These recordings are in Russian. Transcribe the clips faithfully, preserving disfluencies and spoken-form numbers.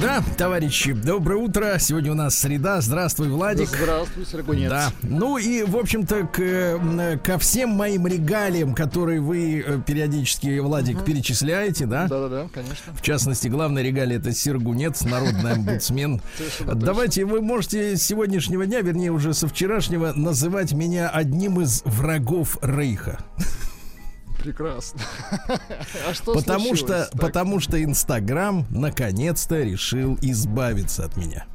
Да, товарищи, доброе утро. Сегодня у нас среда. Здравствуй, Владик. Здравствуй, Сергунец. Да. Ну и, в общем-то, к, ко всем моим регалиям, которые вы периодически, Владик, угу. перечисляете, да? Да-да-да, конечно. В частности, главная регалия — это Сергунец, народный омбудсмен. Давайте, вы можете с сегодняшнего дня, вернее, уже со вчерашнего, называть меня одним из врагов Рейха. Прекрасно. А что потому что, потому что Инстаграм наконец-то решил избавиться от меня.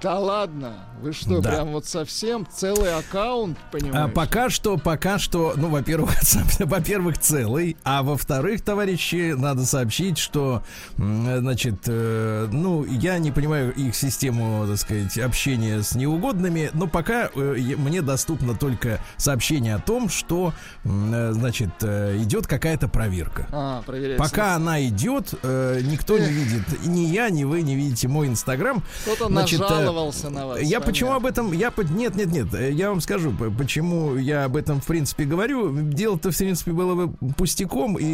Да ладно, вы что, да. Прям вот совсем целый аккаунт, понимаешь? А пока что, пока что, ну, во-первых, во-первых, целый, а во-вторых, товарищи, надо сообщить, что, значит, э, ну, я не понимаю их систему, так сказать, общения с неугодными, но пока э, мне доступно только сообщение о том, что, э, значит, э, идет какая-то проверка. А, проверяется. Пока она идет, э, никто не видит, ни я, ни вы не видите мой Инстаграм. Кто-то нажал. На вас, я почему об этом... Я, нет, нет, нет. Я вам скажу, почему я об этом, в принципе, говорю. Дело-то, в принципе, было бы пустяком, и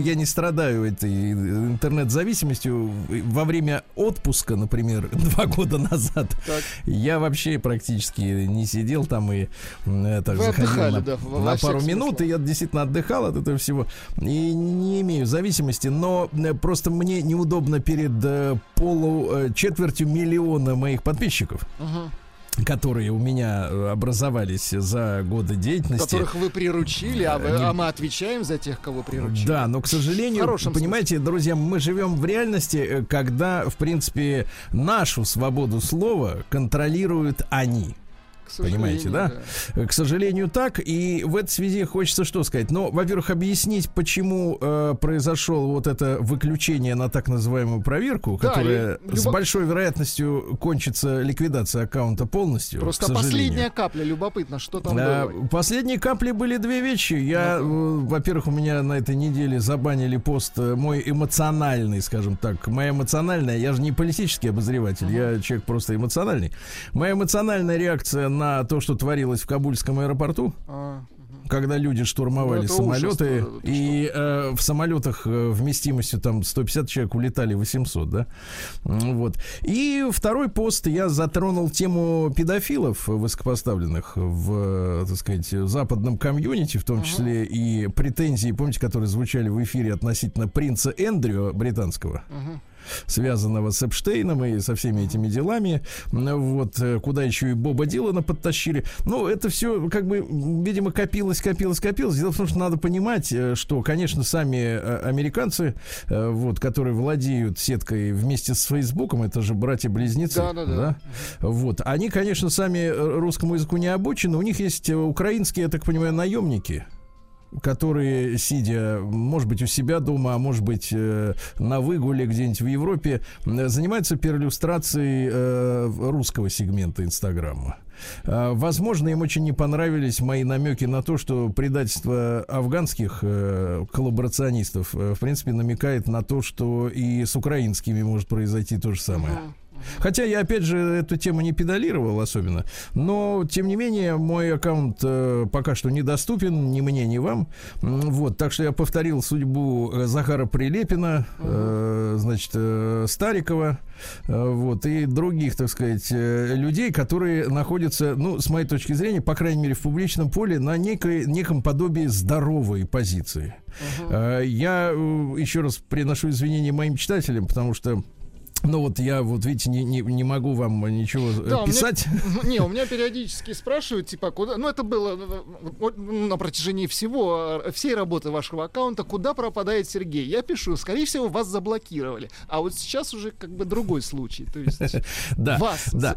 я не страдаю этой интернет-зависимостью. Во время отпуска, например, два года назад, так. я вообще практически не сидел там и так, заходил на, да, на пару минут, смыслах. И я действительно отдыхал от этого всего. И не имею зависимости, но просто мне неудобно перед полу четвертью миллиона моих подписчиков, подписчиков, uh-huh. которые у меня образовались за годы деятельности. Которых вы приручили, а, вы, не... а мы отвечаем за тех, кого приручили. Да, но, к сожалению, понимаете, смысле. друзья, мы живем в реальности, когда, в принципе, нашу свободу слова контролируют они. Понимаете, да? да? К сожалению, так. И в этой связи хочется что сказать? Ну, во-первых, объяснить, почему э, произошло вот это выключение на так называемую проверку, да, которая любо... с большой вероятностью кончится ликвидацией аккаунта полностью. Просто последняя капля. Любопытно, что там да, было. Последние капли были две вещи. Я, э, во-первых, у меня на этой неделе забанили пост мой эмоциональный, скажем так. Моя эмоциональная, я же не политический обозреватель, uh-huh. я человек просто эмоциональный. Моя эмоциональная реакция на на то, что творилось в Кабульском аэропорту, а, угу. когда люди штурмовали ну, самолеты, ужас, и э, в самолетах э, вместимостью там сто пятьдесят человек улетали восемьсот, да, вот. И второй пост я затронул тему педофилов высокопоставленных в, так сказать, западном комьюнити, в том числе угу. и претензии, помните, которые звучали в эфире относительно принца Эндрю британского. Угу. связанного с Эпштейном и со всеми этими делами, вот, куда еще и Боба Дилана подтащили. Ну, это все, как бы, видимо, копилось, копилось, копилось. Дело в том, что надо понимать, что, конечно, сами американцы, вот, которые владеют сеткой вместе с Фейсбуком, это же братья-близнецы, да, да, да. Да? Вот, они, конечно, сами русскому языку не обучены. У них есть украинские, я так понимаю, наемники, которые, сидя, может быть, у себя дома, а может быть, э, на выгуле где-нибудь в Европе, э, занимаются перлюстрацией э, русского сегмента Инстаграма. Э, возможно, им очень не понравились мои намеки на то, что предательство афганских э, коллаборационистов, э, в принципе, намекает на то, что и с украинскими может произойти то же самое. Хотя я, опять же, эту тему не педалировал особенно, но, тем не менее, мой аккаунт э, пока что недоступен ни мне, ни вам. Вот, так что я повторил судьбу Захара Прилепина, э, значит, э, Старикова, э, вот, и других, так сказать, э, людей, которые находятся, ну, с моей точки зрения, по крайней мере, в публичном поле, на некой, неком подобии здоровой позиции. Э, я э, еще раз приношу извинения моим читателям, потому что Ну вот я, вот видите, не, не, не могу вам ничего да, писать. У меня, не, у меня периодически спрашивают, типа, куда... Ну это было на протяжении всего, всей работы вашего аккаунта. Куда пропадает Сергей? Я пишу, скорее всего, вас заблокировали. А вот сейчас уже как бы другой случай. То есть вас. Да,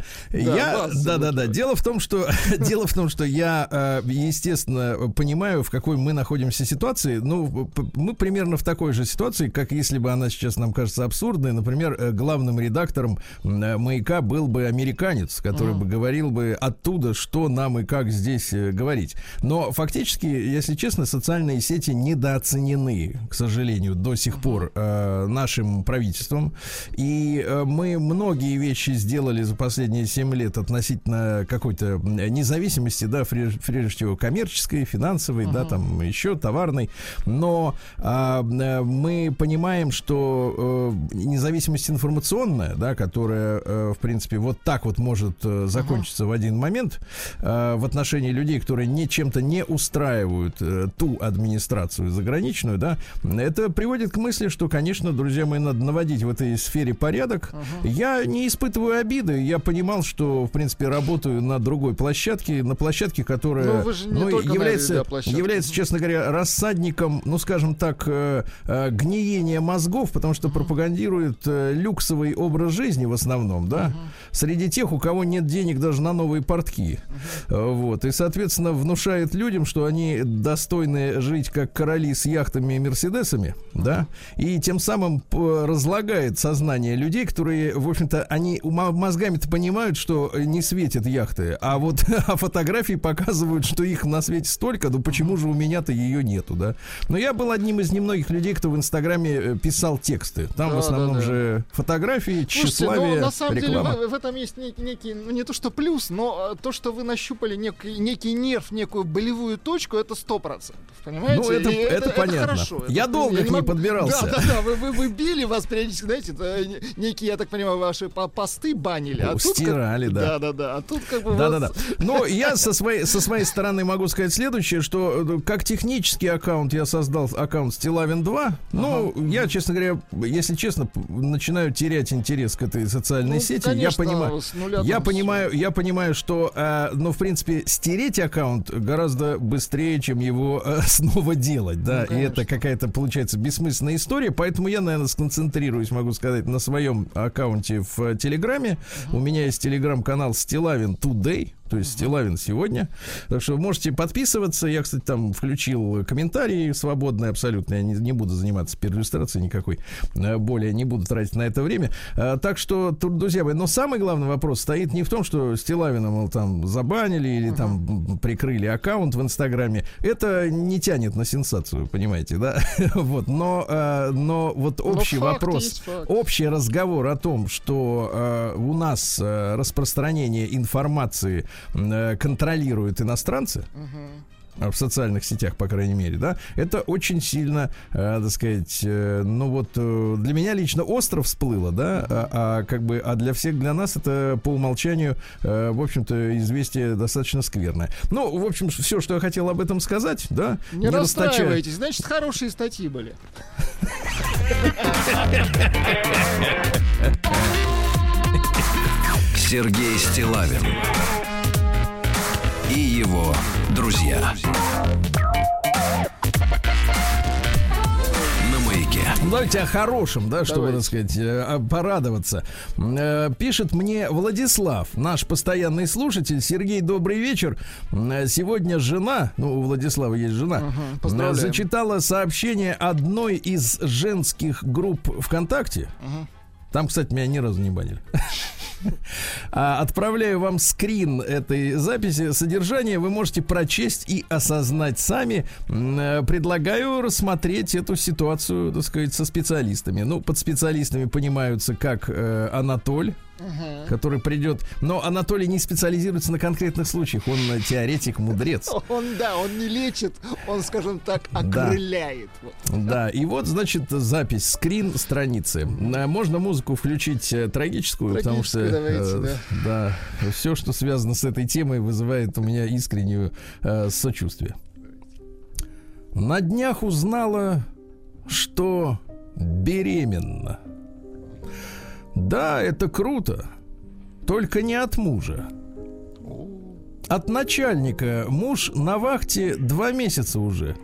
да, да. Дело в том, что дело в том, что я, естественно, понимаю, в какой мы находимся ситуации. Ну, мы примерно в такой же ситуации, как если бы она сейчас нам кажется абсурдной. Например, глава главным редактором «Маяка» был бы американец, который mm. бы говорил бы оттуда, что нам и как здесь говорить. Но фактически, если честно, социальные сети недооценены, к сожалению, до сих пор э, нашим правительством. И э, мы многие вещи сделали за последние семь лет относительно какой-то независимости, да, прежде всего коммерческой, финансовой, mm-hmm. да, там еще товарной. Но э, мы понимаем, что э, независимость информационная, да, которая, э, в принципе, вот так вот может э, закончиться mm-hmm. в один момент э, в отношении людей, которые не, чем-то не устраивают э, ту администрацию заграничную, да, это приводит к мысли, что, конечно, друзья мои, надо наводить в этой сфере порядок. Uh-huh. Я не испытываю обиды. Я понимал, что, в принципе, работаю на другой площадке, на площадке, которая ну, вы же не ну, только является, на площадке. является, честно говоря, рассадником, ну, скажем так, э, э, гниения мозгов, потому что uh-huh. пропагандирует э, люксовый образ жизни в основном, да, uh-huh. среди тех, у кого нет денег даже на новые портки. Uh-huh. Вот. И, соответственно, внушает людям, что они достойны жить как короли с яхтами и мерседесами, да, и тем самым разлагает сознание людей, которые, в общем-то, они мозгами-то понимают, что не светят яхты, а вот а фотографии показывают, что их на свете столько, ну почему же у меня-то ее нету, да. Но я был одним из немногих людей, кто в Инстаграме писал тексты. Там да, в основном да, да. же фотографии, тщеславие, реклама. Слушайте, но на самом деле в, в этом есть некий, некий, ну не то что плюс, но то, что вы нащупали некий, некий нерв, некую болевую точку, это сто процентов, понимаете? Ну это, это, это понятно. Это хорошо. Я это, долго я к ней могу... подбирался. Да, да, да, вы, вы, вы били, вас периодически, знаете, некие, я так понимаю, ваши посты банили. А ну, тут стирали, как... да. Да, да, да. А тут как бы да, вас... да, да. Но я со своей, со своей стороны могу сказать следующее, что как технический аккаунт я создал аккаунт Стилавин два, но ага. я, честно говоря, если честно, начинаю терять интерес к этой социальной ну, сети. Конечно, я понимаю, я понимаю, я понимаю, что, э, ну, в принципе, стереть аккаунт гораздо быстрее, чем его э, снова делать, да, ну, и это какая-то, получается, бессмысленная история, поэтому я, наверное, сконцентрируюсь, могу сказать, на своем аккаунте в Телеграме. Uh-huh. У меня есть Телеграм-канал Стилавин Today, то есть Стилавин сегодня. Так что можете подписываться. Я, кстати, там включил комментарии свободные абсолютно. Я не, не буду заниматься переиллюстрацией никакой. Более не буду тратить на это время. А, так что, друзья мои, но самый главный вопрос стоит не в том, что Стилавина, мол, там забанили или uh-huh. там прикрыли аккаунт в Инстаграме. Это не тянет на сенсацию, понимаете, да? Вот. Но, а, но вот общий но вопрос, общий разговор о том, что а, у нас а, распространение информации контролируют иностранцы. Uh-huh. В социальных сетях, по крайней мере, да, это очень сильно, э, так сказать, э, ну вот э, для меня лично остро всплыло, да, а, а как бы, а для всех, для нас это по умолчанию, э, в общем-то, известие достаточно скверное. Ну, в общем, все, что я хотел об этом сказать, да. Не, не расстраивайтесь, расточаю. Значит, хорошие статьи были. Сергей Стилавин и его друзья на Маяке. Давайте о хорошем, да, чтобы, так сказать, порадоваться. Пишет мне Владислав, наш постоянный слушатель. Сергей, добрый вечер. Сегодня жена, ну, у Владислава есть жена, угу, зачитала сообщение одной из женских групп ВКонтакте. Угу. Там, кстати, меня ни разу не банили. Отправляю вам скрин этой записи. Содержание вы можете прочесть и осознать сами. Предлагаю рассмотреть эту ситуацию, так сказать, со специалистами. Ну, под специалистами понимаются как э, Анатоль, uh-huh. который придет. Но Анатолий не специализируется на конкретных случаях. Он теоретик-мудрец. Он, да, он не лечит, он, скажем так, окрыляет. Да, да. И вот, значит, запись, скрин страницы. Можно музыку включить трагическую, трагическую потому что давайте, э, да. Да, все, что связано с этой темой, вызывает у меня искреннее э, сочувствие. На днях узнала, что беременна. Да, это круто, только не от мужа. От начальника. Муж на вахте два месяца уже.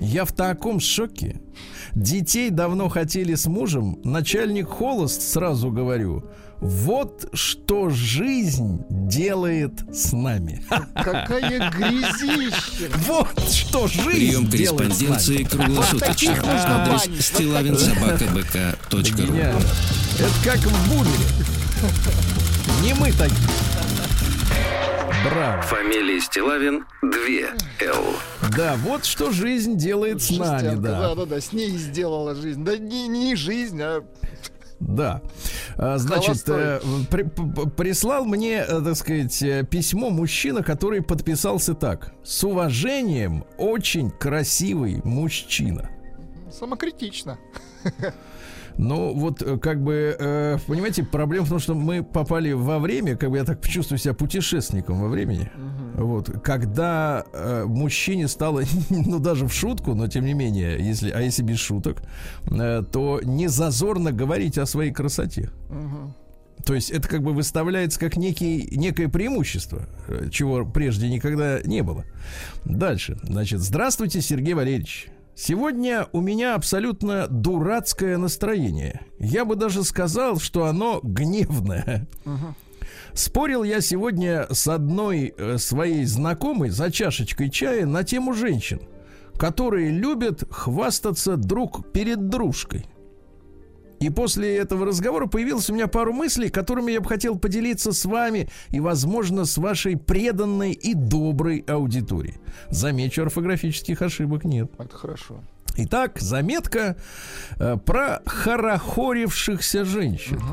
Я в таком шоке. Детей давно хотели с мужем. Начальник холост, сразу говорю. Вот что жизнь делает с нами. Какая грязища. Вот что жизнь делает с нами. Прием корреспонденции круглосуточно. Адрес стилавинсобакабк точка ру. Это как в Бумере. Не мы такие. Браво. Фамилия Стилавин два Л. Да, вот что жизнь делает с нами, да. Да, да, да, с ней сделала жизнь. Да не, не жизнь, а... Да. Значит, при, прислал мне, так сказать, письмо мужчина, который подписался так: с уважением, очень красивый мужчина. Самокритично. Ну, вот, как бы, понимаете, проблема в том, что мы попали во время, как бы я так чувствую себя путешественником во времени, угу. Вот, когда мужчине стало, ну, даже в шутку, но тем не менее, если, а если без шуток, то не зазорно говорить о своей красоте. Угу. То есть это как бы выставляется как некий, некое преимущество, чего прежде никогда не было. Дальше, значит, здравствуйте, Сергей Валерьевич. Сегодня у меня абсолютно дурацкое настроение. Я бы даже сказал, что оно гневное. Uh-huh. Спорил я сегодня с одной своей знакомой за чашечкой чая на тему женщин, которые любят хвастаться друг перед дружкой. И после этого разговора появилось у меня пару мыслей, которыми я бы хотел поделиться с вами и, возможно, с вашей преданной и доброй аудиторией. Замечу, орфографических ошибок нет. Это хорошо. Итак, заметка э, про хорохорившихся женщин. Угу.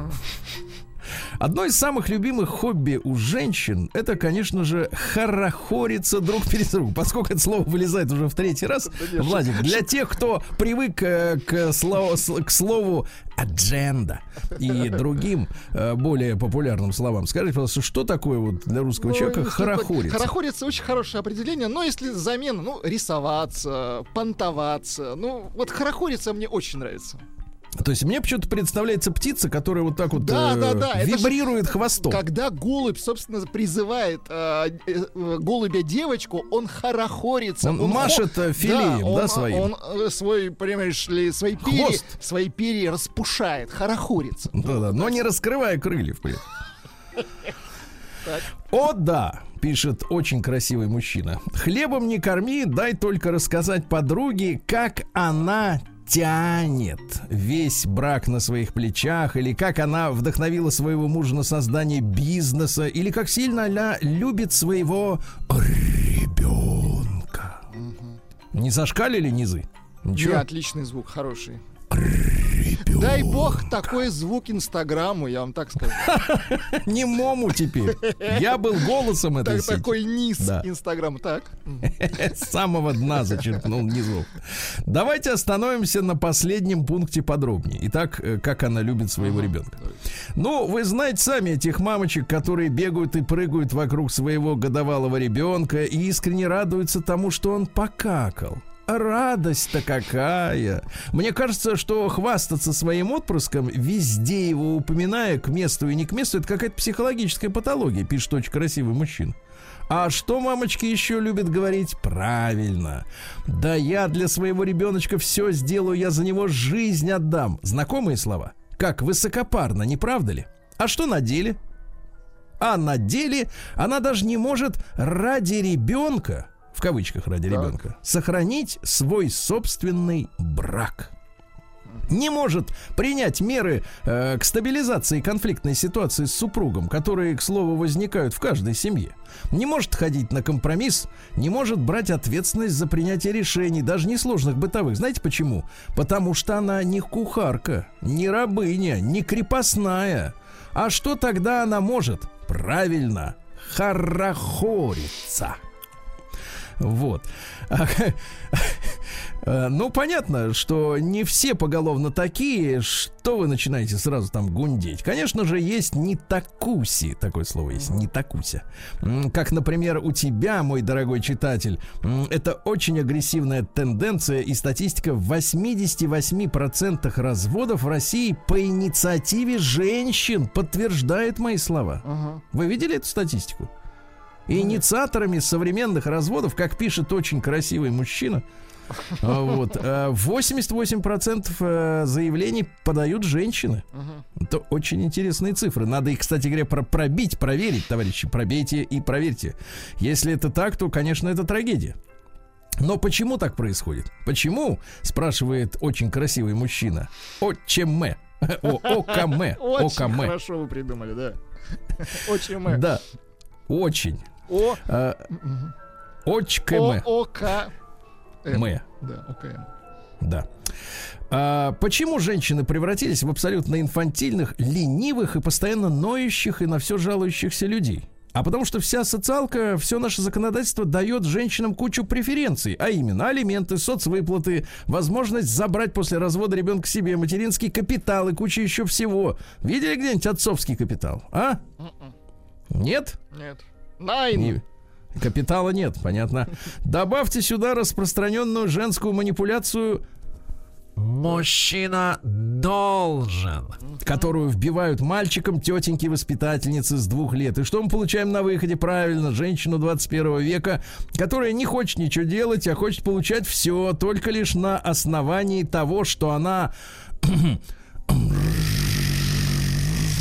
Одно из самых любимых хобби у женщин — это, конечно же, хорохориться друг перед другом. Поскольку это слово вылезает уже в третий раз, Владик, для тех, кто привык э, к, слову, к слову «адженда» и другим э, более популярным словам, скажите, пожалуйста, что такое вот для русского ну, человека хорохориться? Хорохориться — очень хорошее определение, но если замена, ну, рисоваться, понтоваться, ну, вот хорохориться мне очень нравится. То есть мне почему-то представляется птица, которая вот так вот да, э, да, да. вибрирует хвостом. Когда голубь, собственно, призывает э, э, голубя девочку, он хорохорится. Он, он машет хо... филеем, да, он, да, своим. Он, он свой, понимаешь ли, свои перья, свои перья распушает, хорохорится. Да-да, но не раскрывая крыльев, блин. Так. О да, пишет очень красивый мужчина. Хлебом не корми, дай только рассказать подруге, как она тянет весь брак на своих плечах, или как она вдохновила своего мужа на создание бизнеса, или как сильно она любит своего ребенка. Угу. Не зашкалили низы? Ничего? Да, отличный звук, хороший. Ребенка. Дай бог такой звук Инстаграму, я вам так скажу. Немому теперь. Я был голосом этой сети. Такой низ Инстаграма, так. С самого дна зачерпнул низов. Давайте остановимся на последнем пункте подробнее. Итак, как она любит своего ребенка. Ну, вы знаете сами этих мамочек, которые бегают и прыгают вокруг своего годовалого ребенка и искренне радуются тому, что он покакал. Радость-то какая! Мне кажется, что хвастаться своим отпрыском, везде его упоминая, к месту и не к месту, это какая-то психологическая патология, пишет очень красивый мужчина. А что мамочки еще любят говорить? Правильно. Да я для своего ребеночка все сделаю, я за него жизнь отдам. Знакомые слова? Как высокопарно, не правда ли? А что на деле? А на деле она даже не может ради ребенка, в кавычках ради так. ребенка, сохранить свой собственный брак. Не может принять меры э, к стабилизации конфликтной ситуации с супругом, которые, к слову, возникают в каждой семье. Не может ходить на компромисс, не может брать ответственность за принятие решений, даже несложных бытовых. Знаете почему? Потому что она не кухарка, не рабыня, не крепостная. А что тогда она может? Правильно, хорохориться. Вот. Ну, понятно, что не все поголовно такие, что вы начинаете сразу там гундеть. Конечно же, есть нитакуси, такое слово есть, нитакуся. Как, например, у тебя, мой дорогой читатель, это очень агрессивная тенденция, и статистика: в восемьдесят восемь процентов разводов в России по инициативе женщин подтверждает мои слова. Угу. Вы видели эту статистику? Инициаторами современных разводов, как пишет очень красивый мужчина, вот, восемьдесят восемь процентов заявлений подают женщины. Это очень интересные цифры. Надо их, кстати говоря, пробить, проверить, товарищи. Пробейте и проверьте. Если это так, то, конечно, это трагедия. Но почему так происходит? Почему, спрашивает очень красивый мужчина, отче мэ. О К М. Очень хорошо вы придумали, да. О Ч М. Да. Очень. О. О Ч К М. О К М. Да, О К М. Да. А почему женщины превратились в абсолютно инфантильных, ленивых и постоянно ноющих и на все жалующихся людей? А потому что вся социалка, все наше законодательство дает женщинам кучу преференций, а именно алименты, соцвыплаты, возможность забрать после развода ребенка себе, материнский капитал и куча еще всего. Видели где-нибудь отцовский капитал? А? Нет? Нет. Найн. Капитала нет, понятно. Добавьте сюда распространенную женскую манипуляцию. Мужчина должен, которую вбивают мальчикам тетеньки-воспитательницы с двух лет. И что мы получаем на выходе? Правильно, женщину двадцать первого века, которая не хочет ничего делать, а хочет получать все только лишь на основании того, что она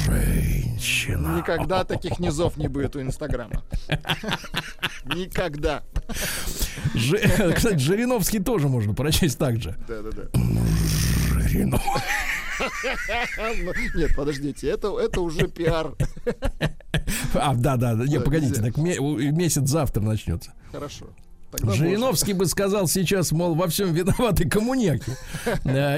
женщина. Никогда таких низов не будет у Инстаграма. Никогда. Кстати, Жириновский тоже можно прочесть так же. Да, да, да. Жириновский. Нет, подождите, это, это уже пиар. А, да, да, да. Нет, погодите, так месяц завтра начнется. Хорошо. Тогда Жириновский можно бы сказал сейчас, мол, во всем виноваты коммуняки.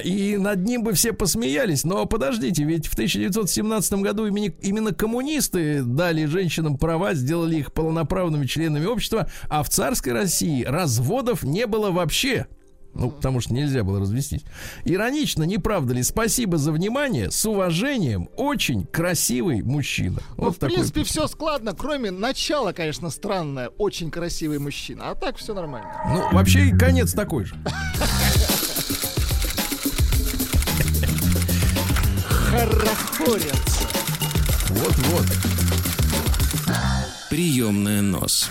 И над ним бы все посмеялись. Но подождите, ведь в тысяча девятьсот семнадцатом году именно коммунисты дали женщинам права, сделали их полноправными членами общества. А в царской России разводов не было вообще. Ну, потому что нельзя было развестись. Иронично, не правда ли? Спасибо за внимание. С уважением, очень красивый мужчина. Ну, вот в принципе, путь. Все складно, кроме начала, конечно, странное. Очень красивый мужчина. А так все нормально. Ну, вообще, и конец такой же. Хорохорец. Вот-вот. Приемная нос.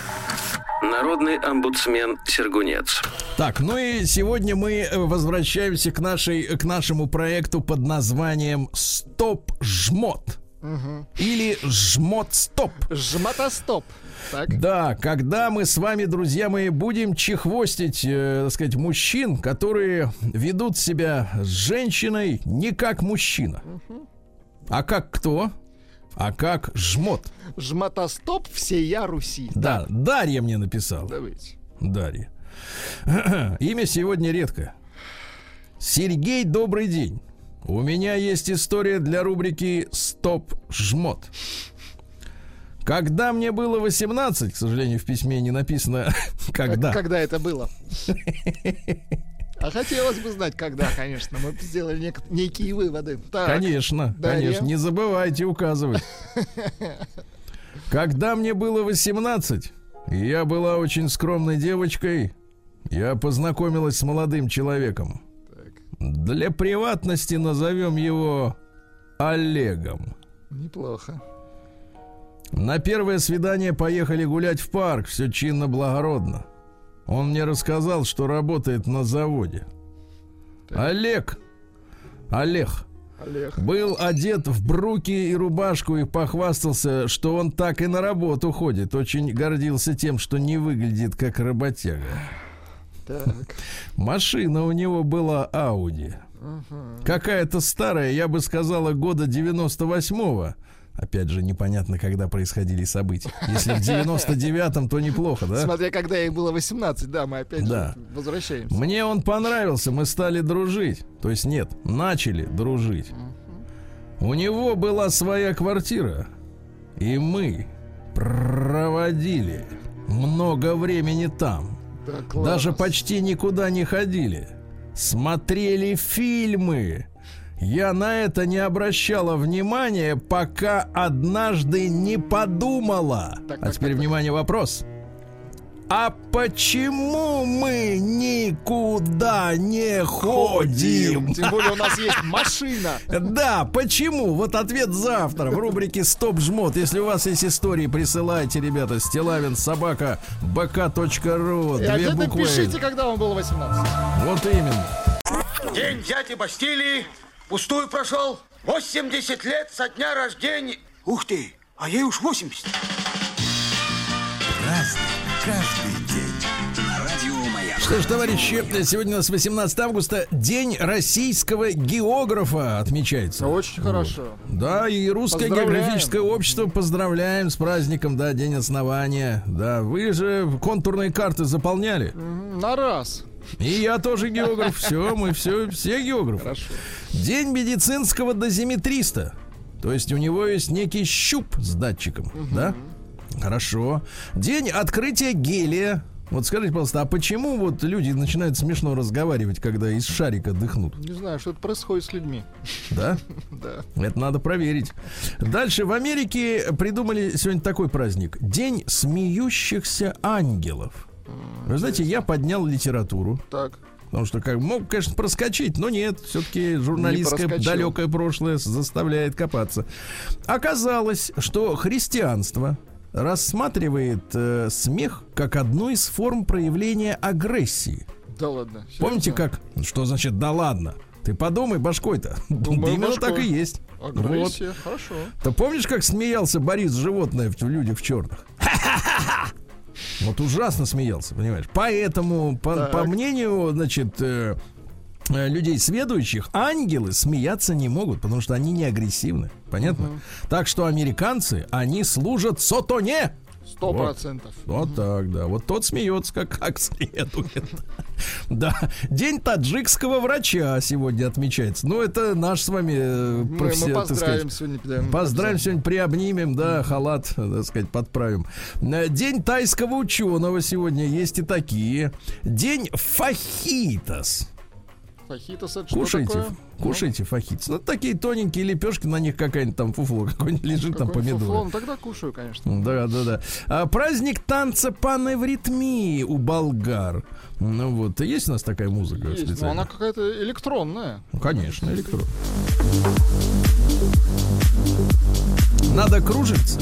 Народный омбудсмен Сергунец. Так, ну и сегодня мы возвращаемся к, нашей, к нашему проекту под названием «Стоп жмот». Угу. Или «Жмот-стоп». «Жмотостоп». Так. Да, когда мы с вами, друзья мои, будем чехвостить, э, так сказать, мужчин, которые ведут себя с женщиной не как мужчина. Угу. А как кто? А как жмот? Жмотостоп всея Руси. Да, Дарья мне написала. Давайте. Дарья. Имя сегодня редкое. Сергей, добрый день. У меня есть история для рубрики «Стоп жмот». Когда мне было восемнадцать, к сожалению, в письме не написано, когда. Когда это было? А хотелось бы знать, когда, конечно. Мы сделали нек- некие выводы. Так. Конечно, Дарья, конечно. Не забывайте указывать. Когда мне было восемнадцать, и я была очень скромной девочкой, я познакомилась с молодым человеком. Так. Для приватности назовем его Олегом. Неплохо. На первое свидание поехали гулять в парк. Все чинно-благородно. Он мне рассказал, что работает на заводе. Так. Олег, Олег, Олег был одет в бруки и рубашку и похвастался, что он так и на работу ходит. Очень гордился тем, что не выглядит как работяга. Так. Машина у него была Ауди. Угу. Какая-то старая, я бы сказала, года девяносто восьмого. Опять же, непонятно, когда происходили события. Если в девяносто девятом, то неплохо, да? Смотря, когда ей было восемнадцать, да, мы опять да. же возвращаемся. Мне он понравился, мы стали дружить. То есть нет, начали дружить. У него была своя квартира. И мы проводили много времени там. Да, даже почти никуда не ходили. Смотрели фильмы. Я на это не обращала внимания, пока однажды не подумала. Так, а так, теперь, так, внимание, так. Вопрос. А почему мы никуда не ходим? Тем более у нас есть машина. Да, почему? Вот ответ завтра в рубрике «Стоп жмот». Если у вас есть истории, присылайте, ребята, стилавин собака бэ ка точка ру. И обязательно пишите, когда вам было восемнадцать. Вот именно. День дяди Бастилии пустую прошел. восемьдесят лет со дня рождения. Ух ты, а ей уж восемьдесят. Разный, каждый день. На радио «Маяк». Что ж, товарищи, сегодня у нас восемнадцатое августа, день российского географа отмечается. Очень вот. Хорошо. Да, и Русское географическое общество поздравляем с праздником, да, день основания. Да, вы же контурные карты заполняли? На раз. И я тоже географ, все, мы все, все географы. Хорошо. День медицинского дозиметриста. То есть у него есть некий щуп с датчиком, угу. да? Хорошо. День открытия гелия. Вот скажите, пожалуйста, а почему вот люди начинают смешно разговаривать, когда из шарика дыхнут? Не знаю, что-то происходит с людьми. Да? Да. Это надо проверить. Дальше. В Америке придумали сегодня такой праздник. День смеющихся ангелов. Вы знаете, я поднял литературу. Так. Потому что как мог, конечно, проскочить, но нет, все-таки журналистское далекое прошлое заставляет копаться. Оказалось, что христианство рассматривает э, смех как одну из форм проявления агрессии. Да ладно. Помните, как? Что значит «да ладно»? Ты подумай башкой-то. Думаю, именно башкой. Так и есть. Агрессия, вот. Хорошо. Ты помнишь, как смеялся Борис Животное в «Людях в черных»? Ха-ха-ха-ха! Вот ужасно смеялся, понимаешь? Поэтому, по, по мнению, значит, э, людей сведущих, ангелы смеяться не могут, потому что они не агрессивны. Понятно? Угу. Так что американцы, они служат сатане. Сто процентов. Вот, вот угу. так, да. Вот тот смеется, как, как следует. Да. День таджикского врача сегодня отмечается. Ну, это наш с вами профессионал. Мы поздравим сегодня. Поздравим сегодня, приобнимем, да, халат, так сказать, подправим. День тайского ученого сегодня. Есть и такие. День фахитос. Фахитос, это кушайте, что такое? Кушайте ну. фахитос. Ну, такие тоненькие лепешки, на них какая-нибудь там фуфло, какой-нибудь лежит, какой там помидор. Фуфло, ну тогда кушаю, конечно. Да, да, да. А, праздник танца панэвритмии у болгар. Ну вот, есть у нас такая музыка? Есть, но она какая-то электронная. Ну, конечно, электронная. Надо кружиться.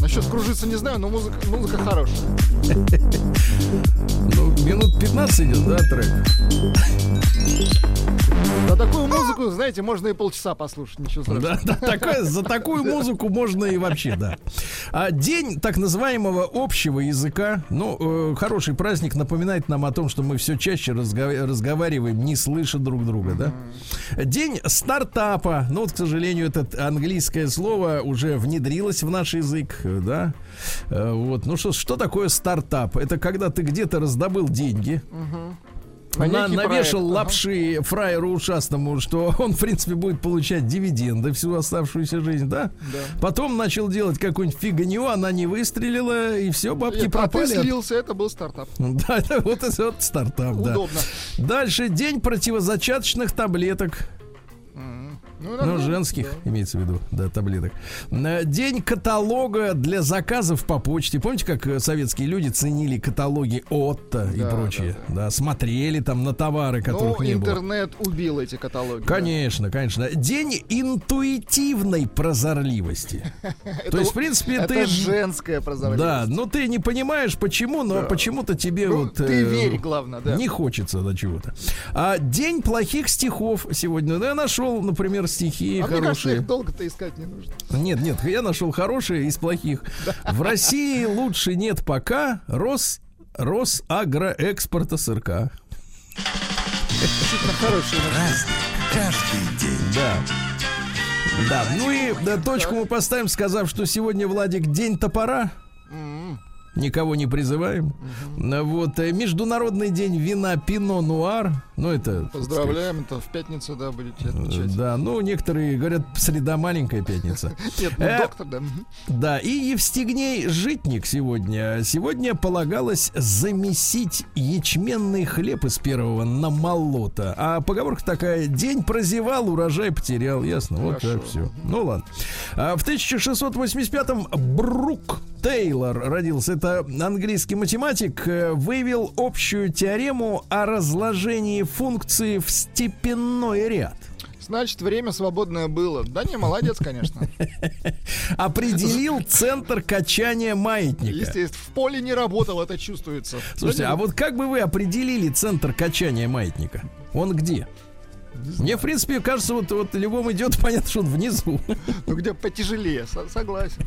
Насчет кружиться не знаю, но музыка, музыка хорошая. Ну, минут пятнадцать идет, да, трек? За такую музыку, знаете, можно и полчаса послушать, ничего страшного. Да, да, такое, за такую музыку можно и вообще, да. А день так называемого общего языка, ну, э, хороший праздник, напоминает нам о том, что мы все чаще разго- разговариваем, не слыша друг друга, да. День стартапа, ну, вот, к сожалению, это английское слово уже внедрилось в наш язык, да. Э, вот, ну, что, что такое стартап? Это когда ты где-то раздобыл деньги, На, навешал проект, лапши ага. фраеру ушастому, что он, в принципе, будет получать дивиденды всю оставшуюся жизнь, да? Да. Потом начал делать какую-нибудь фигню, она не выстрелила, и все, бабки Нет, пропали. А ты слился, это был стартап. Да, это вот, вот стартап, да. Удобно. Дальше день противозачаточных таблеток. Ну, ну женских, да. имеется в виду, да, таблеток. День каталога для заказов по почте. Помните, как советские люди ценили каталоги Отто и да, прочее? Да, да. да, смотрели там на товары, которых ну, не было. Ну, интернет убил эти каталоги. Конечно, да. конечно. День интуитивной прозорливости. То есть, в принципе, ты... Это женская прозорливость. Да, но ты не понимаешь, почему, но почему-то тебе вот... Ты верь, главное, да. Не хочется до чего-то. День плохих стихов сегодня. Я нашел, например, стихи а хорошие. Мне кажется, их долго-то искать не нужно. Нет, нет, я нашел хорошие из плохих. В России лучше нет пока Рос, Росагроэкспорта сырка. Хороший каждый день. Да. Да. Ну и точку мы поставим, сказав, что сегодня, Владик, день топора. Никого не призываем. Угу. Вот. Международный день вина Пино Нуар. Ну, это... Поздравляем, это в пятницу, да, будете отмечать. Да, ну, некоторые говорят, среда маленькая пятница. Нет, ну, доктор, да. Да, и Евстигней Житник сегодня. Сегодня полагалось замесить ячменный хлеб из первого на молото. А поговорка такая: день прозевал, урожай потерял. Ясно, вот так все. Ну, ладно. В тысяча шестьсот восемьдесят пятом Брук Тейлор родился. Это английский математик, вывел общую теорему о разложении функции в степенной ряд. Значит, время свободное было. Да не, молодец, конечно. Определил центр качания маятника. Естественно, в поле не работал, это чувствуется. Слушайте, а вот как бы вы определили центр качания маятника? Он где? Мне, в принципе, кажется, вот, вот львом идет, понятно, что он внизу. Ну, где потяжелее, согласен.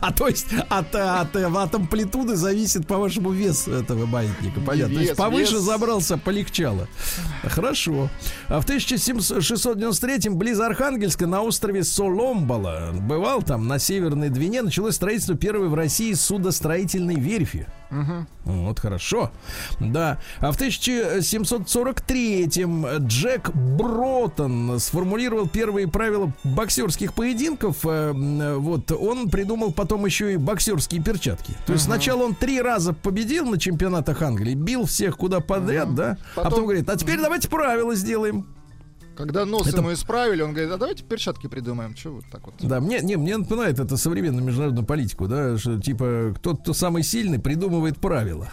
А то есть от, от, от амплитуды зависит, по-вашему, вес этого маятника. Понятно. Вес, то есть повыше вес... забрался, полегчало. Хорошо. А в тысяча шестьсот девяносто третьем близ Архангельска на острове Соломбала, бывал там, на Северной Двине, началось строительство первой в России судостроительной верфи. Угу. Вот хорошо. Да. А в тысяча семьсот сорок третьем Джек Бротон сформулировал первые правила боксерских поединков. Вот. Он придумал потом еще и боксерские перчатки. То есть угу. сначала он три раза победил на чемпионатах Англии, бил всех куда подряд, угу. да? Потом... А потом говорит, а теперь давайте правила сделаем. Когда нос это... ему исправили, он говорит, а давайте перчатки придумаем. Чего вот так вот? Да, мне, не, мне напоминает это современную международную политику, да, что типа тот, кто самый сильный, придумывает правила.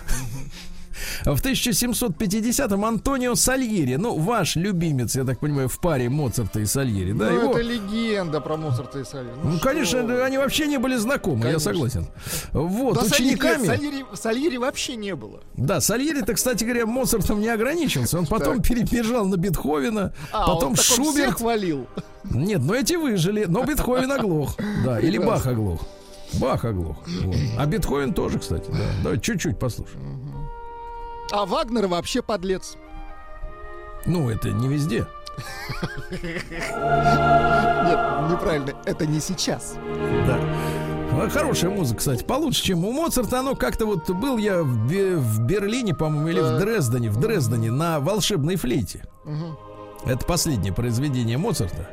В тысяча семьсот пятидесятом Антонио Сальери, ну, ваш любимец, я так понимаю, в паре Моцарта и Сальери, да? Ну, его... это легенда про Моцарта и Сальери. Ну, ну конечно, они вообще не были знакомы, конечно. Я согласен. Вот, да, учениками... Сальери, Сальери вообще не было. Да, Сальери-то, кстати говоря, Моцартом не ограничился. Он потом так. перебежал на Бетховена, а, потом Шуберт... всех валил. Нет, ну эти выжили, но Бетховен оглох. Да, или Бах оглох. Бах оглох. Вот. А Бетховен тоже, кстати, да. Давай чуть-чуть послушаем. А Вагнер вообще подлец. Ну, это не везде. Нет, неправильно, это не сейчас. Да. Хорошая музыка, кстати, получше, чем у Моцарта. Оно как-то вот... Был я в, в Берлине, по-моему, или в Дрездене, в Дрездене на волшебной флейте. Это последнее произведение Моцарта.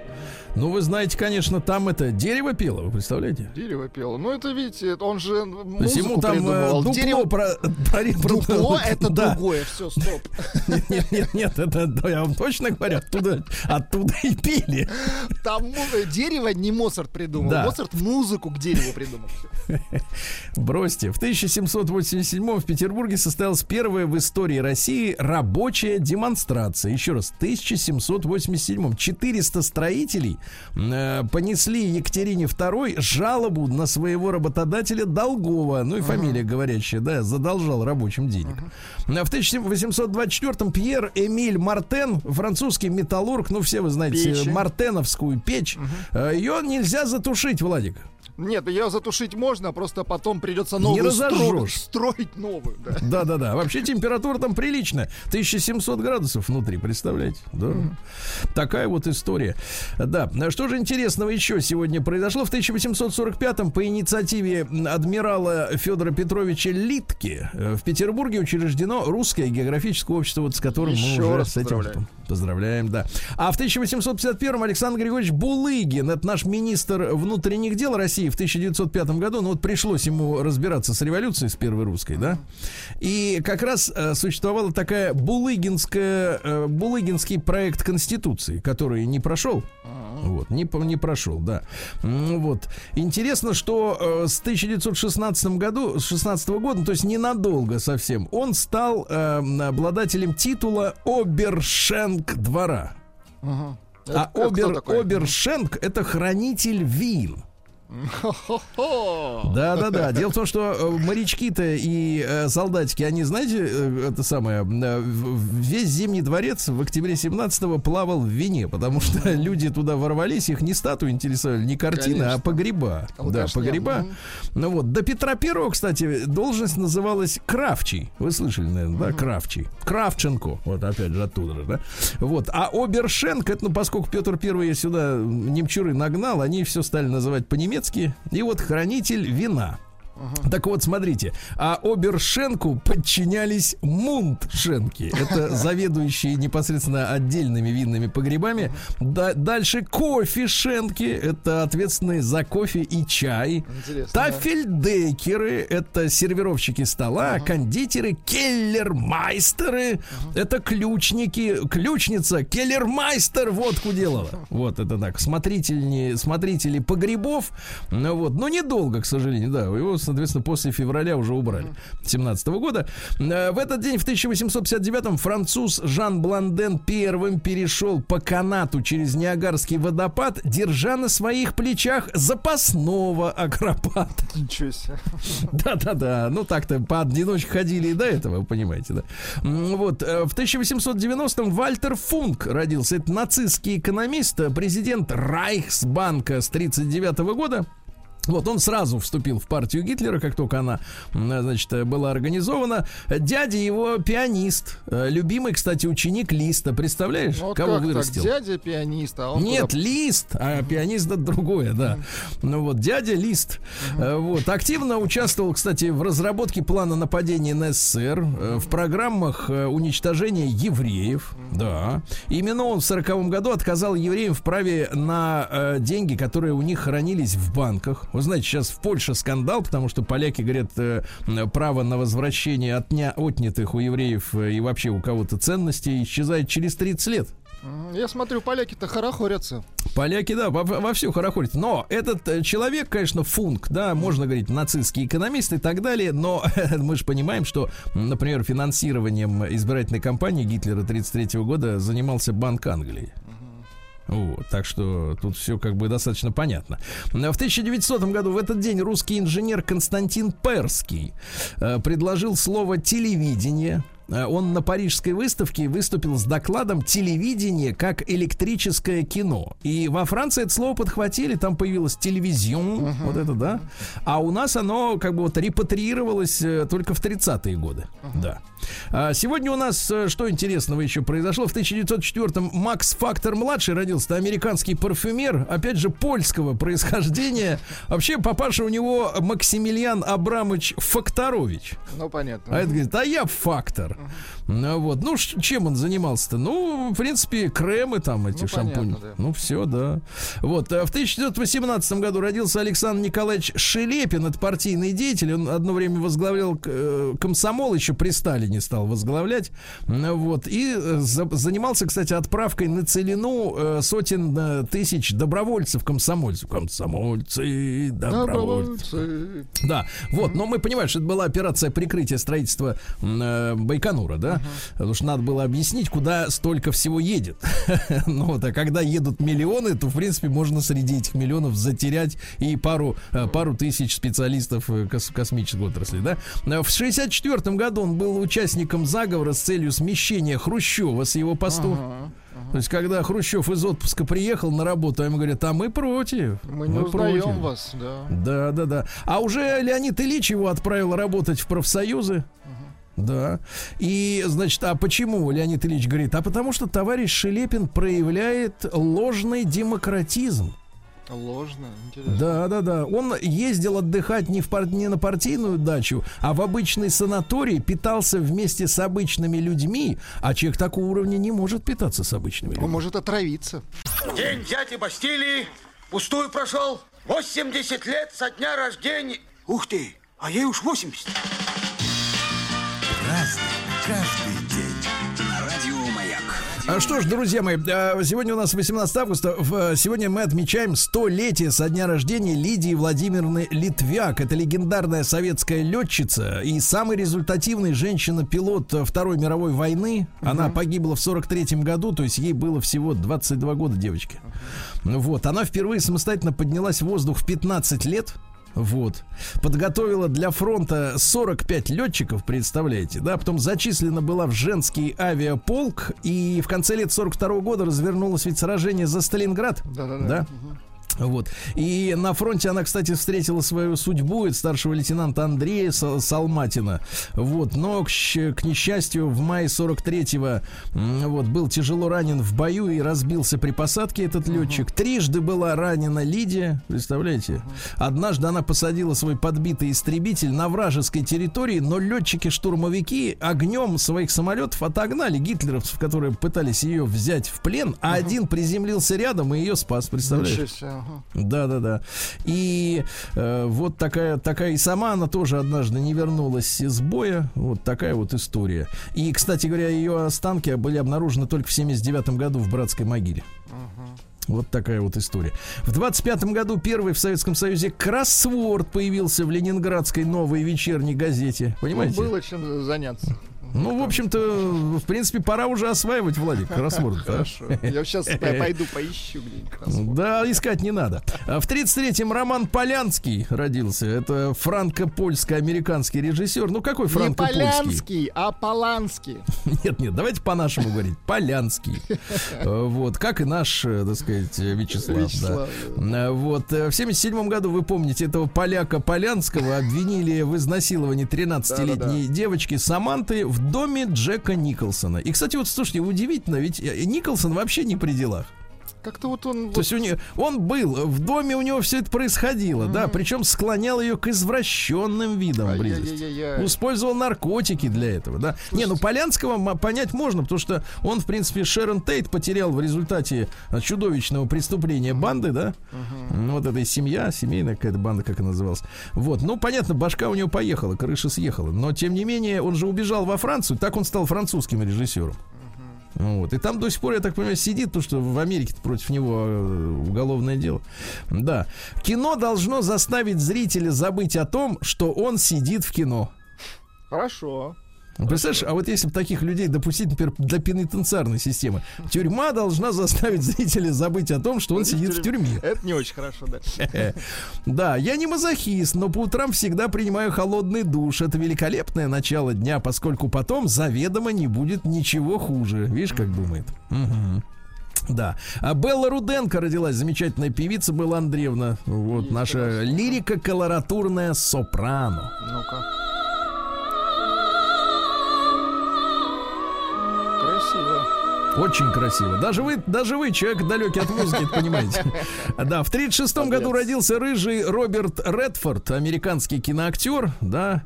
Ну, вы знаете, конечно, там это дерево пело, вы представляете? Дерево пело. Ну, это, видите, он же музыку ему там придумывал. Дупло, дерево... про... Про... дупло про... это да. другое, все, стоп. Нет, нет, нет, это, я вам точно говорю, оттуда, оттуда и пели. Там дерево не Моцарт придумал, да. Моцарт музыку к дереву придумал. Бросьте, в тысяча семьсот восемьдесят седьмом в Петербурге состоялась первая в истории России рабочая демонстрация. Еще раз, в тысяча семьсот восемьдесят седьмом четыреста строителей понесли Екатерине второй жалобу на своего работодателя Долгова, ну и фамилия uh-huh. говорящая, да, задолжал рабочим денег. Uh-huh. В тысяча восемьсот двадцать четвёртом Пьер Эмиль Мартен, французский металлург, ну все вы знаете, печи. Мартеновскую печь, uh-huh. ее нельзя затушить, Владик. Нет, ее затушить можно, просто потом придется новую строить, строить новую. Да-да-да, вообще температура там приличная, тысяча семьсот градусов внутри, представляете? Да. Mm-hmm. Такая вот история. Да, что же интересного еще сегодня произошло? В тысяча восемьсот сорок пятом по инициативе адмирала Федора Петровича Литки в Петербурге учреждено Русское географическое общество, вот с которым еще мы уже с этим поздравляем. поздравляем, да. А в тысяча восемьсот пятьдесят первом Александр Григорьевич Булыгин, это наш министр внутренних дел России, в тысяча девятьсот пятом году, ну вот пришлось ему разбираться с революцией, с первой русской, да, и как раз э, существовала такая булыгинская, э, булыгинский проект Конституции, который не прошел, вот, не, не прошел, да, вот, интересно, что э, с тысяча девятьсот шестнадцатом году, с шестнадцатого года, то есть ненадолго совсем, он стал э, обладателем титула обершенк двора, uh-huh. а это, обер, это обершенк это хранитель вин. Да-да-да. Дело в том, что морячки-то и э, солдатики, они, знаете, э, это самое, э, весь Зимний дворец в октябре семнадцатого плавал в вине, потому что люди туда ворвались, их не статуи интересовали, не картины, конечно. А погреба. Да, погреба. Ну вот, до Петра Первого, кстати, должность называлась Кравчий. Вы слышали, наверное, да, Кравчий. Кравченко, вот опять же оттуда же, да. Вот, а Обершенк, это, ну, поскольку Петр Первый сюда немчуры нагнал, они все стали называть по-немецки. И вот хранитель вина. Uh-huh. Так вот, смотрите, а обершенку подчинялись мундшенки. Это заведующие непосредственно отдельными винными погребами. Да, дальше кофешенки, это ответственные за кофе и чай. Интересно, тафельдекеры, да? Это сервировщики стола, uh-huh. кондитеры, келлермайстеры, uh-huh. это ключники, ключница, келлермайстер водку делала. Uh-huh. Вот это так, смотрители, смотрители погребов, ну, вот. Но недолго, к сожалению, да, его, соответственно, после февраля уже убрали тысяча девятьсот семнадцатого года. В этот день, в тысяча восемьсот пятьдесят девятом, француз Жан Бланден первым перешел по канату через Ниагарский водопад, держа на своих плечах запасного акропата. Ничего себе. Да-да-да. Ну, так-то поодиночке ходили и до этого, вы понимаете, да. Вот. В тысяча восемьсот девяностом Вальтер Функ родился. Это нацистский экономист, президент Райхсбанка с тридцать девятого года. Вот он сразу вступил в партию Гитлера, как только она, значит, была организована. Дядя его пианист, любимый, кстати, ученик Листа. Представляешь, вот кого как вырастил? Так, дядя пианист, а он Нет, куда... Лист, а пианист это другое, да. Ну вот, дядя Лист. Вот. Активно участвовал, кстати, в разработке плана нападения на СССР, в программах уничтожения евреев. Да. Именно он в сороковом году отказал евреям в праве на деньги, которые у них хранились в банках. Вы знаете, сейчас в Польше скандал, потому что поляки говорят, э, право на возвращение отня, отнятых у евреев э, и вообще у кого-то ценностей исчезает через тридцать лет. Я смотрю, поляки-то хорохорятся. Поляки, да, во- вовсю хорохорятся. Но этот человек, конечно, функ, да, можно говорить, нацистский экономист и так далее, но мы же понимаем, что, например, финансированием избирательной кампании Гитлера тридцать третьего года занимался Банк Англии. Вот, так что тут все как бы достаточно понятно. В тысяча девятисотом году в этот день русский инженер Константин Перский э, предложил слово «телевидение». Он на парижской выставке выступил с докладом «Телевидение как электрическое кино». И во Франции это слово подхватили, там появилось телевизион, uh-huh. вот это, да. А у нас оно как бы вот репатриировалось только в тридцатые годы, uh-huh. да. А сегодня у нас что интересного еще произошло? В тысяча девятьсот четвёртом Макс Фактор-младший родился, американский парфюмер, опять же, польского происхождения. Вообще, папаша у него Максимилиан Абрамович Факторович. Ну, понятно. А это говорит, а я Фактор. Ну, вот. Ну, чем он занимался-то? Ну, в принципе, кремы там, эти ну, шампуни. Понятно, да. Ну, все, да. Вот. А в тысяча девятьсот восемнадцатом году родился Александр Николаевич Шелепин. Это партийный деятель. Он одно время возглавлял комсомол, еще при Сталине стал возглавлять. Вот. И за- занимался, кстати, отправкой на Целину сотен тысяч добровольцев комсомольцев. Комсомольцы, добровольцы. Да. Вот. Но мы понимаем, что это была операция прикрытия строительства Байконура. Байконура, да, uh-huh. потому что надо было объяснить, куда столько всего едет. Ну вот, а когда едут миллионы, то в принципе можно среди этих миллионов затерять и пару, пару тысяч специалистов кос- космической отрасли, да. В шестьдесят четвёртом году он был участником заговора с целью смещения Хрущева с его посту. Uh-huh. То есть, когда Хрущев из отпуска приехал на работу, ему говорят, а мы против. Мы, мы не узнаем против. вас, да. Да, да, да. А уже Леонид Ильич его отправил работать в профсоюзы. Да. И, значит, а почему Леонид Ильич говорит? А потому что товарищ Шелепин проявляет ложный демократизм. Ложно, интересно. Да, да, да. Он ездил отдыхать не, в пар... не на партийную дачу, а в обычный санаторий, питался вместе с обычными людьми, а человек такого уровня не может питаться с обычными людьми. Он может отравиться. День дяди Бастилии пустую прошел. восемьдесят лет со дня рождения. Ух ты, а ей уж восемьдесят. Разный, каждый день. Радио Маяк. А что ж, друзья мои, сегодня у нас восемнадцатое августа. Сегодня мы отмечаем столетие со дня рождения Лидии Владимировны Литвяк. Это легендарная советская летчица и самый результативный женщина-пилот Второй мировой войны. Она угу. погибла в сорок третьем году, то есть ей было всего двадцать два года, девочки. Угу. Вот. Она впервые самостоятельно поднялась в воздух в пятнадцать лет. Вот. Подготовила для фронта сорок пять летчиков, представляете, да? Потом зачислена была в женский авиаполк. И в конце лет сорок второго года развернулось ведь сражение за Сталинград. Да-да-да. Да? Вот. И на фронте она, кстати, встретила свою судьбу, это старшего лейтенанта Андрея Солматина. Вот. Но, к, к несчастью, в мае сорок третьего вот, был тяжело ранен в бою и разбился при посадке этот летчик. Трижды была ранена Лидия, представляете? Однажды она посадила свой подбитый истребитель на вражеской территории, но летчики-штурмовики огнем своих самолетов отогнали гитлеровцев, которые пытались ее взять в плен, а один приземлился рядом и ее спас, представляешь? Да, да, да. И э, вот такая, такая и сама она тоже однажды не вернулась из боя. Вот такая вот история. И, кстати говоря, ее останки были обнаружены только в семьдесят девятом году в братской могиле. Вот такая вот история. В двадцать пятом году первый в Советском Союзе кроссворд появился в ленинградской «Новой вечерней газете». Понимаете? Ну, было чем заняться. Ну, в общем-то, в принципе, пора уже осваивать, Владик, кроссворд. Хорошо. Я сейчас пойду поищу где-нибудь кроссворд. Да, искать не надо. В тридцать третьем Роман Полянский родился. Это франко-польско-американский режиссер. Ну, какой франко-польский? Не Полянский, а Поланский. Нет, нет, давайте по-нашему говорить. Полянский. Вот, как и наш, так сказать, Вячеслав. Вот, в семьдесят седьмом году, вы помните, этого поляка Полянского обвинили в изнасиловании тринадцатилетней девочки Саманты в доме Джека Николсона. И, кстати, вот, слушайте, удивительно, ведь Николсон вообще не при делах. Как-то вот он... То вот... есть у нее, он был, в доме у него все это происходило, mm-hmm. да, причем склонял ее к извращенным видам близости. Использовал наркотики для этого, да. Слушайте. Не, ну Полянского понять можно, потому что он, в принципе, Шэрон Тейт потерял в результате чудовищного преступления mm-hmm. банды, да. Mm-hmm. Вот эта семья, семейная какая-то банда, как она называлась. Вот, ну, понятно, башка у него поехала, крыша съехала. Но, тем не менее, он же убежал во Францию, так он стал французским режиссером. Вот. И там до сих пор, я так понимаю, сидит, потому что в Америке против него уголовное дело. Да. Кино должно заставить зрителя забыть о том, что он сидит в кино. Хорошо. Представляешь, а вот если бы таких людей допустить, например, до пенитенциарной системы, тюрьма должна заставить зрителя забыть о том, что он сидит в тюрьме. Это не очень хорошо, да. Да, я не мазохист, но по утрам всегда принимаю холодный душ. Это великолепное начало дня, поскольку потом заведомо не будет ничего хуже. Видишь, как думает. Угу. Да. А Белла Руденко родилась, замечательная певица Белла Андреевна. Вот есть наша хорошо. Лирико-колоратурная сопрано. Ну-ка. Очень красиво. Даже вы, даже вы, человек далекий от музыки, понимаете. Да, в тридцать шестом году родился рыжий Роберт Редфорд, американский киноактер, да.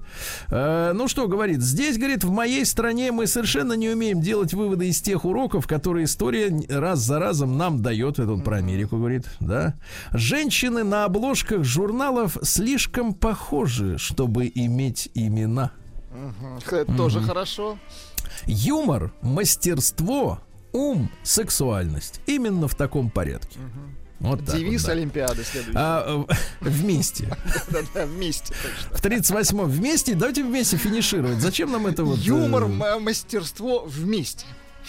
Э, ну что говорит, здесь, говорит, в моей стране мы совершенно не умеем делать выводы из тех уроков, которые история раз за разом нам дает. Это он про Америку говорит, да. Женщины на обложках журналов слишком похожи, чтобы иметь имена. Это тоже хорошо. Юмор, мастерство, ум, сексуальность. Именно в таком порядке. Угу. Вот девиз вот, да. Олимпиады следующий. А, вместе. Да-да, вместе. В тридцать восьмом вместе. Давайте вместе финишировать. Зачем нам это вот... Юмор, э... мастерство вместе.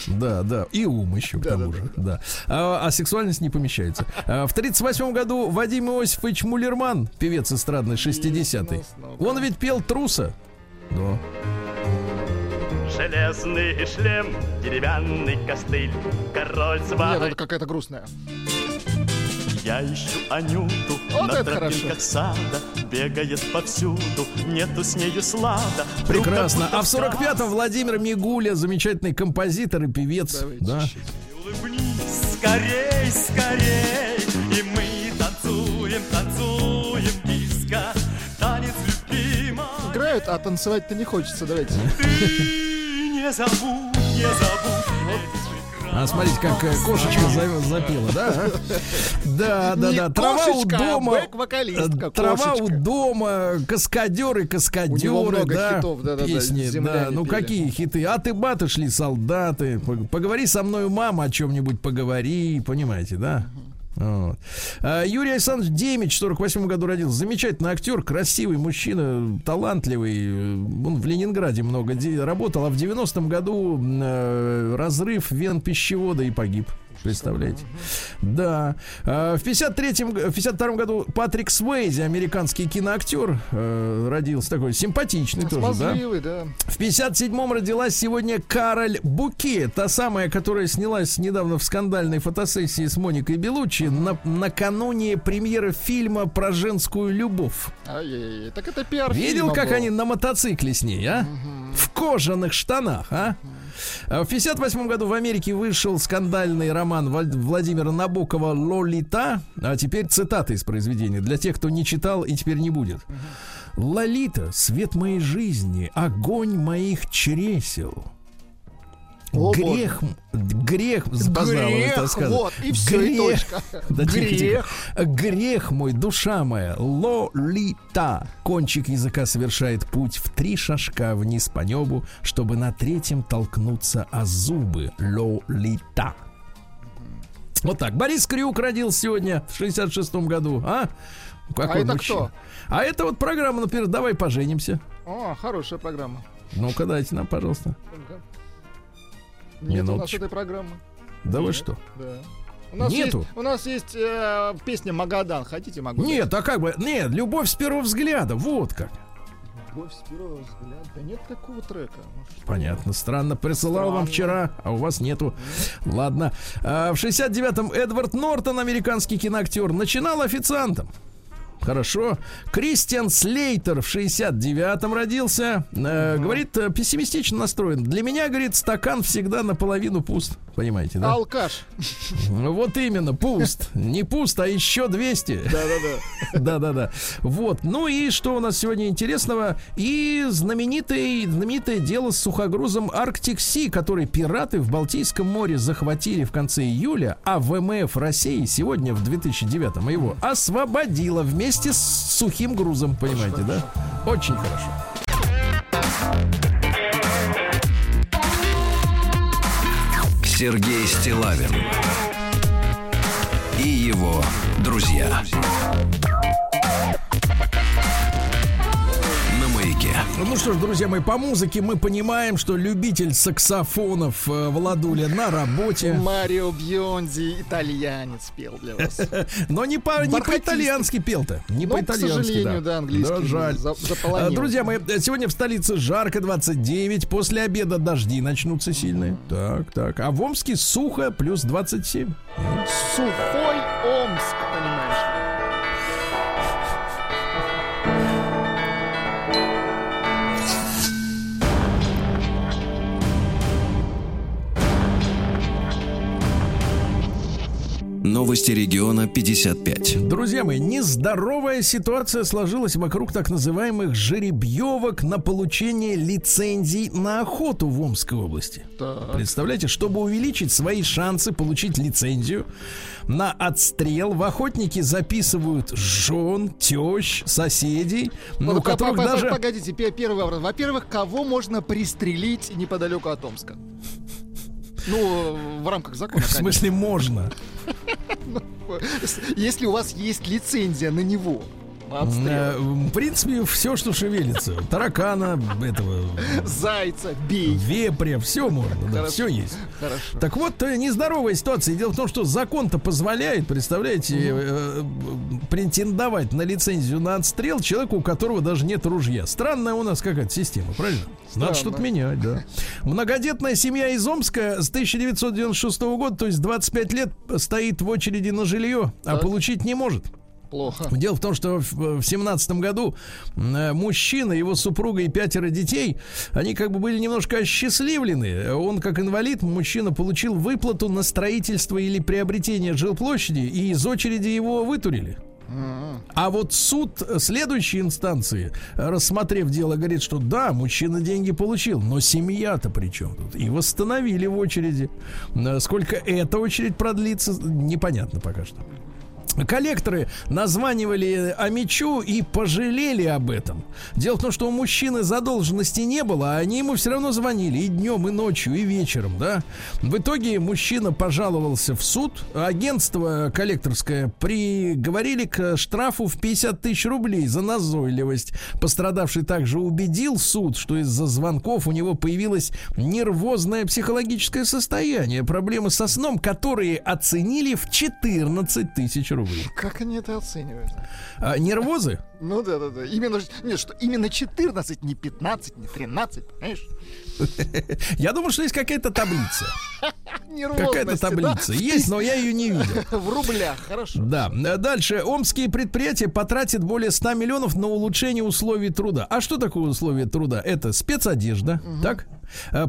Да, да, и ум еще к тому же. Да. А, а сексуальность не помещается. А, в тридцать восьмом году Вадим Иосифович Мулерман, певец эстрадный шестидесятый. Он ведь пел «Труса». Да. Железный шлем, деревянный костыль, король сварок. Нет, это какая-то грустная. Я ищу Анюту, вот на тропинках сада, бегает повсюду, нету с нею слада. Прекрасно. А в сорок пятом Владимир Мигуля, замечательный композитор и певец. Давайте, да. Улыбнись, скорей, скорей, и мы танцуем, танцуем диско, танец любимой. Играют, а танцевать-то не хочется, давайте. Не забудь, не забудь. А смотрите, как кошечка запела, да? Да, да, да. Трава у дома. Трава у дома, каскадеры, каскадеры, да. Песни, да. Ну какие хиты? А ты баты шли, солдаты. Поговори со мной, мама, о чем-нибудь поговори, понимаете, да? Вот. Юрий Александрович Демич в сорок восьмом году родился. Замечательный актер, красивый мужчина, талантливый. Он в Ленинграде много де- работал, а в девяностом году э- разрыв вен пищевода и погиб. Представляете? Да. В пятьдесят третьем, в пятьдесят втором году Патрик Суэйзи, американский киноактер, э, родился такой симпатичный, ну, тоже, да? Да. В пятьдесят седьмом родилась сегодня Кароль Буке, та самая, которая снялась недавно в скандальной фотосессии с Моникой Беллуччи на, накануне премьеры фильма про женскую любовь. Ай-яй-яй, так это пиар-фильм. Видел, как был. Они на мотоцикле с ней, а? Угу. В кожаных штанах, а? В пятьдесят восьмом году в Америке вышел скандальный роман Владимира Набокова «Лолита». А теперь цитаты из произведения для тех, кто не читал и теперь не будет. «Лолита, свет моей жизни, огонь моих чресел». О, грех, грех, запоздал, это сказано. Вот, и все, грех, и точка. Да, грех. Тихо, тихо. Грех мой, душа моя, лолита. Кончик языка совершает путь в три шажка вниз по небу, чтобы на третьем толкнуться о зубы. Лолита. Вот так. Борис Крюк родился сегодня в шестьдесят шестом году. А? Какой а это мужчина? Кто? А это вот программа, например, «Давай поженимся». О, хорошая программа. Ну-ка, дайте нам, пожалуйста. Нет, минуточку. У нас этой программы. Да нет, вы что? Да. У нас Нету. есть, у нас есть э, песня «Магадан». Хотите «Магадан»? Нет, а как бы... Нет, «Любовь с первого взгляда». Вот как. «Любовь с первого взгляда». Да нет такого трека. Понятно. Странно. Присылал Странно. вам вчера, а у вас нету. Нет. Ладно. А, в шестьдесят девятом Эдвард Нортон, американский киноактер, начинал официантом. Хорошо. Кристиан Слейтер в шестьдесят девятом родился. Э, угу. Говорит, пессимистично настроен. Для меня, говорит, стакан всегда наполовину пуст. Понимаете, да? Алкаш. Вот именно, пуст. Не пуст, а еще двести. Да-да-да. Да-да-да. Вот. Ну и что у нас сегодня интересного? И знаменитое, знаменитое дело с сухогрузом Arctic Sea, который пираты в Балтийском море захватили в конце июля, а ВМФ России сегодня, в две тысячи девятом, его освободило вместе с сухим грузом, понимаете, очень да? Хорошо. Очень хорошо. Сергей Стиллавин и его друзья. Ну что ж, друзья мои, по музыке мы понимаем, что любитель саксофонов Владуля на работе. Марио Бьонди итальянец пел для вас. Но не по-итальянски пел-то. Не по-итальянски, да. К сожалению, да, английский. Друзья мои, сегодня в столице жарко, двадцать девять. После обеда дожди начнутся сильные. Так, так. А в Омске сухо, плюс двадцать семь. Сухой Омск, понимаешь? Новости региона пятьдесят пять. Друзья мои, нездоровая ситуация сложилась вокруг так называемых жеребьевок на получение лицензий на охоту в Омской области. Так. Представляете, чтобы увеличить свои шансы получить лицензию на отстрел, в охотники записывают жен, тещ, соседей, ну, у которых даже... Погодите, первый вопрос. Во-первых, кого можно пристрелить неподалеку от Омска? Ну, в рамках закона. В смысле, конечно. Можно. Если у вас есть лицензия на него. Отстрел. В принципе, все, что шевелится. Таракана, этого... Зайца, бей. Вепря, все можно, да, все есть. Хорошо. Так вот, нездоровая ситуация. Дело в том, что закон-то позволяет, представляете, угу. претендовать на лицензию на отстрел человеку, у которого даже нет ружья. Странная у нас какая-то система, правильно? Странно. Надо что-то менять, да. Многодетная семья из Омска с тысяча девятьсот девяносто шестого года, то есть двадцать пять лет, стоит в очереди на жилье, так. а получить не может. Плохо. Дело в том, что в семнадцатом году мужчина, его супруга и пятеро детей, они как бы были немножко осчастливлены. Он как инвалид, мужчина получил выплату на строительство или приобретение жилплощади, и из очереди его вытурили. А вот суд следующей инстанции, рассмотрев дело, говорит, что да, мужчина деньги получил, но семья-то при чем тут? И восстановили в очереди. Сколько эта очередь продлится, непонятно пока что. Коллекторы названивали Амичу и пожалели об этом. Дело в том, что у мужчины задолженности не было, а они ему все равно звонили и днем, и ночью, и вечером, да. В итоге мужчина пожаловался в суд. Агентство коллекторское приговорили к штрафу в пятьдесят тысяч рублей за назойливость. Пострадавший также убедил суд, что из-за звонков у него появилось нервозное психологическое состояние, проблемы со сном, которые оценили в четырнадцать тысяч рублей. Как они это оценивают? А, нервозы? Ну да, да, да. Именно, нет, что именно четырнадцать, не пятнадцать, не тринадцать, понимаешь? Я думаю, что есть какая-то таблица. Какая-то таблица. Да? Есть, но я ее не видел. В рублях, хорошо. Да. Дальше. Омские предприятия потратят более ста миллионов на улучшение условий труда. А что такое условия труда? Это спецодежда, угу. так?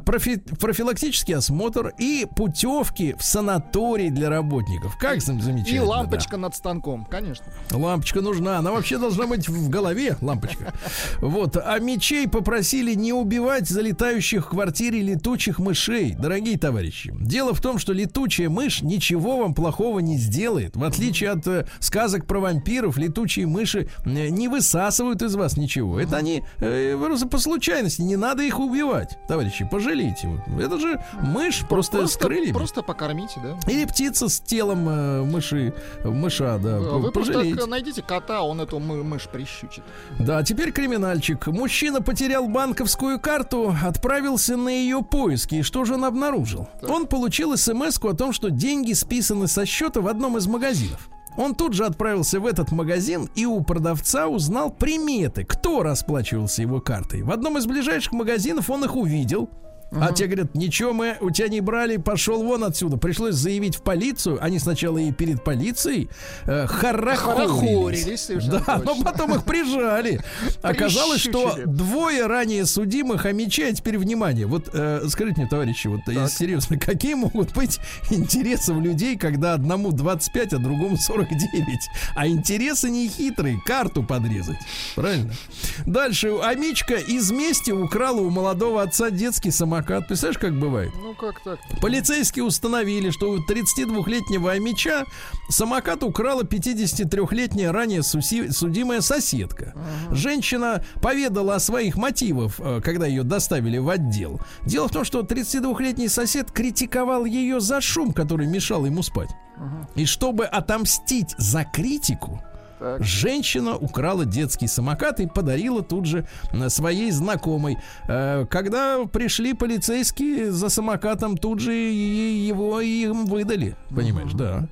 Профи- профилактический осмотр и путевки в санаторий для работников. Как замечательно. И лампочка да. над станком, конечно. Лампочка нужна. Она вообще должна быть в голове, лампочка. Вот. А мечей попросили не убивать залетающих в квартире летучих мышей. Дорогие товарищи, дело в том, что летучая мышь ничего вам плохого не сделает. В отличие от э, сказок про вампиров, летучие мыши э, не высасывают из вас ничего. Это они э, по случайности. Не надо их убивать, товарищи. товарищи, пожалейте. Это же мышь просто, просто с крыльями. Просто покормите, да. Или птица с телом э, мыши, мыша, да. Вы пожалейте. Просто найдите кота, он эту мы- мышь прищучит. Да, теперь криминальчик. Мужчина потерял банковскую карту, отправился на ее поиски. И что же он обнаружил? Так. Он получил смс-ку о том, что деньги списаны со счета в одном из магазинов. Он тут же отправился в этот магазин и у продавца узнал приметы, кто расплачивался его картой. В одном из ближайших магазинов он их увидел. Uh-huh. А те говорят, ничего мы у тебя не брали, пошел вон отсюда. Пришлось заявить в полицию. Они сначала и перед полицией э, хорохорились. Да, точно. Но потом их прижали. Оказалось, что двое ранее судимых о мече. А теперь, внимание, вот э, скажите мне, товарищи, вот так. Серьезно, какие могут быть интересы у людей, когда одному двадцать пять, а другому сорок девять? А интересы не хитрые, карту подрезать. Правильно? Дальше. Амичка из мести украла у молодого отца детский самолет. Макат. Представляешь, как бывает? Ну, как так? Полицейские установили, что у тридцатидвухлетнего амича самокат украла пятидесятитрёхлетняя ранее суси- судимая соседка. Ага. Женщина поведала о своих мотивах, когда ее доставили в отдел. Дело в том, что тридцатидвухлетний сосед критиковал ее за шум, который мешал ему спать. Ага. И чтобы отомстить за критику, так. Женщина украла детский самокат и подарила тут же своей знакомой. Когда пришли полицейские за самокатом, тут же его им выдали. Понимаешь, да.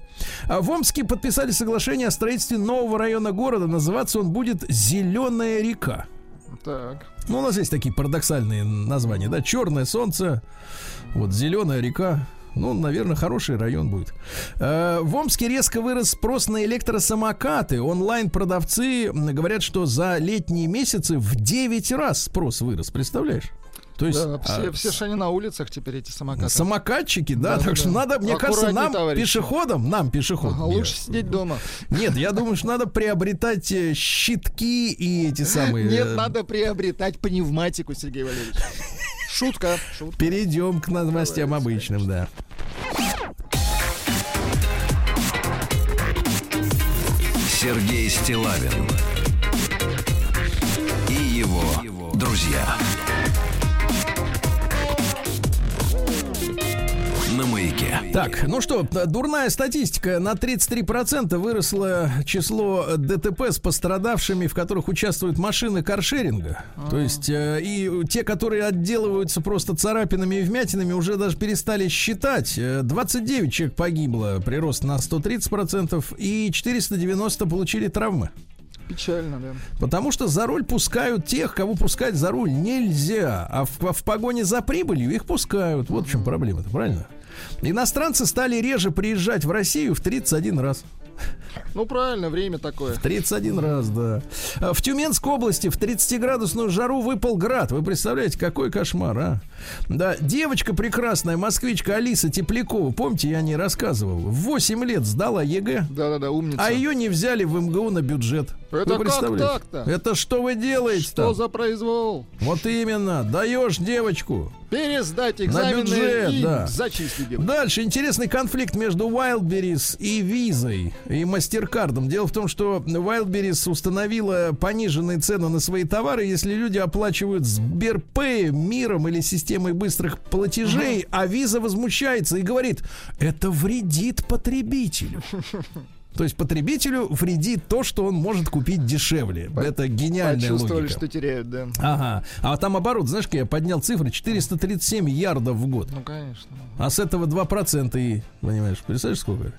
В Омске подписали соглашение о строительстве нового района города. Называться он будет «Зеленая река». Так. Ну, у нас есть такие парадоксальные названия, да? «Черное солнце», вот «Зеленая река». Ну, наверное, хороший район будет. В Омске резко вырос спрос на электросамокаты. Онлайн-продавцы говорят, что за летние месяцы в девять раз спрос вырос. Представляешь? То есть, да, все, а, все же они на улицах теперь, эти самокаты. Самокатчики, да, да так да. что надо, мне аккуратнее, кажется, нам, товарищи. пешеходам, нам, пешеходам. Ага, лучше сидеть дома. Нет, я думаю, что надо приобретать щитки и эти самые... Нет, надо приобретать пневматику, Сергей Валерьевич. Шутка. Шутка. Перейдем к новостям обычным, да. Сергей Стиллавин и его друзья на маяке. Так, ну что, дурная статистика. На тридцать три процента выросло число ДТП с пострадавшими, в которых участвуют машины каршеринга. А-а-а. То есть э, и те, которые отделываются просто царапинами и вмятинами, уже даже перестали считать. двадцать девять человек погибло, прирост на сто тридцать процентов, и четыреста девяносто получили травмы. Печально, да. Потому что за руль пускают тех, кого пускать за руль нельзя. А в, в погоне за прибылью их пускают. Вот в чем проблема-то, правильно? Иностранцы стали реже приезжать в Россию в тридцать один раз. Ну, правильно, время такое. В тридцать один раз, да. В Тюменской области в тридцатиградусную жару выпал град. Вы представляете, какой кошмар, а? Да, девочка прекрасная, москвичка Алиса Теплякова, помните, я о ней рассказывал, в восемь лет сдала ЕГЭ. Да-да-да, умница. А ее не взяли в МГУ на бюджет. Это вы как так-то? Это что вы делаете-то? Что за произвол? Вот именно, даешь девочку пересдать экзамены на бюджет, и да. зачислить девочку. Дальше интересный конфликт между Wildberries и Визой и Мастеркардом. Дело в том, что Wildberries установила пониженные цены на свои товары, если люди оплачивают Сберпэем, Миром или системой быстрых платежей, mm-hmm. а Виза возмущается и говорит, это вредит потребителю. То есть потребителю вредит то, что он может купить дешевле. Это гениальная логика. Почувствовали, что теряют, да. Ага. А там оборот, знаешь, я поднял цифры, четыреста тридцать семь ярдов в год. Ну, конечно. А с этого два процента и, понимаешь, представляешь, сколько?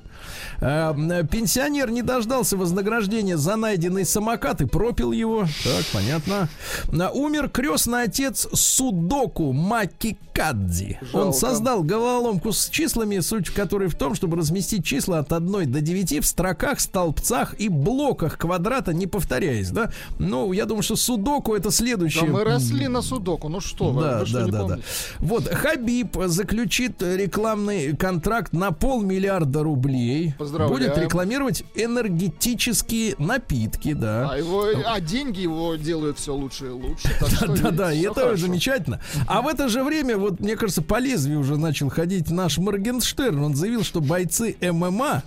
А, пенсионер не дождался вознаграждения за найденный самокат и пропил его. Так, понятно. А, умер крестный отец Судоку Макикадзи. Жалко. Он создал головоломку с числами, суть которой в том, чтобы разместить числа от одного до девяти в строках, столбцах и блоках квадрата, не повторяясь, да? Ну, я думаю, что Судоку это следующее. Да мы росли на Судоку, ну что вы, да, вы что, да, не да, помните? Да. Вот, Хабиб заключит рекламный контракт на полмиллиарда рублей. Будет рекламировать энергетические напитки, да. А, его, а деньги его делают все лучше и лучше. Да-да-да, и это замечательно. А в это же время, вот мне кажется, по лезвию уже начал ходить наш Моргенштерн. Он заявил, что бойцы ММА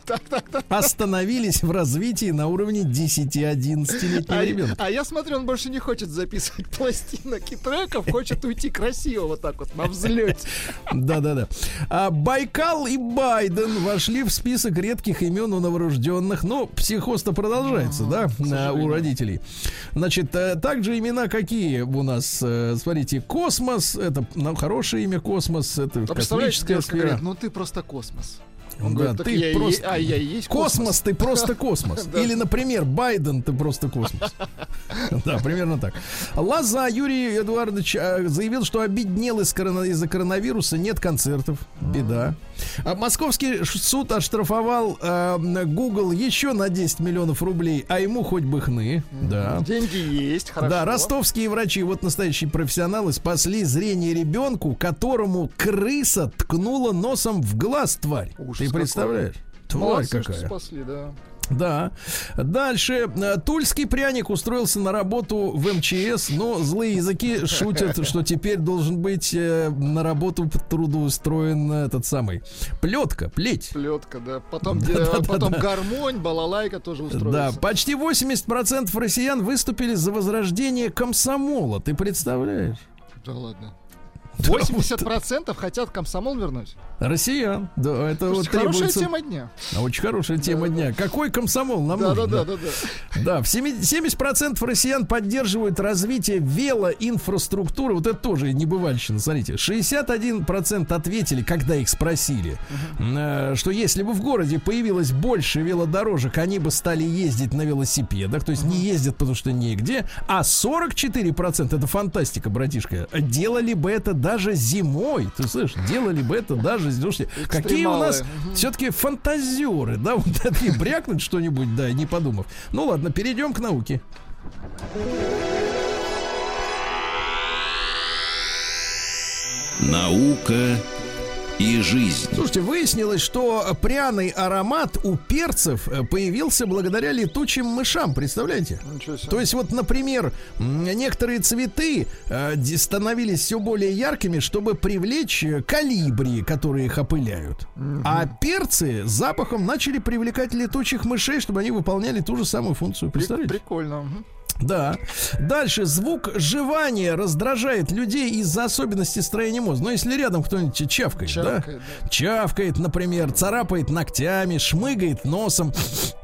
остановили остановились в развитии на уровне десять-одиннадцатилетнего ребенка. А я смотрю, он больше не хочет записывать пластинок и треков, хочет уйти красиво вот так вот на взлете. Да-да-да. Байкал и Байден вошли в список редких имен у новорожденных. Но психоз-то продолжается, да, у родителей. Значит, также имена какие у нас? Смотрите, Космос, это хорошее имя, Космос, это космическая сфера. Ну ты просто Космос. Он да, говорит, ты я просто... я, а, я есть космос. Космос, ты просто космос. Или, например, Байден, ты просто космос. Да, примерно так. Лоза Юрий Эдуардович заявил, что обеднел из-за коронавируса, нет концертов. Беда. Московский суд оштрафовал Google еще на десять миллионов рублей, а ему хоть бы хны. Деньги есть, хорошо. Да, ростовские врачи, вот настоящие профессионалы, спасли зрение ребенку, которому крыса ткнула носом в глаз, тварь. Ты представляешь? Тварь какая. Спасли, да. Да. Дальше. Тульский пряник устроился на работу в эм че эс, но злые языки шутят, что теперь должен быть на работу по труду устроен этот самый. Плетка, плеть. Плетка, да. Потом, да, да, потом да, гармонь, балалайка тоже устроится. Да. Почти восемьдесят процентов россиян выступили за возрождение комсомола. Ты представляешь? Да ладно. восемьдесят процентов хотят комсомол вернуть. Россиян, да, это вот хорошая тема дня. А очень хорошая тема дня. Какой комсомол нам нужен? Да, да, да, да. Да, семьдесят процентов россиян поддерживают развитие велоинфраструктуры. Вот это тоже небывальщина, смотрите. шестьдесят один процент ответили, когда их спросили, что если бы в городе появилось больше велодорожек, они бы стали ездить на велосипедах, то есть не ездят, потому что негде. А сорок четыре процента, это фантастика, братишка, делали бы это до даже зимой, ты слышишь, делали бы это даже, слушайте, какие у нас все-таки фантазеры, да, вот такие брякнуть что-нибудь, да, не подумав. Ну ладно, перейдем к науке. Наука и жизнь. Слушайте, выяснилось, что пряный аромат у перцев появился благодаря летучим мышам, представляете? То есть вот, например, некоторые цветы становились все более яркими, чтобы привлечь колибри, которые их опыляют. Угу. А перцы запахом начали привлекать летучих мышей, чтобы они выполняли ту же самую функцию, представляете? Прикольно. Да. Дальше. Звук жевания раздражает людей из-за особенностей строения мозга. Но если рядом кто-нибудь чавкает, чавкает, да? Да. Чавкает, например, царапает ногтями, шмыгает носом,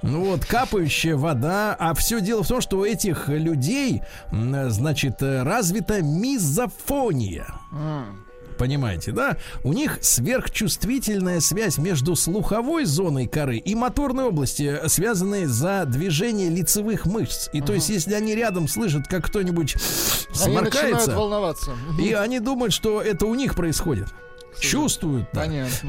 вот, капающая вода. А все дело в том, что у этих людей, значит, развита мизофония. Mm. Понимаете, да? У них сверхчувствительная связь между слуховой зоной коры и моторной области, связанные за движение лицевых мышц. И uh-huh. то есть, если они рядом слышат, как кто-нибудь сморкается, они начинают волноваться. И они думают, что это у них происходит. Чувствуют.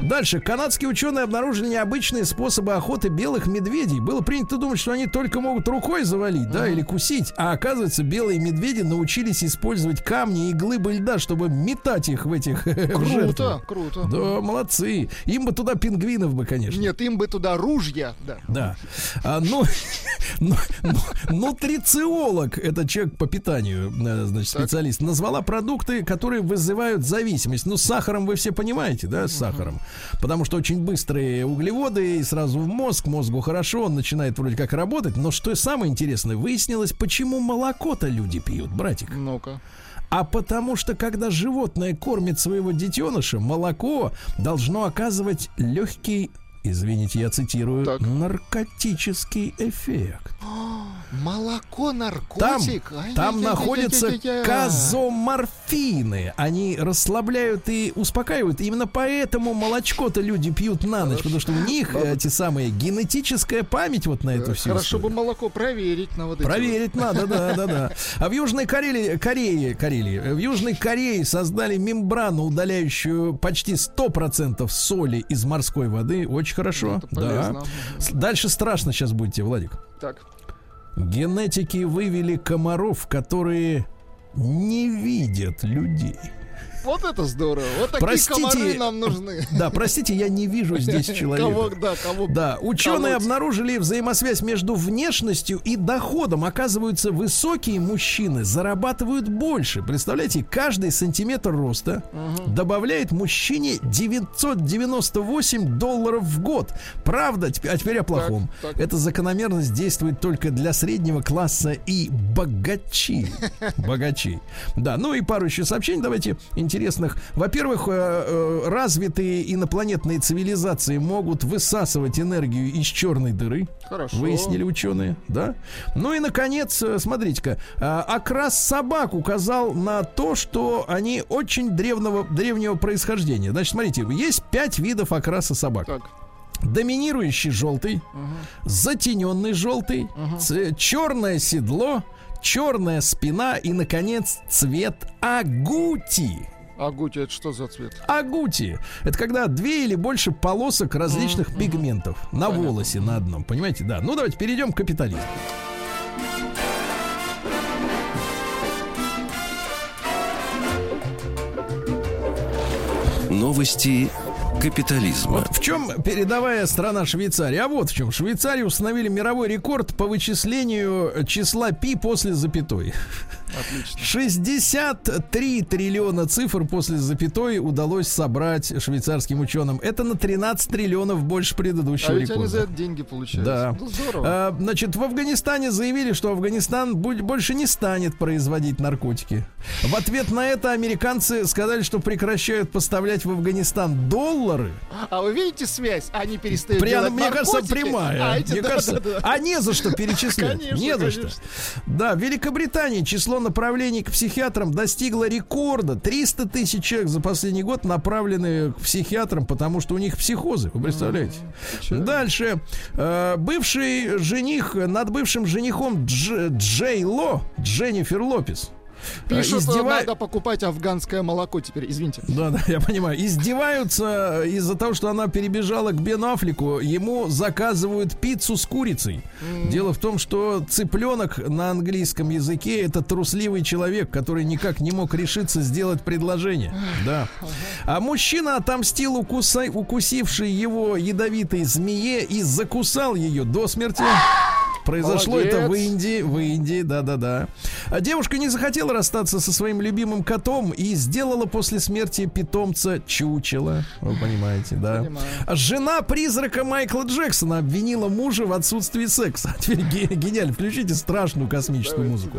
Дальше. Канадские ученые обнаружили необычные способы охоты белых медведей. Было принято думать, что они только могут рукой завалить, да, или кусить. А оказывается, белые медведи научились использовать камни и глыбы льда, чтобы метать их в этих жертвах. Круто, круто. Да, молодцы. Им бы туда пингвинов бы, конечно. Нет, им бы туда ружья. Да. Нутрициолог, это человек по питанию, значит, специалист, назвала продукты, которые вызывают зависимость. Ну, с сахаром вы все понимаете, да, с сахаром. Потому что очень быстрые углеводы и сразу в мозг, мозгу хорошо, он начинает вроде как работать. Но что самое интересное, выяснилось, почему молоко-то люди пьют, братик. Ну-ка. А потому что, когда животное кормит своего детеныша, молоко должно оказывать легкий, извините, я цитирую, так, наркотический эффект. Молоко, наркотик. Там, там находятся казоморфины. Они расслабляют и успокаивают. Именно поэтому молочко-то люди пьют на ночь, потому что у них эти самые генетическая память вот на эту всю. Хорошо бы молоко проверить на вот эти. Проверить надо, да, да, да. А в Южной Карелии, Корее, Карелии, в Южной Корее создали мембрану, удаляющую почти сто процентов соли из морской воды. Очень хорошо. Да. Дальше страшно сейчас будете, Владик. Так. Генетики вывели комаров, которые не видят людей. Вот это здорово. Вот такие простите, комары нам нужны. Да, простите, я не вижу здесь человека. Кого, да, кого, да. Ученые колоть. Обнаружили взаимосвязь между внешностью и доходом. Оказывается, высокие мужчины зарабатывают больше. Представляете, каждый сантиметр роста угу. добавляет мужчине девятьсот девяносто восемь долларов в год. Правда, а теперь о плохом. Так, так. Эта закономерность действует только для среднего класса и богачей. Богачей. Да, ну и пару еще сообщений давайте интересных. Во-первых, развитые инопланетные цивилизации могут высасывать энергию из черной дыры. Хорошо. Выяснили ученые, да? Ну и, наконец, смотрите-ка, окрас собак указал на то, что они очень древнего, древнего происхождения. Значит, смотрите, есть пять видов окраса собак. Так. Доминирующий желтый, угу. затененный желтый, угу. ц- черное седло, черная спина и, наконец, цвет агути. Агути — это что за цвет? Агути — это когда две или больше полосок различных mm-hmm. пигментов mm-hmm. на Понятно. волосе на одном, понимаете? Да. Ну давайте перейдем к капитализму. Новости капитализма. Вот в чем передовая страна Швейцарии? А вот в чем. В Швейцарии установили мировой рекорд по вычислению числа пи после запятой. Отлично. шестьдесят три триллиона цифр после запятой удалось собрать швейцарским ученым. Это на тринадцать триллионов больше предыдущего рекорда. А ведь рекорда. Они за это деньги получают. Да. Ну, здорово. А, значит, в Афганистане заявили, что Афганистан больше не станет производить наркотики. В ответ на это американцы сказали, что прекращают поставлять в Афганистан доллары. А вы видите связь? Они перестают Прям, делать мне наркотики. Кажется, прямая. А, эти, мне да, кажется, да, да. а не за что перечислять. Конечно, не за что. Да, в Великобритании число направлений к психиатрам достигло рекорда. триста тысяч человек за последний год направлены к психиатрам, потому что у них психозы, вы представляете? Mm-hmm. Дальше. Э, бывший жених, над бывшим женихом Дж, Джей Ло, Дженнифер Лопес. Пишут, что Издева... надо покупать афганское молоко теперь, извините. Да, да, я понимаю. Издеваются из-за того, что она перебежала к Бену Аффлеку. Ему заказывают пиццу с курицей. Mm. Дело в том, что цыпленок на английском языке — это трусливый человек, который никак не мог решиться сделать предложение. Да. А мужчина отомстил укуса... укусившей его ядовитой змее и закусал ее до смерти. Произошло Молодец. это в Индии, в Индии, да-да-да. А девушка не захотела расстаться со своим любимым котом и сделала после смерти питомца чучело. Вы понимаете, да. Понимаю. Жена призрака Майкла Джексона обвинила мужа в отсутствии секса. Теперь гениально, включите страшную космическую давайте, музыку.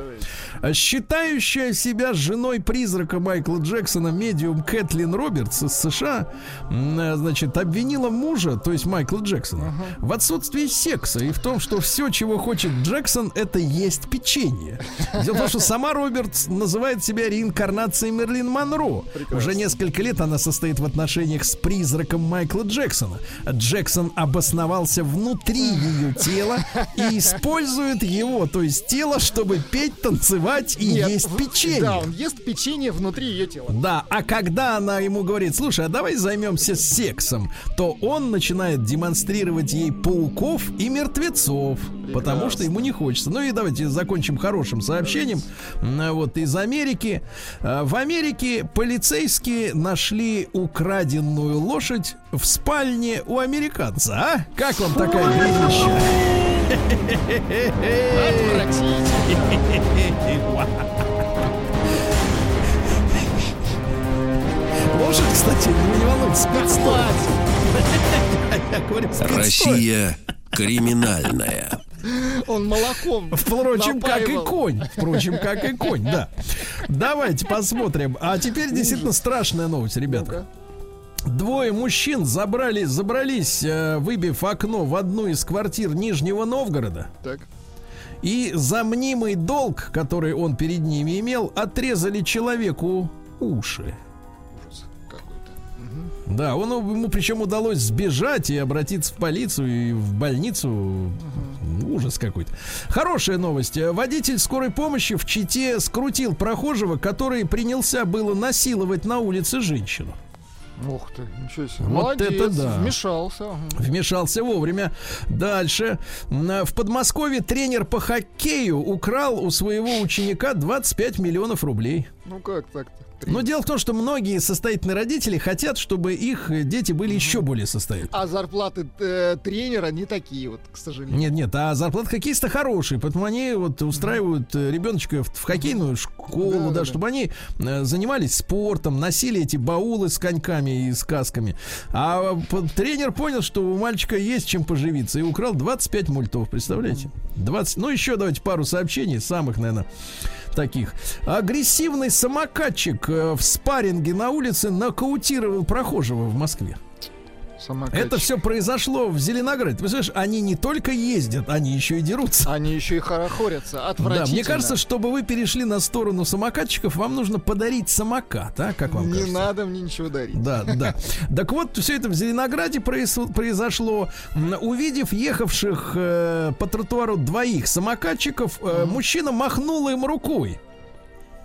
Давайте. Считающая себя женой призрака Майкла Джексона медиум Кэтлин Робертс из США, значит, обвинила мужа, то есть Майкла Джексона, uh-huh. в отсутствии секса и в том, что все, чего хочет Джексон, это есть печенье. Дело в том, что сама Робертс называет себя реинкарнацией Мерлин Монро. Прекрасно. Уже несколько лет она состоит в отношениях с призраком Майкла Джексона. Джексон обосновался внутри ее тела и использует его, то есть тело, чтобы петь, танцевать и Нет, есть печенье. Да, он ест печенье внутри ее тела. Да, а когда она ему говорит: слушай, а давай займемся сексом, то он начинает демонстрировать ей пауков и мертвецов. Потому Прекрасно. что ему не хочется. Ну и давайте закончим хорошим сообщением. Вот из Америки. В Америке полицейские нашли украденную лошадь в спальне у американца. А? Как вам такая вещь? Лошадь, кстати, не волнуйтесь, спецстой. Россия криминальная. Он молоком. Впрочем, напаивал. как и конь. Впрочем, как и конь, да. Давайте посмотрим. А теперь действительно страшная новость, ребята. Двое мужчин забрали, забрались, выбив окно в одну из квартир Нижнего Новгорода. Так. И за мнимый долг, который он перед ними имел, отрезали человеку уши. Да, он, ему причем удалось сбежать и обратиться в полицию и в больницу. Uh-huh. Ужас какой-то. Хорошая новость. Водитель скорой помощи в Чите скрутил прохожего, который принялся было насиловать на улице женщину. Ух ты, ничего себе. Вот Молодец, это да. вмешался. Вмешался вовремя. Дальше. В Подмосковье тренер по хоккею украл у своего ученика двадцать пять миллионов рублей. Ну как так-то? Но дело в том, что многие состоятельные родители хотят, чтобы их дети были еще более состоятельными. А зарплаты э, тренера не такие вот, к сожалению. Нет, нет, а зарплаты хоккеиста хорошие, поэтому они вот устраивают да. ребеночка в, в хоккейную школу, да, да, да, чтобы да. они э, занимались спортом, носили эти баулы с коньками и с касками. А э, тренер понял, что у мальчика есть чем поживиться, и украл двадцать пять мультов, представляете? двадцать Ну еще давайте пару сообщений, самых, наверное, таких. Агрессивный самокатчик в спарринге на улице нокаутировал прохожего в Москве. Самокатчик. Это все произошло в Зеленограде. Ты понимаешь, они не только ездят, они еще и дерутся. Они еще и хорохорятся. Отвратительно. Да, мне кажется, чтобы вы перешли на сторону самокатчиков, вам нужно подарить самокат, а? Как вам не кажется? Не надо мне ничего дарить. Да, да. Так вот, все это в Зеленограде произошло. Увидев ехавших э, по тротуару двоих самокатчиков, э, мужчина махнул им рукой.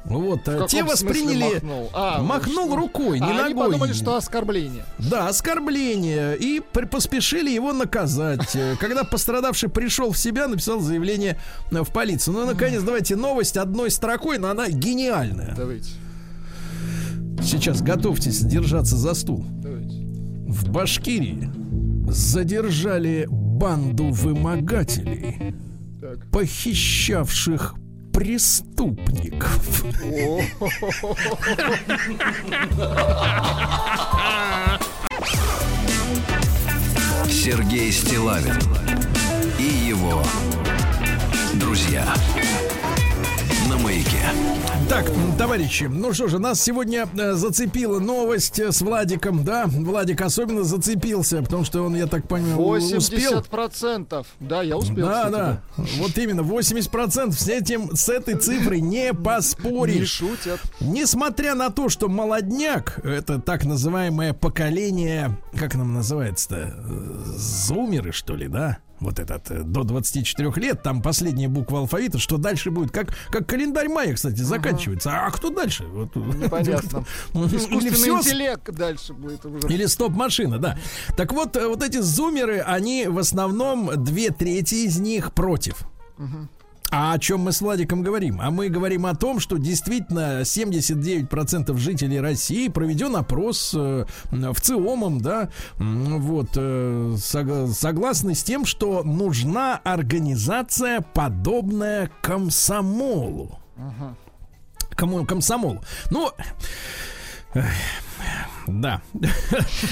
Вот, те восприняли, махнул, а, махнул ну, рукой, не а ногой. Они подумали, что оскорбление. Да, оскорбление. И при- поспешили его наказать. Когда пострадавший пришел в себя, написал заявление в полицию. Ну, наконец, давайте новость одной строкой, но она гениальная. Давайте. Сейчас готовьтесь держаться за стул. Давайте. В Башкирии задержали банду вымогателей, так. похищавших преступников. Сергей Стиллавин и его друзья на Маяке. Так, товарищи, ну что же, нас сегодня э, зацепила новость с Владиком, да? Владик особенно зацепился, потому что он, я так понимаю, восемьдесят процентов успел. восемьдесят процентов, да, я успел. Да, да, вот именно, восемьдесят процентов с этим, с этой цифрой не поспоришь. Не шутят. Несмотря на то, что молодняк, это так называемое поколение, как нам называется-то, зумеры, что ли, да? Вот этот, до двадцати четырёх лет, там последняя буква алфавита, что дальше будет, как, как календарь мая, кстати, ага. заканчивается. А, а кто дальше? Вот. Непонятно. Искусственный или все... интеллект дальше будет уже. Или стоп-машина, да. Так вот, вот эти зумеры, они в основном, две трети из них против. Угу. А о чем мы с Владиком говорим? А мы говорим о том, что действительно семьдесят девять процентов жителей России проведен опрос э, в ЦИОМом, да, вот, э, сог, согласны с тем, что нужна организация, подобная комсомолу. Ага. Кому комсомолу? Ну... Эх. Да.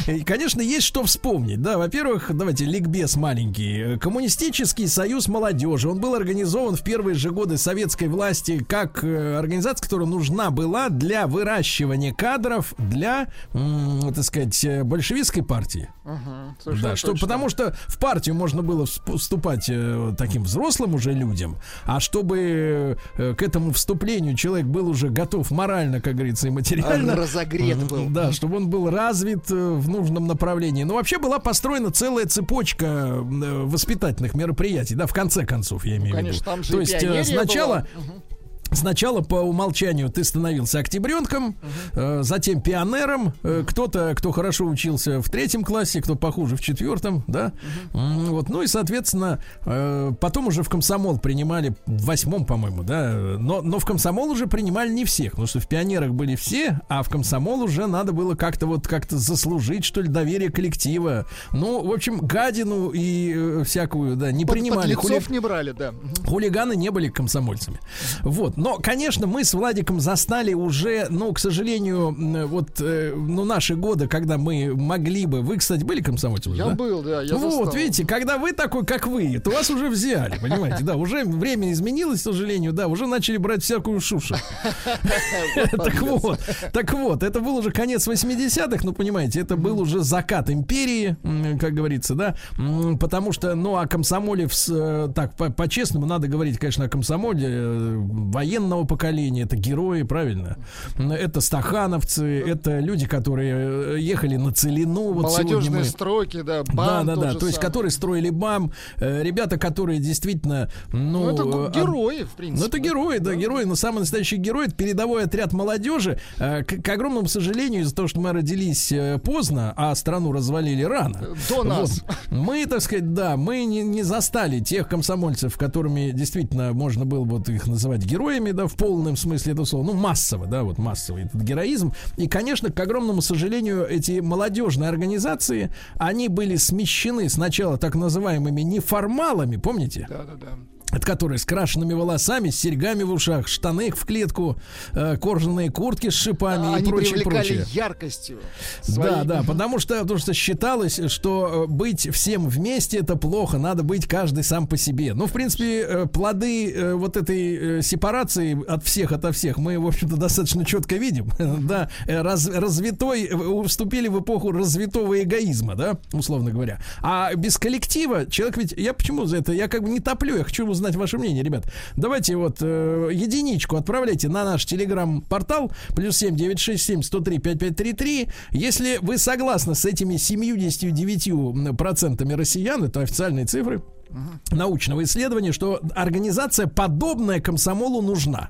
И, конечно, есть что вспомнить. Да, во-первых, давайте ликбез маленький. Коммунистический союз молодежи. Он был организован в первые же годы советской власти как организация, которая нужна была для выращивания кадров для, м- так сказать, большевистской партии. Угу, слушай, да, что, потому что в партию можно было вступать э, таким взрослым уже людям, а чтобы э, к этому вступлению человек был уже готов морально, как говорится, и материально. Разогрет был. Да, чтобы он был развит в нужном направлении. Но вообще была построена целая цепочка воспитательных мероприятий, да, в конце концов, я имею ну, конечно, в виду. Там же то есть сначала... Сначала по умолчанию ты становился октябренком, uh-huh. э, затем пионером, э, кто-то, кто хорошо учился в третьем классе, кто похуже в четвертом, да, uh-huh. вот, ну и, соответственно, э, потом уже в комсомол принимали в восьмом, по-моему, да, но, но в комсомол уже принимали не всех, потому что в пионерах были все, а в комсомол уже надо было как-то вот, как-то заслужить, что ли, доверие коллектива, ну, в общем, гадину и всякую, да, не под, принимали. Подлецов хули... не брали, да. Uh-huh. Хулиганы не были комсомольцами, вот. Но, конечно, мы с Владиком застали уже, ну, к сожалению, вот, ну, наши годы, когда мы могли бы... Вы, кстати, были комсомольцем? Я да? был, да, я вот, застал. Видите, когда вы такой, как вы, то вас уже взяли, понимаете, да, уже время изменилось, к сожалению, да, уже начали брать всякую шушу. Так вот, так вот, это был уже конец восьмидесятых, ну, понимаете, это был уже закат империи, как говорится, да, потому что, ну, о комсомоле, так, по-честному, надо говорить, конечно, о комсомоле, военном, военного поколения, это герои, правильно? Это стахановцы, это люди, которые ехали на целину. Вот молодежные мы... стройки, да, БАМ. Да, да, да, то есть, самый. которые строили БАМ, ребята, которые действительно, ну... ну это герои, в принципе. Ну, это герои, да, да, герои, но самый настоящий герой, это передовой отряд молодежи. К, к огромному сожалению, из-за того, что мы родились поздно, а страну развалили рано. До нас. Вот, мы, так сказать, да, мы не, не застали тех комсомольцев, которыми действительно можно было бы вот их называть героями. героями, да, в полном смысле этого слова, ну, массово, да, вот массовый этот героизм. И, конечно, к огромному сожалению, эти молодежные организации, они были смещены сначала так называемыми неформалами, помните? Да, да, да. От которой с крашенными волосами, с серьгами в ушах, штаны в клетку, э, кожаные куртки с шипами, да, и они прочее, привлекали прочее. Яркостью. Своей. Да, да, потому что, потому что считалось, что быть всем вместе это плохо, надо быть каждый сам по себе. Ну, в принципе, плоды вот этой сепарации от всех, ото всех мы, в общем-то, достаточно четко видим. Да, раз, развитой, вступили в эпоху развитого эгоизма, да, условно говоря. А без коллектива человек ведь, я почему за это, я как бы не топлю, я хочу узнать ваше мнение, ребят. Давайте вот э, единичку отправляйте на наш телеграм-портал плюс семь девятьсот шестьдесят семь сто три пятьдесят пять тридцать три. Если вы согласны с этими семьюдесятью девятью процентами россиян, это официальные цифры uh-huh. научного исследования, что организация, подобная комсомолу, нужна.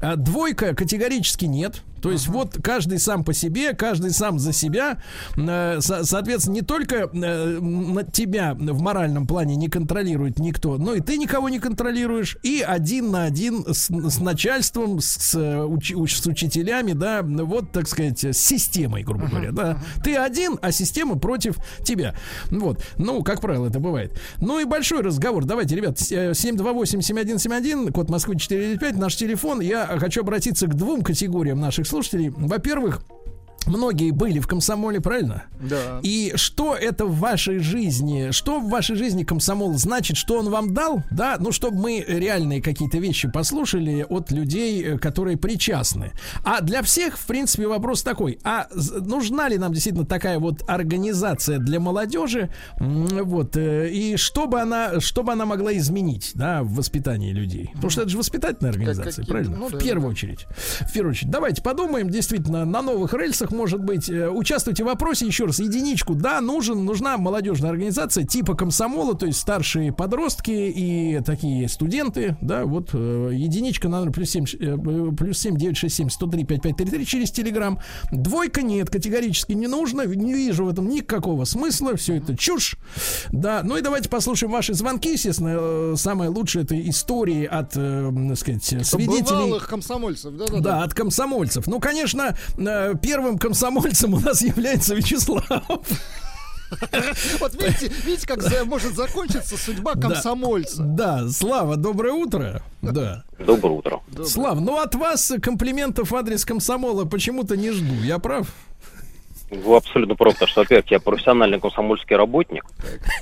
А двойка категорически нет. То есть uh-huh. вот каждый сам по себе, каждый сам за себя. Соответственно, не только тебя в моральном плане не контролирует никто, но и ты никого не контролируешь. И один на один с, с начальством, с, уч, с учителями, да, вот, так сказать, с системой, грубо uh-huh. говоря, да. Ты один, а система против тебя. Вот. Ну, как правило, это бывает. Ну и большой разговор. Давайте, ребят, семь два восемь семь один семь один, код Москвы четыреста девяносто пять, наш телефон. Я хочу обратиться к двум категориям наших слушателей. Во-первых, многие были в комсомоле, правильно? Да. И что это в вашей жизни, что в вашей жизни комсомол значит, что он вам дал, да? Ну, чтобы мы реальные какие-то вещи послушали от людей, которые причастны. А для всех, в принципе, вопрос такой: а нужна ли нам действительно такая вот организация для молодежи? Вот. И что бы она, что бы она могла изменить, да, в воспитании людей? Потому что это же воспитательная организация, правильно? Ну, в да, первую да. очередь. В первую очередь. Давайте подумаем, действительно, на новых рельсах, может быть, участвуйте в вопросе. Еще раз, единичку, да, нужен, нужна молодежная организация типа комсомола, то есть старшие подростки и такие студенты, да, вот единичка, наверное, плюс семь девятьсот шестьдесят семь сто три пятьдесят пять тридцать три через телеграм. Двойка нет, категорически не нужно, не вижу в этом никакого смысла, все это чушь, да. Ну и давайте послушаем ваши звонки, естественно, самое лучшее это истории от, так сказать, свидетелей. Бывалых комсомольцев, да, да, да, от комсомольцев. Ну, конечно, первым комсомольцем у нас является Вячеслав. Вот видите, видите, как может закончиться судьба комсомольца. Да, да. Слава, доброе утро. Да. Доброе утро. Слав, ну от вас комплиментов в адрес комсомола почему-то не жду. Я прав? Вы абсолютно прав, потому что, во-первых, я профессиональный комсомольский работник,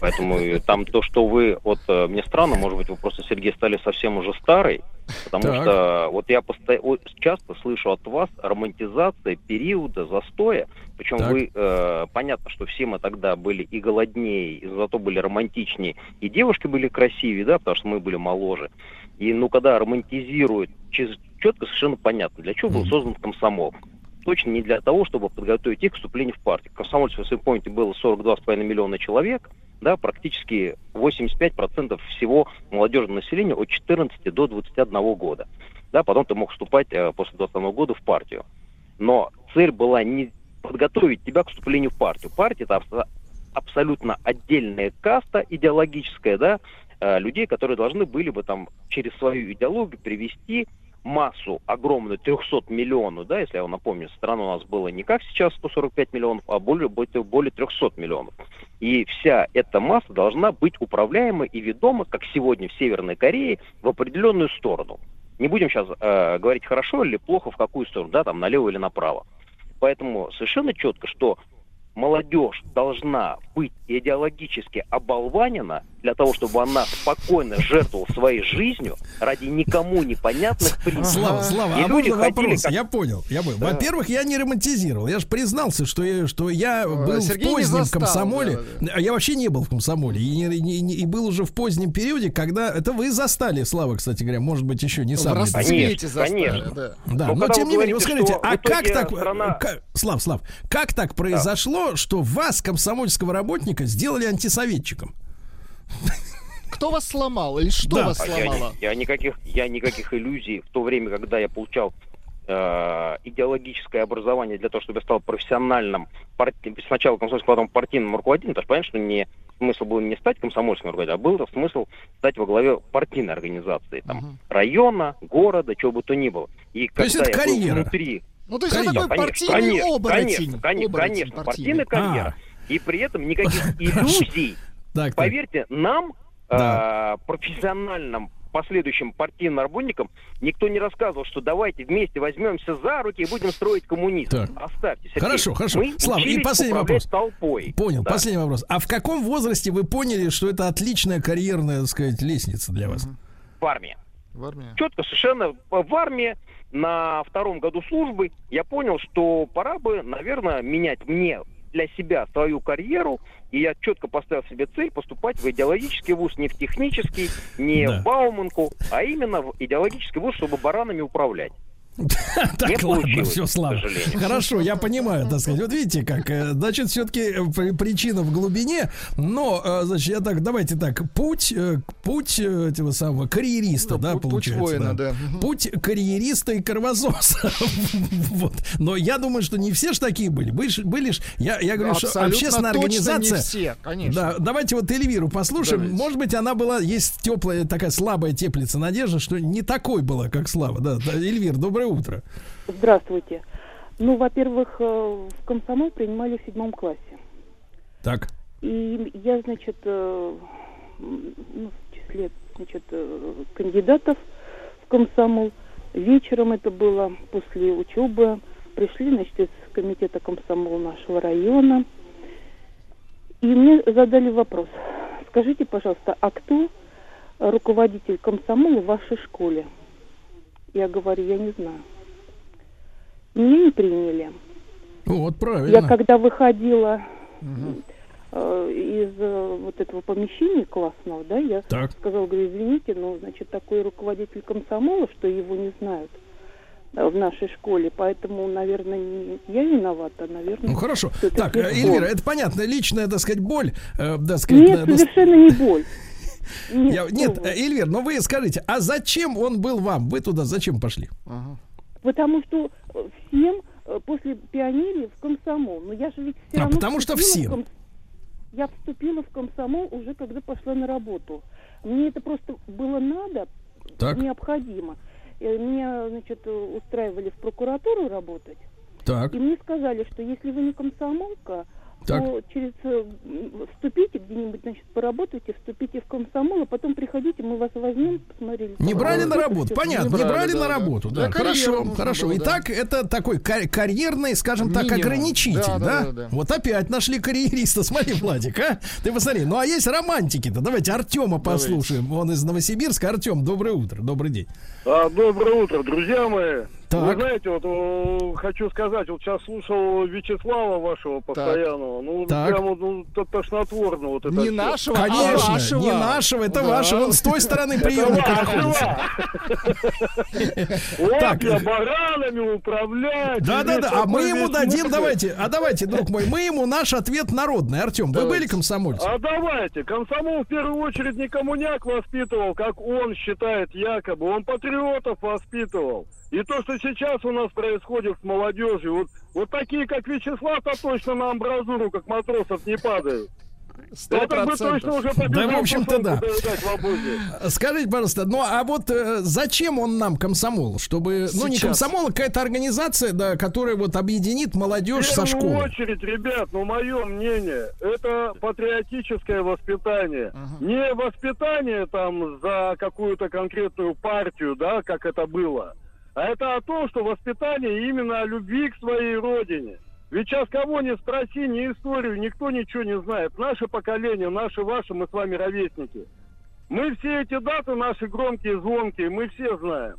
поэтому там то, что вы, вот мне странно, может быть, вы просто, Сергей, стали совсем уже старый, потому так. что вот я посто... часто слышу от вас романтизации периода застоя, причем так. вы, э, понятно, что все мы тогда были и голоднее, и зато были романтичнее, и девушки были красивее, да, потому что мы были моложе. И, ну, когда романтизируют, четко совершенно понятно, для чего был создан комсомол. Точно не для того, чтобы подготовить их к вступлению в партию. Комсомольцев, если вы помните, было сорок два с половиной миллиона человек, да, практически восемьдесят пять процентов всего молодежного населения от четырнадцати до двадцати одного года. Да, потом ты мог вступать э, после двадцати одного года в партию. Но цель была не подготовить тебя к вступлению в партию. Партия – это абс- абсолютно отдельная каста идеологическая, да, э, людей, которые должны были бы там через свою идеологию привести массу огромную, трехсот миллионов, да, если я вам напомню, страна у нас была не как сейчас сто сорок пять миллионов, а более, более трехсот миллионов. И вся эта масса должна быть управляема и ведома, как сегодня в Северной Корее, в определенную сторону. Не будем сейчас э, говорить, хорошо или плохо, в какую сторону, да, там, налево или направо. Поэтому совершенно четко, что молодежь должна быть идеологически оболванена для того, чтобы она спокойно жертвовала своей жизнью ради никому непонятных принципов. Слава, Слава, а можно вопрос? Как... Я понял. Я понял. Да. Во-первых, я не романтизировал. Я же признался, что я, что я был Сергей в позднем застал, комсомоле. Да, да. Я вообще не был в комсомоле. И, и, и был уже в позднем периоде, когда... Это вы застали, Слава, кстати говоря. Может быть, еще не сам. Конечно, конечно. Да. Да. Но, но тем не менее, вы скажите, а как так... Страна... Как... Слав, Слав, как так произошло, да, что вас, комсомольского работника, сделали антисоветчиком? Кто вас сломал или что да. вас сломало? Я, я, никаких, я никаких иллюзий в то время, когда я получал идеологическое образование для того, чтобы я стал профессиональным, парти... сначала комсомольским, потом партийным руководителем, то есть понятно, что не... смысл был не стать комсомольским руководителем, а был смысл стать во главе партийной организации, там, угу. района, города, чего бы то ни было. И то есть это карьера? Внутри... Ну, то есть карьера. Это такой партийный конечно, оборотень. Конечно, конечно, оборотень, конечно партийная карьера. А. И при этом никаких иллюзий, поверьте, нам, профессиональным, последующим партийным работникам никто не рассказывал, что давайте вместе возьмемся за руки и будем строить коммунизм. Так. Оставьте. Сергей. Хорошо, хорошо. Мы Слава, и последний вопрос. Толпой. Понял, да. последний вопрос. А в каком возрасте вы поняли, что это отличная карьерная, так сказать, лестница для вас? В армии. В армии. Четко, совершенно в армии. На втором году службы я понял, что пора бы, наверное, менять мне для себя свою карьеру, и я четко поставил себе цель поступать в идеологический вуз, не в технический, не да. в Бауманку, а именно в идеологический вуз, чтобы баранами управлять. Так, ладно, все, Слава. Хорошо, я понимаю, так сказать. Вот видите, как, значит, все-таки причина в глубине, но, значит, я так, давайте так, путь, путь этого самого карьериста, да, получается. Путь воина, да. Путь карьериста и кровососа. Вот. Но я думаю, что не все ж такие были. Были ж, я говорю, что общественная организация... Абсолютно не все, конечно. Давайте вот Эльвиру послушаем. Может быть, она была, есть теплая, такая слабая теплица надежда, что не такой была, как Слава. Да, Эльвир, доброе утро. Здравствуйте. Ну, во-первых, в комсомол принимали в седьмом классе. Так. И я, значит, ну, в числе, значит, кандидатов в комсомол. Вечером это было после учебы. Пришли, значит, из комитета комсомола нашего района. И мне задали вопрос. Скажите, пожалуйста, а кто руководитель комсомола в вашей школе? Я говорю, я не знаю. Меня не приняли. Вот, правильно. Я когда выходила угу. э, из э, вот этого помещения классного, да, я так. сказала, говорю, извините, но, значит, такой руководитель комсомола, что его не знают в нашей школе, поэтому, наверное, не я виновата, наверное... Ну, хорошо. Так, Эльвира, это понятно, личная, так сказать, боль, э, так сказать... Нет, да, совершенно не боль. Нет, Я, нет Эльвир, но вы скажите, а зачем он был вам? Вы туда зачем пошли? Потому что всем после пионерии в комсомол. Но я же ведь все а, равно потому что всем. Ком... Я вступила в комсомол уже когда пошла на работу. Мне это просто было надо, так. необходимо. Меня, значит, устраивали в прокуратуру работать. Так. И мне сказали, что если вы не комсомолка, так. то через вступите где-нибудь, значит, поработайте, вступите в комсомол, а потом приходите, мы вас возьмем, посмотрели. Не брали на работу, понятно, не брали на работу. Да, хорошо, хорошо. Итак, это такой карьерный, скажем так, ограничитель, да? Вот опять нашли карьериста, смотри, Владик, а? Ты посмотри, ну а есть романтики-то, давайте Артема послушаем, он из Новосибирска. Артем, доброе утро, добрый день. Доброе утро, друзья мои. Так. Вы знаете, вот о, хочу сказать, вот сейчас слушал Вячеслава вашего постоянного, так. ну так. прямо ну, тошнотворно вот это. Не все. Нашего, конечно, а вашего. Не нашего, это да. вашего, он с той стороны приемника находится. Вот я баранами управлять. Да-да-да, а мы ему дадим, давайте, а давайте, друг мой, мы ему наш ответ народный. Артем, вы были комсомольцем? А давайте, комсомол в первую очередь не коммуняк воспитывал, как он считает якобы, он патриотов воспитывал. И то, что сейчас у нас происходит с молодежью, вот, вот такие, как Вячеслав-то точно на амбразуру, как матросов, не падают. сто процентов. Это мы точно уже победим. Да, в общем-то, да. Скажите, пожалуйста, ну а вот э, зачем он нам комсомол? Чтобы, сейчас. Ну не комсомол, а какая-то организация, да, которая вот объединит молодежь со школой. В первую очередь, ребят, ну мое мнение, это патриотическое воспитание. Ага. Не воспитание там за какую-то конкретную партию, да, как это было. А это о том, что воспитание именно о любви к своей родине. Ведь сейчас кого не спроси, ни историю, никто ничего не знает. Наше поколение, наши, ваши, мы с вами ровесники. Мы все эти даты, наши громкие, звонкие, мы все знаем.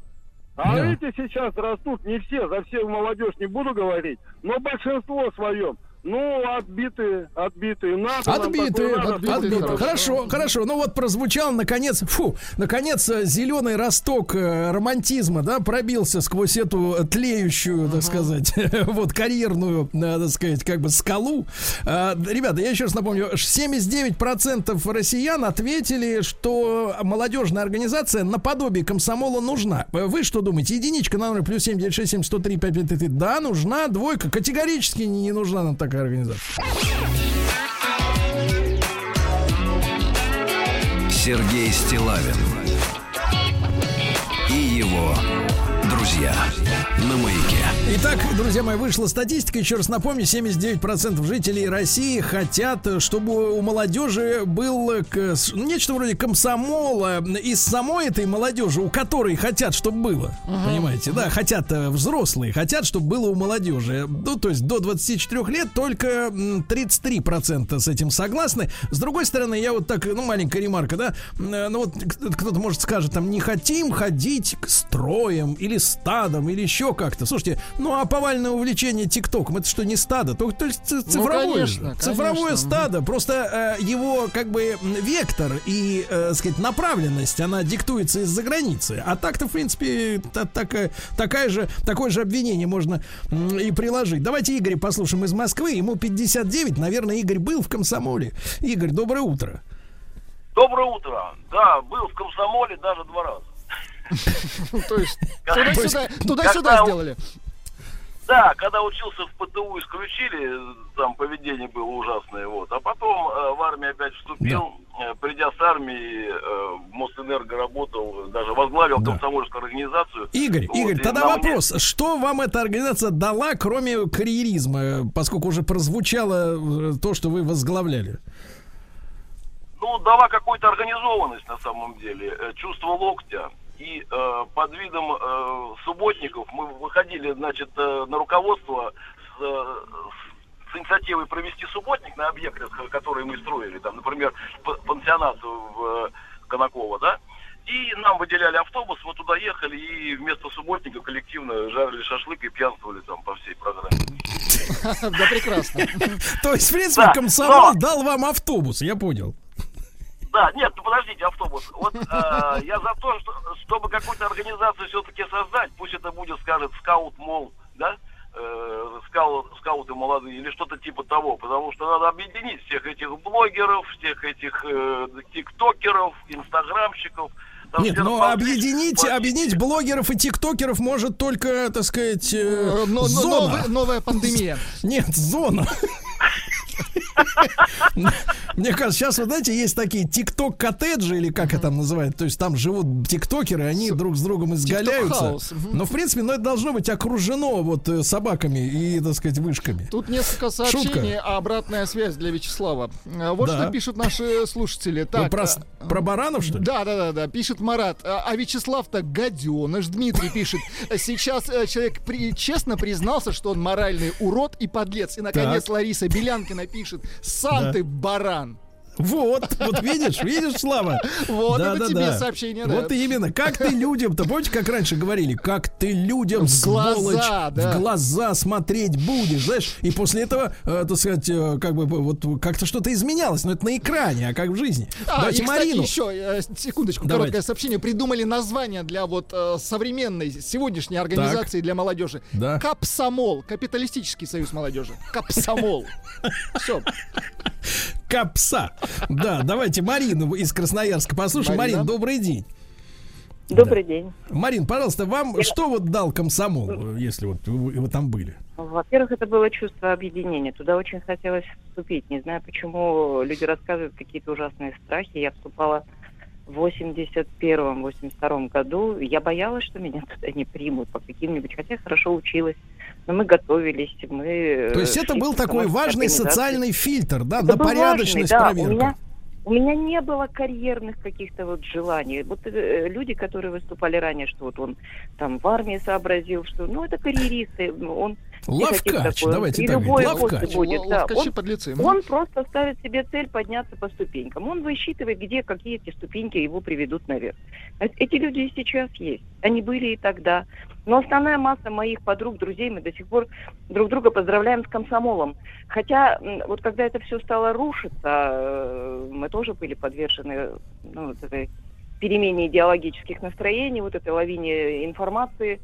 А yeah. эти сейчас растут, не все, за всех молодежь не буду говорить, но большинство своем. Ну, отбитые, отбитые, надо. Отбитые, нам такое, отбитые, надо. отбитые. Хорошо, хорошо. Ну вот прозвучал, наконец, фу, наконец, зеленый росток романтизма, да, пробился сквозь эту тлеющую, uh-huh. так сказать, вот карьерную, так сказать, как бы скалу. Ребята, я еще раз напомню, семьдесят девять процентов россиян ответили, что молодежная организация наподобие комсомола нужна. Вы что думаете? Единичка на номер плюс семь девять шесть семь сто три пять пять три. Да, нужна. Двойка категорически не нужна нам такая организация. Сергей Стиллавин и его друзья на Маяке. Итак, друзья мои, вышла статистика. Еще раз напомню, семьдесят девять процентов жителей России хотят, чтобы у молодежи было нечто вроде комсомола из самой этой молодежи, у которой хотят, чтобы было. Uh-huh. Понимаете, да, хотят взрослые, хотят, чтобы было у молодежи. Ну, то есть до двадцати четырёх лет только тридцать три процента с этим согласны. С другой стороны, я вот так, ну, маленькая ремарка, да, ну, вот кто-то, может, скажет, там, не хотим ходить к строям или стадом или еще как-то. Слушайте, ну а повальное увлечение ТикТоком, это что, не стадо? То, то есть цифровое, ну, конечно, цифровое конечно. стадо. Просто э, его как бы вектор и, э, сказать, направленность, она диктуется из-за границы. А так-то, в принципе, та, такая, такая же, такое же обвинение можно э, и приложить. Давайте Игоря послушаем из Москвы. Ему пятьдесят девять. Наверное, Игорь был в комсомоле. Игорь, доброе утро. Доброе утро. Да, был в комсомоле даже два раза. То есть туда-сюда сделали. Да, когда учился в ПТУ, исключили, там поведение было ужасное, вот. А потом э, в армию опять вступил, да. э, придя с армии, э, в Мосэнерго работал, даже возглавил да. комсомольскую организацию. Игорь, вот, Игорь, тогда вопрос, мне... что вам эта организация дала, кроме карьеризма, поскольку уже прозвучало то, что вы возглавляли? Ну, дала какую-то организованность на самом деле, чувство локтя. И э, под видом э, субботников мы выходили, значит, э, на руководство с, э, с инициативой провести субботник на объекты, которые мы строили, там, например, пансионат в э, Конаково, да, и нам выделяли автобус, мы туда ехали, и вместо субботника коллективно жарили шашлык и пьянствовали там по всей программе. Да, прекрасно. То есть, в принципе, комсомол дал вам автобус, я понял. Да, нет, ну подождите, автобус. Вот э, я за то, что, чтобы какую-то организацию все-таки создать, пусть это будет, скажет, скаут, мол, да, э, скаут, скауты молодые или что-то типа того, потому что надо объединить всех этих блогеров, всех этих э, тиктокеров, инстаграмщиков. Там Нет, но объединить, объединить блогеров и тиктокеров может только, так сказать, э, но, зона. Но, новая, новая пандемия. Нет, зона. Мне кажется, сейчас, вы знаете, есть такие тикток-коттеджи, или как это там называют, то есть там живут тиктокеры, они друг с другом изгаляются. Но, в принципе, ну, это должно быть окружено вот собаками и, так сказать, вышками. Тут несколько сообщений, а обратная связь для Вячеслава. Вот что пишут наши слушатели. Про баранов, что ли? Да, да, да, да, пишет Марат. А Вячеслав-то гаденыш. Дмитрий пишет. Сейчас человек честно признался, что он моральный урод и подлец. И, наконец, Лариса Белянкина пишет. Сам ты баран. Вот, вот видишь, видишь, Слава? Вот да, это да, тебе да. сообщение, да. Вот именно, как ты людям-то, помните, как раньше говорили, как ты людям, в сволочь, глаза, да. в глаза смотреть будешь, знаешь, и после этого, э, так сказать, э, как бы вот как-то что-то изменялось, но это на экране, а как в жизни. А, Давайте и, кстати, Марину. еще, э, секундочку, Давайте. короткое сообщение, придумали название для вот э, современной, сегодняшней организации так. для молодежи. Да. Капсомол, капиталистический союз молодежи. Капсомол. Все. Капса. Да, давайте Марину из Красноярска послушаем. Марина, Марин, добрый день. Добрый да. день. Марин, пожалуйста, вам Я... что вот дал комсомол, если вот вы, вы там были? Во-первых, это было чувство объединения. Туда очень хотелось вступить. Не знаю, почему люди рассказывают какие-то ужасные страхи. Я вступала в восемьдесят первом, восемьдесят втором году. Я боялась, что меня туда не примут по каким-нибудь, хотя я хорошо училась. Но мы готовились, мы... То есть это был такой важный социальный фильтр, да, это на порядочность важный, да. проверка. У меня, у меня не было карьерных каких-то вот желаний. Вот э, люди, которые выступали ранее, что вот он там в армии сообразил, что, ну, это карьеристы, он Лавкач, давайте так. Лавкач. Будет, да. Лавкачи, подлецы. Он, он просто ставит себе цель подняться по ступенькам. Он высчитывает, где какие эти ступеньки его приведут наверх. Эти люди и сейчас есть. Они были и тогда. Но основная масса моих подруг, друзей, мы до сих пор друг друга поздравляем с комсомолом. Хотя, вот когда это все стало рушиться, мы тоже были подвержены, ну, вот этой перемене идеологических настроений, вот этой лавине информации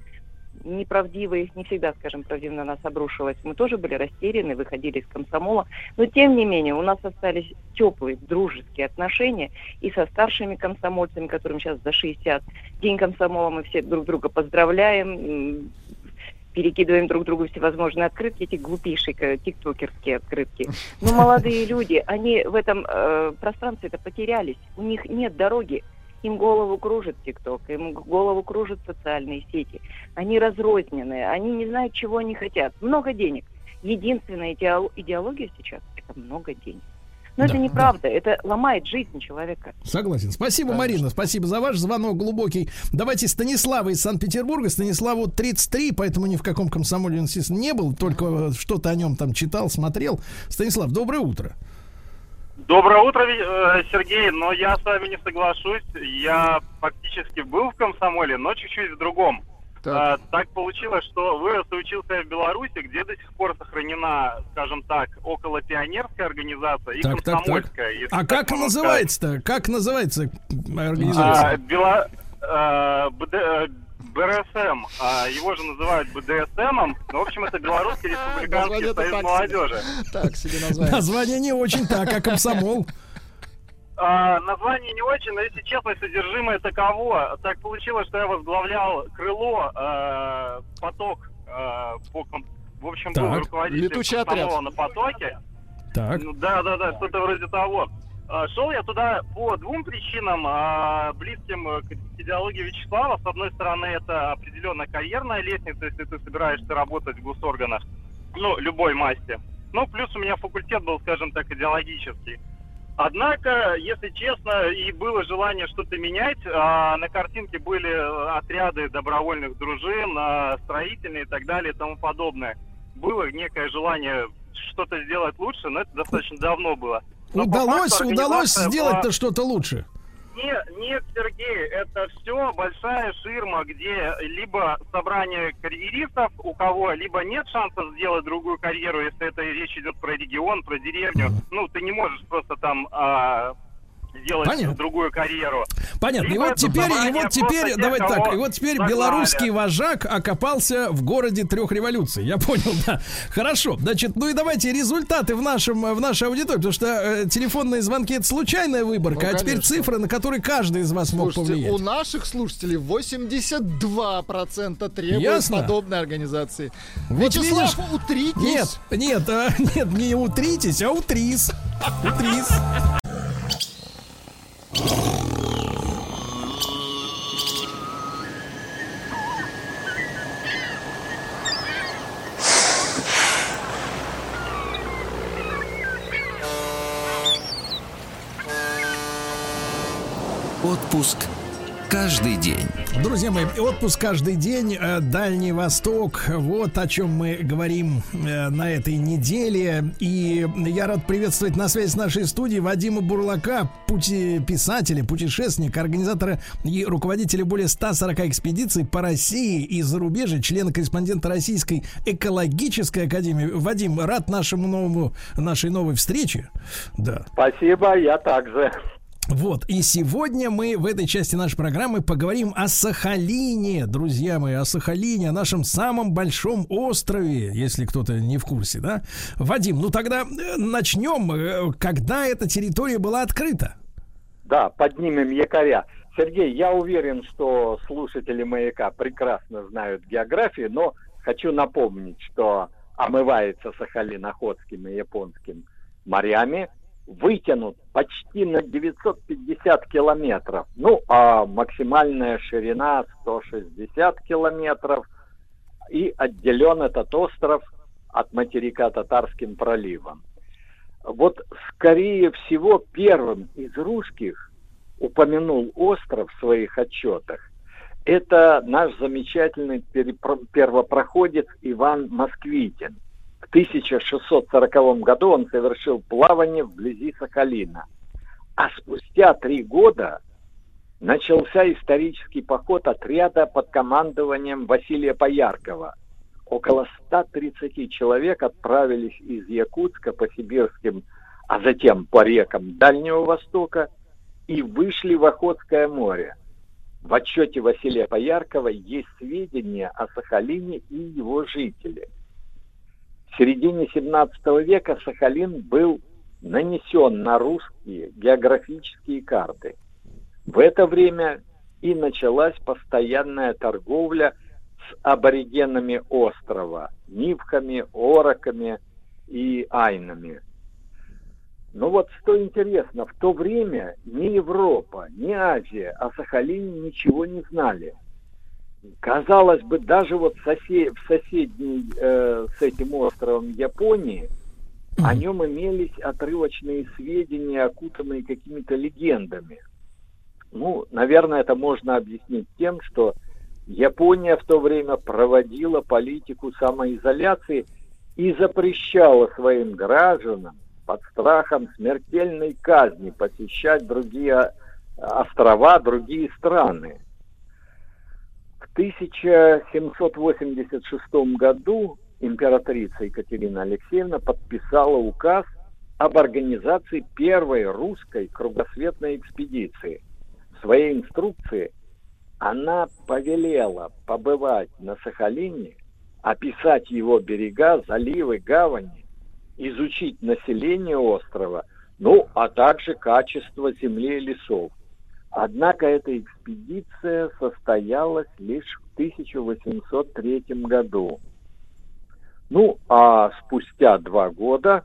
неправдивой, не всегда, скажем, правдиво на нас обрушилась. Мы тоже были растеряны, выходили из комсомола. Но, тем не менее, у нас остались теплые, дружеские отношения и со старшими комсомольцами, которым сейчас за шестьдесят. День комсомола мы все друг друга поздравляем, перекидываем друг другу всевозможные открытки, эти глупейшие тиктокерские открытки. Но молодые люди, они в этом э, пространстве-то потерялись. У них нет дороги. Им голову кружит ТикТок, им голову кружат социальные сети. Они разрозненные, они не знают, чего они хотят. Много денег. Единственная идеология сейчас – это много денег. Но да, это неправда, да. Это ломает жизнь человека. Согласен. Спасибо, да. Марина, спасибо за ваш звонок глубокий. Давайте Станислава из Санкт-Петербурга. Станиславу тридцать три, поэтому ни в каком комсомоле он, естественно, не был. Только что-то о нем там читал, смотрел. Станислав, доброе утро. Доброе утро, Сергей, но я с вами не соглашусь. Я фактически был в комсомоле, но чуть-чуть в другом. Так, так получилось, что вырос и учился я в Беларуси, где до сих пор сохранена, скажем так, около пионерская организация и так, комсомольская. Так, так. А так как называется-то? Как называется организация? А, Бела... а, БД... БРСМ. А, его же называют БДСМом. Ну, в общем, это Белорусский республиканский союз молодежи. Так себе название. Название не очень так, а комсомол. А, название не очень, но, если честно, содержимое таково. Так получилось, что я возглавлял крыло, а, поток, а, по, в общем, так, был руководитель комсомола на потоке. Так. Ну, да, да, да, что-то вроде того. Шел я туда по двум причинам, близким к идеологии Вячеслава. С одной стороны, это определенно карьерная лестница, если ты собираешься работать в госорганах, ну, любой масти. Ну, плюс у меня факультет был, скажем так, идеологический. Однако, если честно, и было желание что-то менять. На картинке были отряды добровольных дружин, строительные и так далее и тому подобное. Было некое желание что-то сделать лучше, но это достаточно давно было. Но удалось, факту, удалось сделать-то по... что-то лучше? Нет, нет, Сергей, это все большая ширма, где либо собрание карьеристов, у кого либо нет шансов сделать другую карьеру, если это речь идет про регион, про деревню. Mm. Ну, ты не можешь просто там... А... делать Понятно. Другую карьеру. Понятно. И, и вот теперь, и вот теперь, давайте так, и вот теперь загнали. Белорусский вожак окопался в городе трех революций. Я понял, да. Хорошо. Значит, ну и давайте результаты в нашем, в нашей аудитории, потому что э, телефонные звонки — это случайная выборка, ну, а конечно. Теперь цифры, на которые каждый из вас Слушайте, мог повлиять. У наших слушателей восемьдесят два процента требуют Ясно? Подобной организации. Вот Вячеслав, видишь? Утритесь. Нет, нет, а, нет, не утритесь, а утрис. Утрис. Отпуск каждый день. Друзья мои, отпуск каждый день, Дальний Восток, вот о чем мы говорим на этой неделе. И я рад приветствовать на связи с нашей студией Вадима Бурлака, писателя, путешественника, организатора и руководителя более ста сорока экспедиций по России и зарубежью, члена-корреспондента Российской экологической академии. Вадим, рад нашему новому, нашей новой встрече. Да. Спасибо, я также. Вот, и сегодня мы в этой части нашей программы поговорим о Сахалине, друзья мои, о Сахалине, о нашем самом большом острове, если кто-то не в курсе, да? Вадим, ну тогда начнем, когда эта территория была открыта? Да, поднимем якоря. Сергей, я уверен, что слушатели «Маяка» прекрасно знают географию, но хочу напомнить, что омывается Сахалин Охотским и Японским морями, вытянут почти на девятьсот пятьдесят километров. Ну, а максимальная ширина сто шестьдесят километров. И отделен этот остров от материка Татарским проливом. Вот, скорее всего, первым из русских упомянул остров в своих отчетах Это наш замечательный первопроходец Иван Москвитин. В тысяча шестьсот сороковом году он совершил плавание вблизи Сахалина. А спустя три года начался исторический поход отряда под командованием Василия Пояркова. Около ста тридцати человек отправились из Якутска по сибирским, а затем по рекам Дальнего Востока и вышли в Охотское море. В отчете Василия Пояркова есть сведения о Сахалине и его жителях. В середине семнадцатого века Сахалин был нанесен на русские географические карты. В это время и началась постоянная торговля с аборигенами острова, нивками, ороками и айнами. Но вот что интересно, в то время ни Европа, ни Азия о Сахалине ничего не знали. Казалось бы, даже вот сосед... в соседней э, с этим островом Японии о нем имелись отрывочные сведения, окутанные какими-то легендами. Ну, наверное, это можно объяснить тем, что Япония в то время проводила политику самоизоляции и запрещала своим гражданам под страхом смертельной казни посещать другие острова, другие страны. В тысяча семьсот восемьдесят шестом году императрица Екатерина Алексеевна подписала указ об организации первой русской кругосветной экспедиции. В своей инструкции она повелела побывать на Сахалине, описать его берега, заливы, гавани, изучить население острова, ну, а также качество земли и лесов. Однако эта экспедиция состоялась лишь в тысяча восемьсот третьем году. Ну, а спустя два года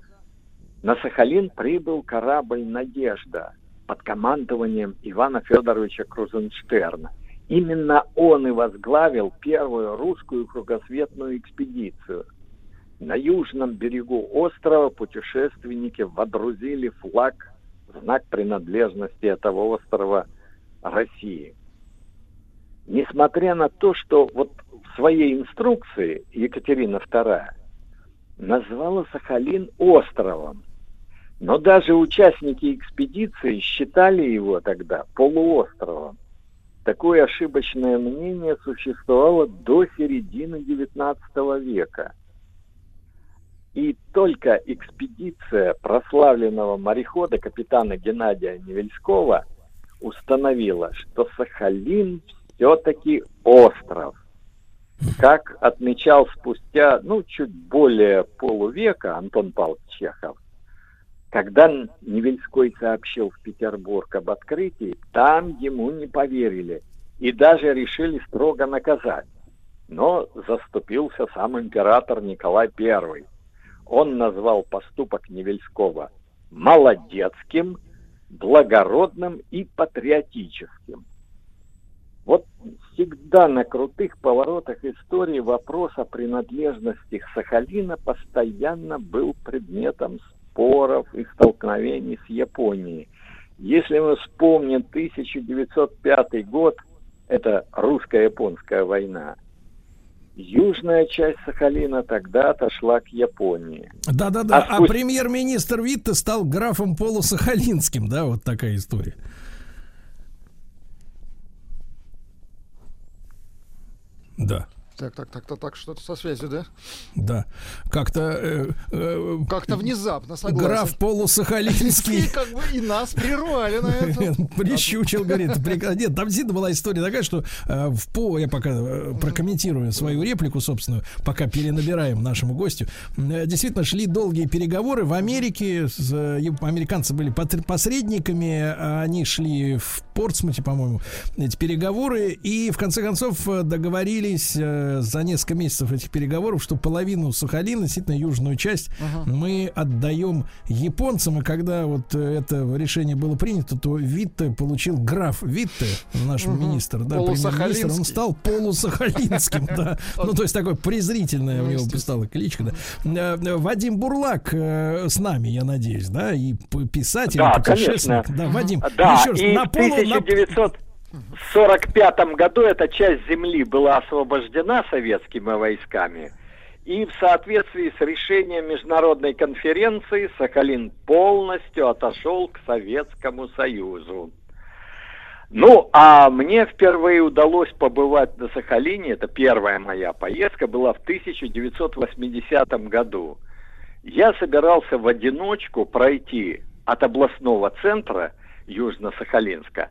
на Сахалин прибыл корабль «Надежда» под командованием Ивана Федоровича Крузенштерна. Именно он и возглавил первую русскую кругосветную экспедицию. На южном берегу острова путешественники водрузили флаг, знак принадлежности этого острова России. Несмотря на то, что вот в своей инструкции Екатерина вторая назвала Сахалин островом, но даже участники экспедиции считали его тогда полуостровом. Такое ошибочное мнение существовало до середины девятнадцатого века. И только экспедиция прославленного морехода капитана Геннадия Невельского установила, что Сахалин все-таки остров. Как отмечал спустя, ну, чуть более полувека Антон Павлович Чехов, когда Невельской сообщил в Петербург об открытии, там ему не поверили и даже решили строго наказать. Но заступился сам император Николай Первый. Он назвал поступок Невельского молодецким, благородным и патриотическим. Вот всегда на крутых поворотах истории вопрос о принадлежности Сахалина постоянно был предметом споров и столкновений с Японией. Если мы вспомним тысяча девятьсот пятый год, это русско-японская война, южная часть Сахалина тогда отошла к Японии. Да-да-да, а, спустя... а премьер-министр Витте стал графом полусахалинским, да, вот такая история. Да. Так, так, так, так, так, что-то со связью, да? Да. Как-то... Э, э, Как-то внезапно, согласен. Граф полусахалинский. Как бы и нас прервали на это. Прищучил, говорит. Нет, там действительно была история такая, что в по... Я пока прокомментирую свою реплику, собственно, пока перенабираем нашему гостю. Действительно, шли долгие переговоры в Америке. Американцы были посредниками. Они шли в Портсмуте, по-моему, эти переговоры. И, в конце концов, договорились... за несколько месяцев этих переговоров, что половину Сахалина, действительно южную часть, uh-huh. мы отдаем японцам. И когда вот это решение было принято, то Витте получил граф Витте, наш uh-huh. министр, да, премьер-министр, он стал полусахалинским, да. Ну, то есть такое презрительное у него стала кличка. Вадим Бурлак с нами, я надеюсь, да, и писатель, путешественник. Да, Вадим, еще раз, на полу... В сорок пятом году эта часть земли была освобождена советскими войсками, и в соответствии с решением международной конференции Сахалин полностью отошел к Советскому Союзу. Ну, а мне впервые удалось побывать на Сахалине, это первая моя поездка, была в тысяча девятьсот восьмидесятом году. Я собирался в одиночку пройти от областного центра Южно-Сахалинска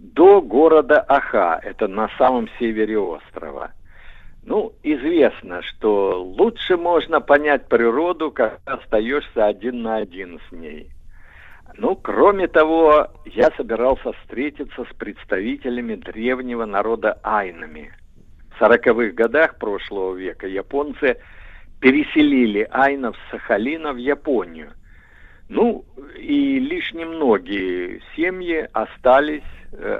до города Аха, это на самом севере острова. Ну, известно, что лучше можно понять природу, когда остаешься один на один с ней. Ну, кроме того, я собирался встретиться с представителями древнего народа айнами. В сороковых годах прошлого века японцы переселили айнов с Сахалина в Японию. Ну, и лишь немногие семьи остались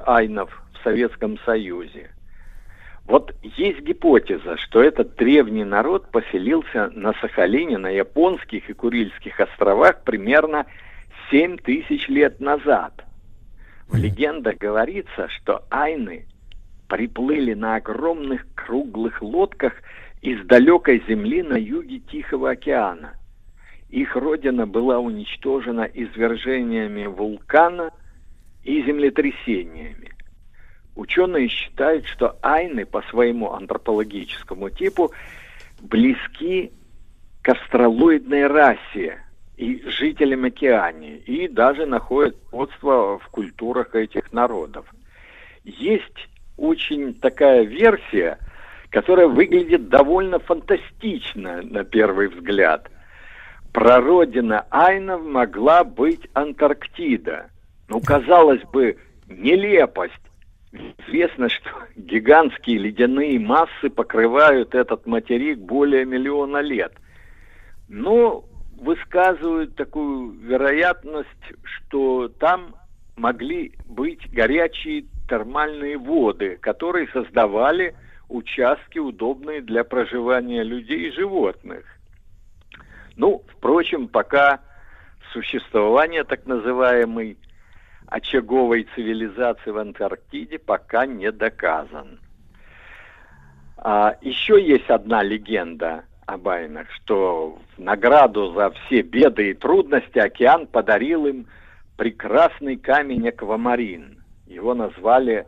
айнов в Советском Союзе. Вот есть гипотеза, что этот древний народ поселился на Сахалине, на японских и Курильских островах примерно Семь тысяч лет назад. В легендах говорится, что айны приплыли на огромных круглых лодках из далекой земли на юге Тихого океана. Их родина была уничтожена извержениями вулкана и землетрясениями. Ученые считают, что айны по своему антропологическому типу близки к австралоидной расе и жителям Океании, и даже находят сходство в культурах этих народов. Есть очень такая версия, которая выглядит довольно фантастично на первый взгляд. Прародина айнов могла быть Антарктида. Ну, казалось бы, нелепость. Известно, что гигантские ледяные массы покрывают этот материк более миллиона лет. Но высказывают такую вероятность, что там могли быть горячие термальные воды, которые создавали участки, удобные для проживания людей и животных. Ну, впрочем, пока существование так называемой очаговой цивилизации в Антарктиде пока не доказано. А еще есть одна легенда об айнах, что в награду за все беды и трудности океан подарил им прекрасный камень аквамарин. Его назвали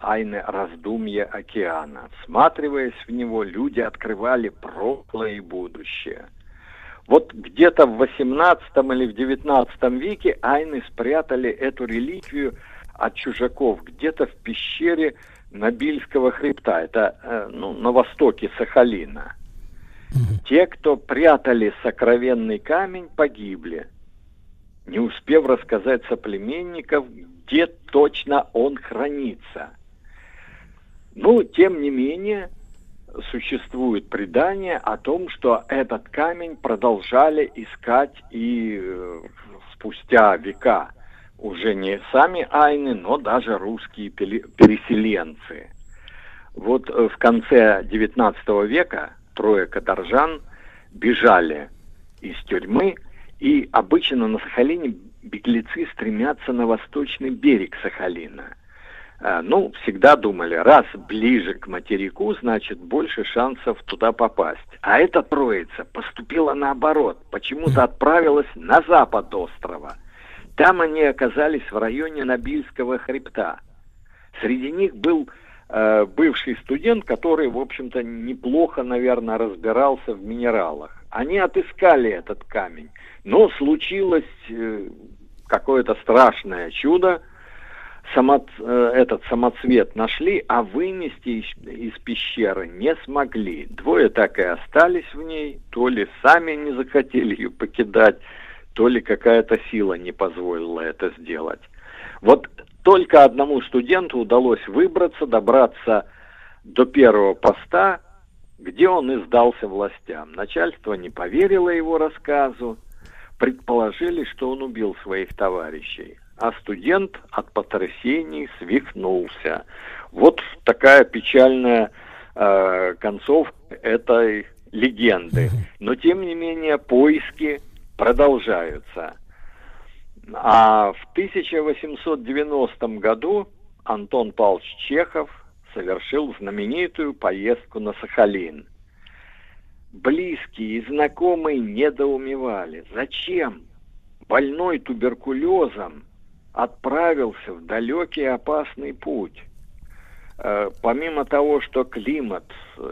айны раздумья океана. Всматриваясь в него, люди открывали прошлое и будущее. Вот где-то в восемнадцатом или в девятнадцатом веке айны спрятали эту реликвию от чужаков где-то в пещере Набильского хребта, это ну, на востоке Сахалина. Те, кто прятали сокровенный камень, погибли, не успев рассказать соплеменникам, где точно он хранится. Но, тем не менее, существует предание о том, что этот камень продолжали искать и э, спустя века уже не сами айны, но даже русские переселенцы. Вот э, в конце девятнадцатого века трое каторжан бежали из тюрьмы, и обычно на Сахалине беглецы стремятся на восточный берег Сахалина. Ну, всегда думали, раз ближе к материку, значит, больше шансов туда попасть. А эта троица поступила наоборот, почему-то отправилась на запад острова. Там они оказались в районе Набильского хребта. Среди них был бывший студент, который, в общем-то, неплохо, наверное, разбирался в минералах. Они отыскали этот камень, но случилось какое-то страшное чудо. Само, этот самоцвет нашли, а вынести из, из пещеры не смогли. Двое так и остались в ней, то ли сами не захотели ее покидать, то ли какая-то сила не позволила это сделать. Вот только одному студенту удалось выбраться, добраться до первого поста, где он и сдался властям. Начальство не поверило его рассказу, предположили, что он убил своих товарищей, а студент от потрясений свихнулся. Вот такая печальная э, концовка этой легенды. Но, тем не менее, поиски продолжаются. А в тысяча восемьсот девяностом году Антон Павлович Чехов совершил знаменитую поездку на Сахалин. Близкие и знакомые недоумевали, зачем больной туберкулезом отправился в далекий опасный путь. Помимо того, что климат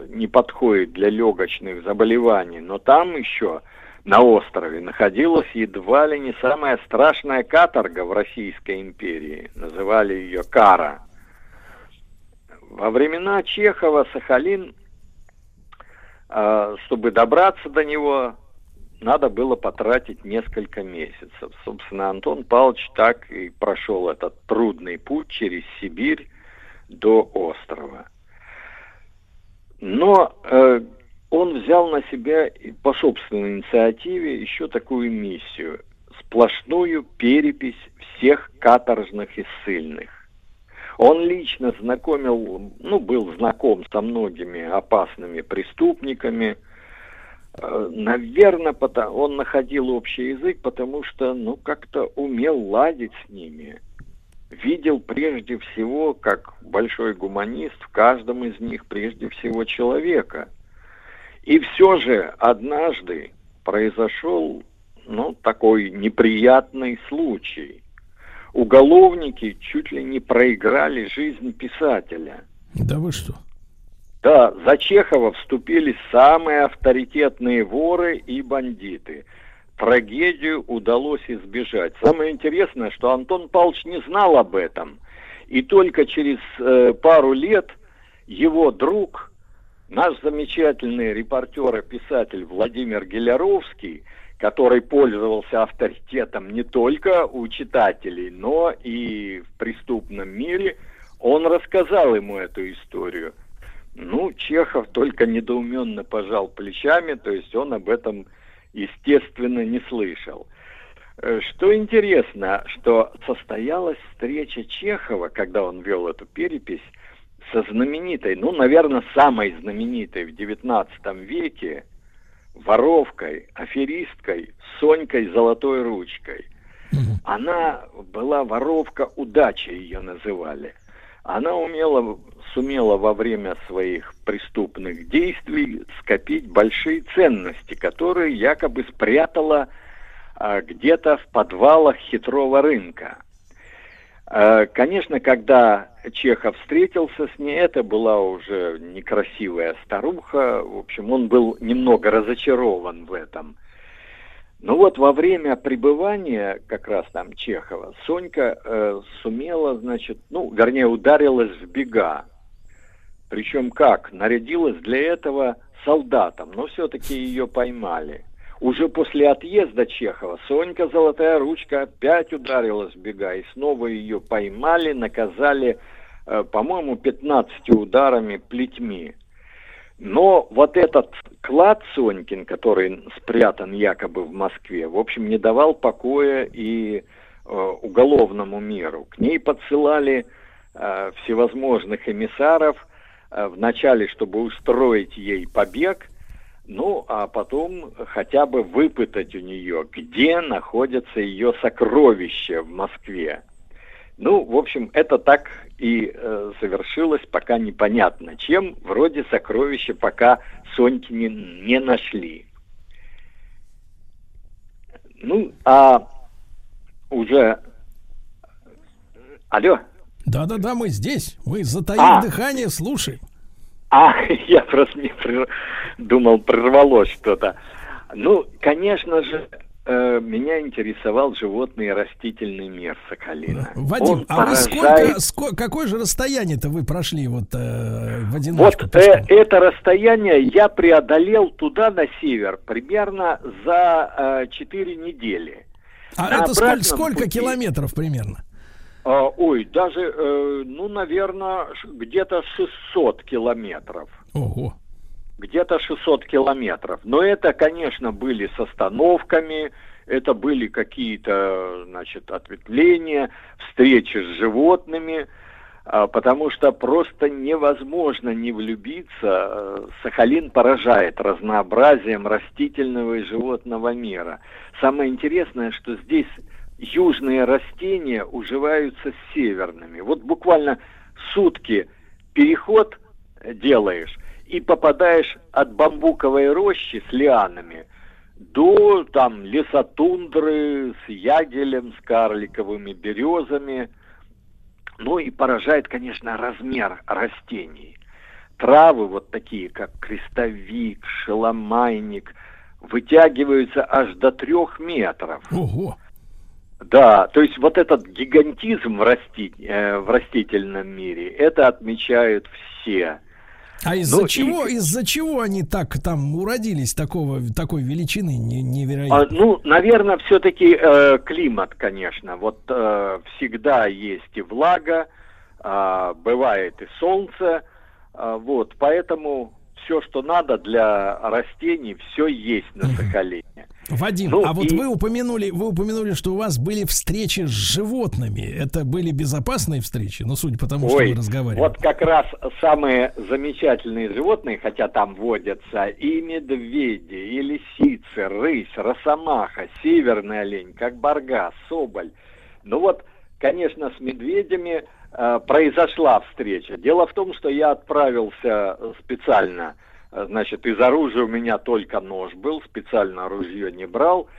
не подходит для легочных заболеваний, но там еще на острове находилась едва ли не самая страшная каторга в Российской империи. Называли ее кара. Во времена Чехова Сахалин, чтобы добраться до него, надо было потратить несколько месяцев. Собственно, Антон Павлович так и прошел этот трудный путь через Сибирь до острова. Но э, он взял на себя по собственной инициативе еще такую миссию – сплошную перепись всех каторжных и ссыльных. Он лично знакомил, ну, был знаком со многими опасными преступниками. Э, наверное, потому, он находил общий язык, потому что, ну, как-то умел ладить с ними. Видел прежде всего, как большой гуманист, в каждом из них прежде всего человека. И все же однажды произошел, ну, такой неприятный случай. Уголовники чуть ли не проиграли жизнь писателя. Да вы что? Да, за Чехова вступили самые авторитетные воры и бандиты. Трагедию удалось избежать. Самое интересное, что Антон Павлович не знал об этом. И только через э, пару лет его друг, наш замечательный репортер и писатель Владимир Геляровский, который пользовался авторитетом не только у читателей, но и в преступном мире, он рассказал ему эту историю. Ну, Чехов только недоуменно пожал плечами, то есть он об этом, естественно, не слышал. Что интересно, что состоялась встреча Чехова, когда он вел эту перепись, со знаменитой, ну, наверное, самой знаменитой в девятнадцатом веке воровкой, аферисткой Сонькой Золотой Ручкой. Она была воровка удачи, ее называли. Она умела, сумела во время своих преступных действий скопить большие ценности, которые якобы спрятала а, где-то в подвалах хитрого рынка. А, конечно, когда Чехов встретился с ней, это была уже некрасивая старуха. В общем, он был немного разочарован в этом. Но вот во время пребывания как раз там Чехова Сонька э, сумела, значит, ну, вернее, ударилась в бега. Причем как? Нарядилась для этого солдатом, но все-таки ее поймали. Уже после отъезда Чехова Сонька Золотая Ручка опять ударилась в бега, и снова ее поймали, наказали, э, по-моему, пятнадцатью ударами плетьми. Но вот этот клад Сонькин, который спрятан якобы в Москве, в общем, не давал покоя и э, уголовному миру. К ней подсылали э, всевозможных эмиссаров, э, вначале, чтобы устроить ей побег, ну, а потом хотя бы выпытать у нее, где находятся ее сокровища в Москве. Ну, в общем, это так и э, совершилось, пока непонятно чем. Вроде сокровища пока Соньки не, не нашли. Ну, а уже... Алло? Да-да-да, мы здесь. Мы, затаив а. дыхание, слушаем. А, я просто не прер... думал, прорвалось что-то. Ну, конечно же... Меня интересовал животный и растительный мир Сахалина. Вадим, он а поражает... вы сколько, сколько, какое же расстояние-то вы прошли вот э, в одиночку? Вот э, это расстояние я преодолел туда на север примерно за э, четыре недели. А на это сколь, сколько пути... километров примерно? Э, ой, даже, э, ну, наверное, где-то шестьсот километров. Ого. Где-то шестьсот километров. Но это, конечно, были с остановками, это были какие-то, значит, ответвления, встречи с животными, потому что просто невозможно не влюбиться. Сахалин поражает разнообразием растительного и животного мира. Самое интересное, что здесь южные растения уживаются с северными. Вот буквально сутки переход делаешь и попадаешь от бамбуковой рощи с лианами до там лесотундры с ягелем, с карликовыми березами. Ну и поражает, конечно, размер растений. Травы вот такие, как крестовик, шеломайник, вытягиваются аж до трех метров. Ого! Да, то есть вот этот гигантизм в, расти... э, в растительном мире, это отмечают все. А из-за ну, чего, и... из-за чего они так там уродились такого, такой величины невероятной? А, ну, наверное, все-таки э, климат, конечно. Вот э, всегда есть и влага, э, бывает и солнце. Э, вот, поэтому все, что надо для растений, все есть на Сахалине. Вадим, ну, а вот и... вы упомянули, вы упомянули, что у вас были встречи с животными. Это были безопасные встречи, ну, судя по тому, Ой, что вы разговаривали. Вот как раз самые замечательные животные, хотя там водятся и медведи, и лисицы, рысь, росомаха, северный олень, кабарга, соболь. Ну вот, конечно, с медведями э, произошла встреча. Дело в том, что я отправился специально. Значит, из оружия у меня только нож был, специально ружье не брал.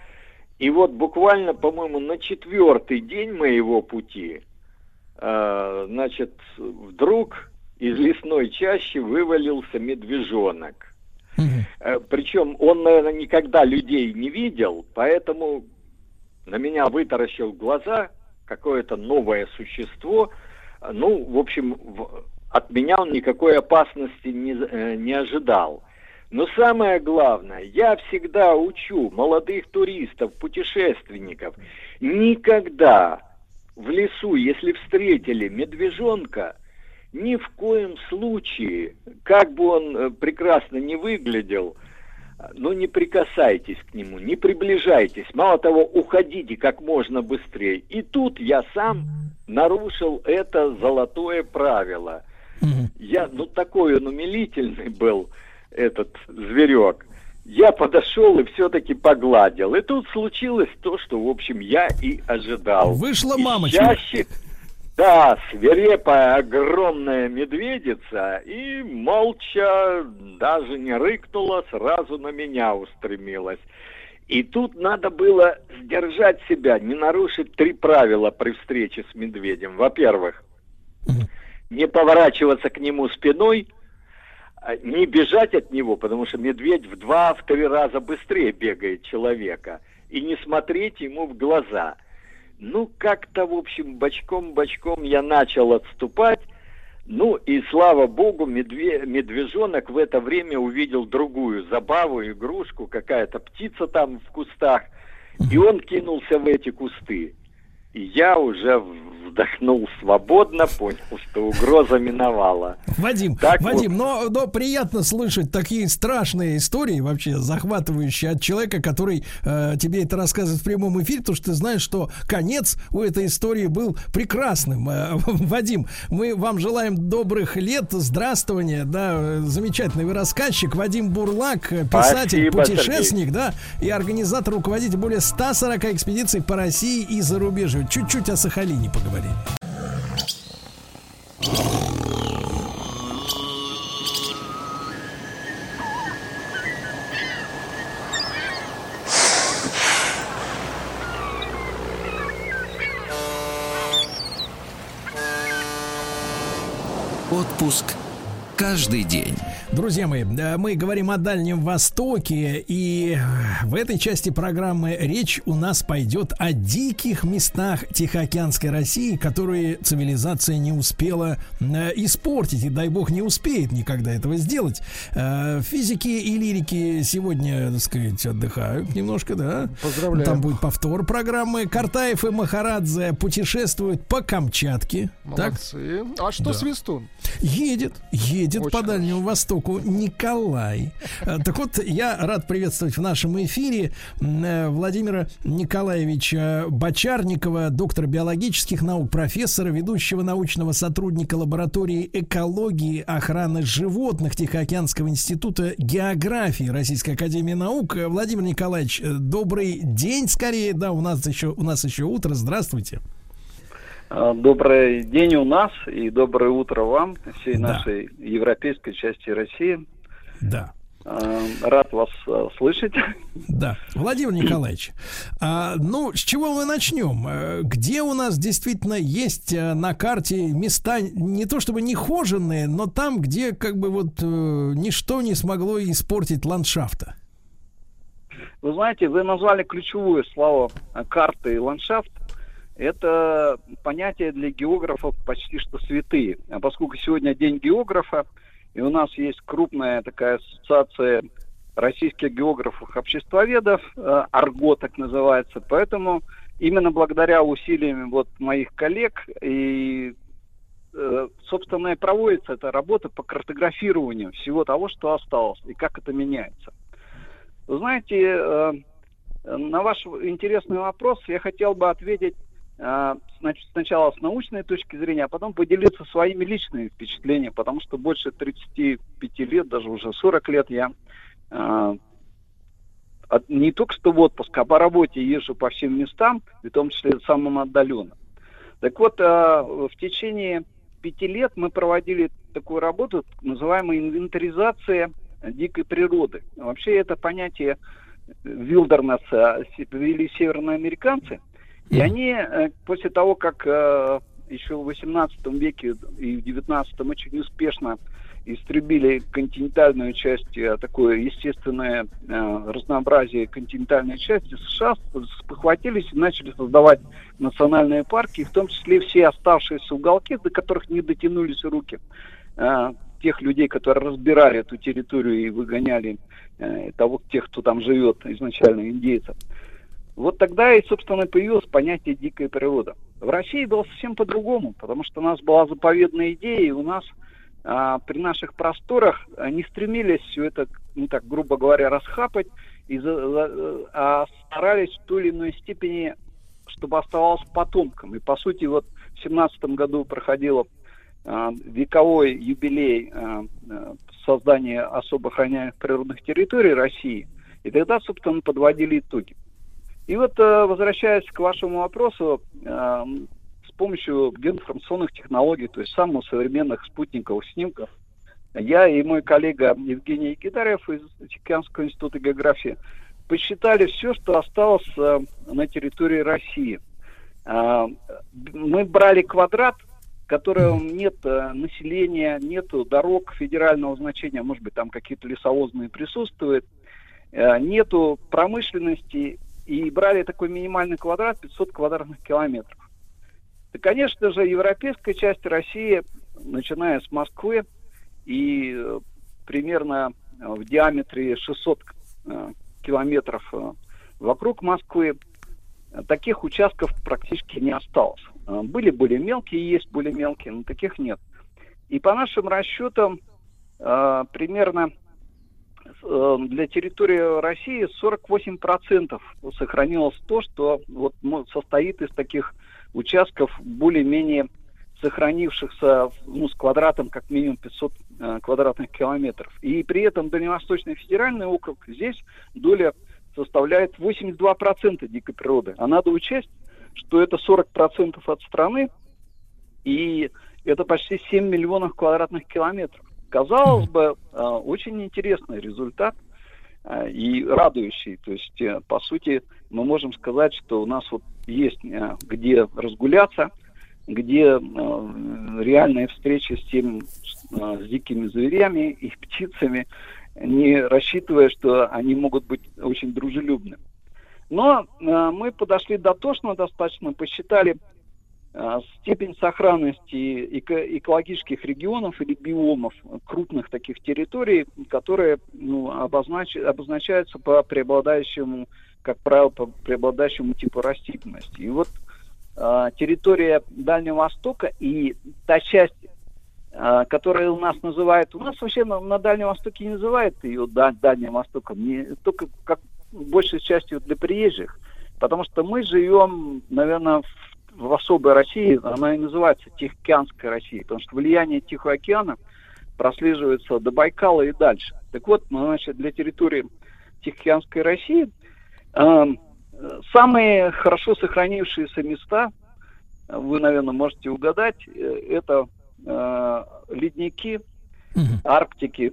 И вот буквально, по-моему, на четвертый день моего пути, э, значит, вдруг из лесной чащи вывалился медвежонок. Э, причем он, наверное, никогда людей не видел, поэтому на меня вытаращил глаза какое-то новое существо. Ну, в общем... В... От меня он никакой опасности не, не ожидал. Но самое главное, я всегда учу молодых туристов, путешественников, никогда в лесу, если встретили медвежонка, ни в коем случае, как бы он прекрасно не выглядел, ну не прикасайтесь к нему, не приближайтесь. Мало того, уходите как можно быстрее. И тут я сам нарушил это золотое правило. Я, ну, такой он умилительный был, этот зверек. Я подошел и все-таки погладил. И тут случилось то, что, в общем, я и ожидал. Вышла мамочка. Да, свирепая огромная медведица и молча, даже не рыкнула, сразу на меня устремилась. И тут надо было сдержать себя, не нарушить три правила при встрече с медведем. Во-первых, не поворачиваться к нему спиной, не бежать от него, потому что медведь в два, в три раза быстрее бегает человека, и не смотреть ему в глаза. Ну, как-то, в общем, бочком-бочком я начал отступать, ну, и, слава богу, медве... медвежонок в это время увидел другую забаву, игрушку, какая-то птица там в кустах, и он кинулся в эти кусты. И я уже вдохнул свободно, понял, что угроза миновала. Вадим, так Вадим, вот. но, но приятно слышать такие страшные истории, вообще захватывающие от человека, который э, тебе это рассказывает в прямом эфире, потому что ты знаешь, что конец у этой истории был прекрасным. Э, Вадим, мы вам желаем добрых лет, здравствования, да, замечательный вы рассказчик. Вадим Бурлак, писатель, Спасибо, путешественник, Сергей. да, и организатор, руководитель более ста сорока экспедиций по России и за рубежью. Чуть-чуть о Сахалине поговорили. Отпуск каждый день. Друзья мои, мы говорим о Дальнем Востоке, и в этой части программы речь у нас пойдет о диких местах Тихоокеанской России, которые цивилизация не успела испортить, и, дай бог, не успеет никогда этого сделать. Физики и лирики сегодня, так сказать, отдыхают немножко, да? Поздравляю. Там будет повтор программы. Картаев и Махарадзе путешествуют по Камчатке. Молодцы. Так? А что да. Свистун? Едет, едет. едет Очень по хорошо. Дальнему Востоку Николай. Так вот, я рад приветствовать в нашем эфире Владимира Николаевича Бочарникова, доктора биологических наук, профессора, ведущего научного сотрудника лаборатории экологии, охраны животных Тихоокеанского института географии Российской академии наук. Владимир Николаевич, добрый день, скорее, да, у нас еще, у нас еще утро, здравствуйте. Добрый день у нас и доброе утро вам, всей да. нашей европейской части России. Да. Рад вас слышать. Да. Владимир Николаевич, ну, с чего мы начнем? Где у нас действительно есть на карте места, не то чтобы нехоженные, но там, где как бы вот ничто не смогло испортить ландшафта? Вы знаете, вы назвали ключевое слово «карта» и «ландшафт». Это понятия для географов почти что святые. А поскольку сегодня День географа, и у нас есть крупная такая ассоциация российских географов-обществоведов, арго так называется, поэтому именно благодаря усилиям вот моих коллег, и, собственно, и проводится эта работа по картографированию всего того, что осталось, и как это меняется. Вы знаете, на ваш интересный вопрос я хотел бы ответить сначала с научной точки зрения, а потом поделиться своими личными впечатлениями, потому что больше тридцать пять лет, даже уже сорок лет я э, от, не только что в отпуск, а по работе езжу по всем местам, в том числе самым отдаленным. Так вот, э, в течение пяти лет мы проводили такую работу, называемую инвентаризация дикой природы. Вообще это понятие wilderness ввели северноамериканцы. И они после того, как э, еще в восемнадцатом веке и в девятнадцатом очень успешно истребили континентальную часть, такое естественное э, разнообразие континентальной части США, спохватились и начали создавать национальные парки, в том числе все оставшиеся уголки, до которых не дотянулись руки э, тех людей, которые разбирали эту территорию и выгоняли э, того, тех, кто там живет, изначально индейцев. Вот тогда и, собственно, появилось понятие «дикая природа». В России было совсем по-другому, потому что у нас была заповедная идея, и у нас а, при наших просторах не стремились все это, ну так, грубо говоря, расхапать, и за, за, а старались в той или иной степени, чтобы оставалось потомком. И, по сути, вот в семнадцатом году проходил а, вековой юбилей а, создания особо охраняемых природных территорий России, и тогда, собственно, подводили итоги. И вот, возвращаясь к вашему вопросу, э, с помощью геоинформационных технологий, то есть самых современных спутниковых снимков, я и мой коллега Евгений Екидарев из Тихоокеанского института географии посчитали все, что осталось э, на территории России. Э, мы брали квадрат, в котором нет э, населения, нету дорог федерального значения, может быть, там какие-то лесовозные присутствуют, э, нету промышленности. И брали такой минимальный квадрат, пятьсот квадратных километров. Да, конечно же, европейская часть России, начиная с Москвы, и примерно в диаметре шестьсот километров вокруг Москвы, таких участков практически не осталось. Были более мелкие, есть более мелкие, но таких нет. И по нашим расчетам, примерно... для территории России сорок восемь процентов сохранилось то, что вот состоит из таких участков, более-менее сохранившихся, ну, с квадратом как минимум пятьсот квадратных километров. И при этом Дальневосточный федеральный округ, здесь доля составляет восемьдесят два процента дикой природы. А надо учесть, что это сорок процентов от страны, и это почти семь миллионов квадратных километров. Казалось бы, очень интересный результат и радующий. То есть, по сути, мы можем сказать, что у нас вот есть где разгуляться, где реальные встречи с теми, с дикими зверями и птицами, не рассчитывая, что они могут быть очень дружелюбны. Но мы подошли дотошно достаточно, посчитали степень сохранности экологических регионов или биомов, крупных таких территорий, которые, ну, обознач... обозначаются по преобладающему, как правило, по преобладающему типу растительности. И вот э, территория Дальнего Востока и та часть которая у нас называют... У нас вообще на, на Дальнем Востоке не называют ее Дальним Востоком, не, только как большей частью для приезжих. Потому что мы живем, наверное, в, в особой России, она и называется Тихоокеанской Россией, потому что влияние Тихого океана прослеживается до Байкала и дальше. Так вот, ну, значит, для территории Тихоокеанской России э, самые хорошо сохранившиеся места, вы, наверное, можете угадать, это э, ледники Арктики,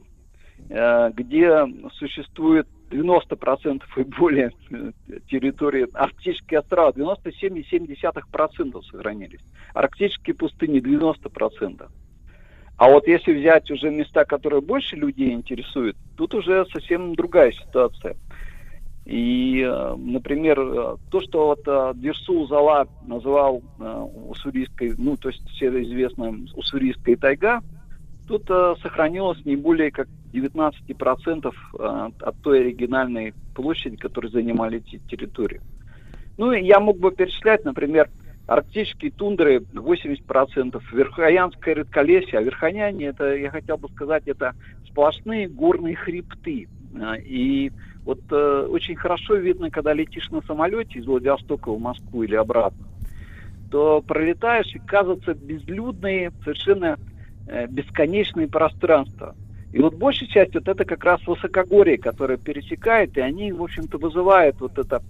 э, где существует девяносто процентов и более территории, арктические острова девяносто семь целых семь десятых процента сохранились, арктические пустыни девяносто процентов. А вот если взять уже места, которые больше людей интересуют, тут уже совсем другая ситуация. И, например, то, что вот Дерсу Зала называл уссурийской, ну, то есть все известная уссурийская тайга, тут сохранилось не более как девятнадцать процентов от той оригинальной площади, которую занимали эти территории. Ну, и я мог бы перечислять, например, арктические тундры восемьдесят процентов, верхоянское редколесье, а верхоняне, это, я хотел бы сказать, это сплошные горные хребты. И вот э, очень хорошо видно, когда летишь на самолете из Владивостока в Москву или обратно, то пролетаешь, и кажется, безлюдные, совершенно э, бесконечные пространства. И вот большая часть вот это как раз высокогорье, которое пересекает, и они, в общем-то, вызывают вот это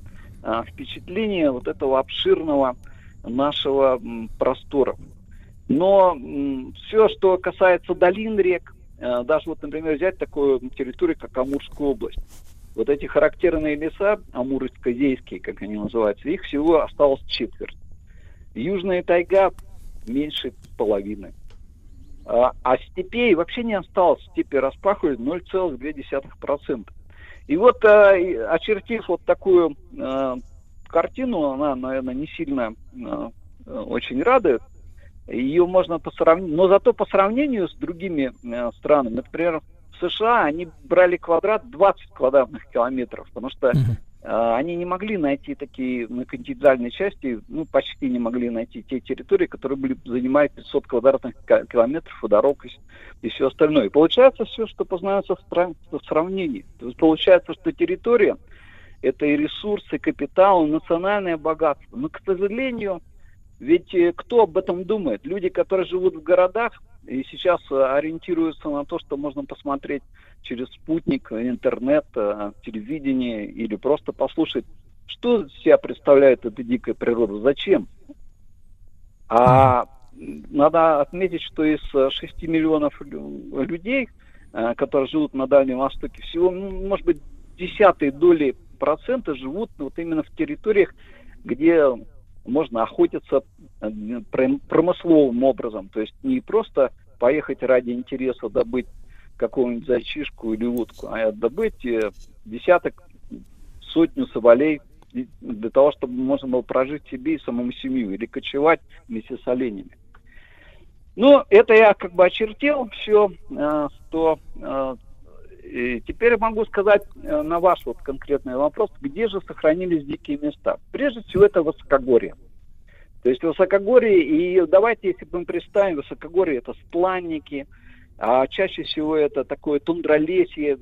а, впечатление вот этого обширного нашего м, простора. Но м, все, что касается долин рек, а, даже вот, например, взять такую территорию, как Амурская область. Вот эти характерные леса, амурско-зейские, как они называются, их всего осталось четверть. Южная тайга меньше половины. А степей вообще не осталось, степи распахивали ноль целых две десятых процента. И вот, очертив вот такую картину, она, наверное, не сильно очень радует, ее можно по сравнению, но зато по сравнению с другими странами, например, в США они брали квадрат двадцать квадратных километров, потому что они не могли найти такие, на континентальной части, ну, почти не могли найти те территории, которые были, занимали пятьсот квадратных километров, и дорог и, и все остальное. И получается все, что познается в сравнении. Получается, что территория – это и ресурсы, и капитал, и национальное богатство. Но, к сожалению, ведь кто об этом думает? Люди, которые живут в городах, и сейчас ориентируются на то, что можно посмотреть через спутник, интернет, телевидение, или просто послушать, что себя представляет эта дикая природа, зачем. А надо отметить, что из шести миллионов людей, которые живут на Дальнем Востоке, всего, может быть, десятые доли процента живут вот именно в территориях, где можно охотиться промысловым образом. То есть не просто поехать ради интереса добыть какую-нибудь зайчишку или утку, а добыть десяток, сотню соболей для того, чтобы можно было прожить себе и самому семью, или кочевать вместе с оленями. Ну, это я как бы очертил все, что... И теперь могу сказать на ваш вот конкретный вопрос, где же сохранились дикие места. Прежде всего, это высокогорье. То есть высокогорье, и давайте, если мы представим, высокогорье – это стланники, а чаще всего это такое тундролесье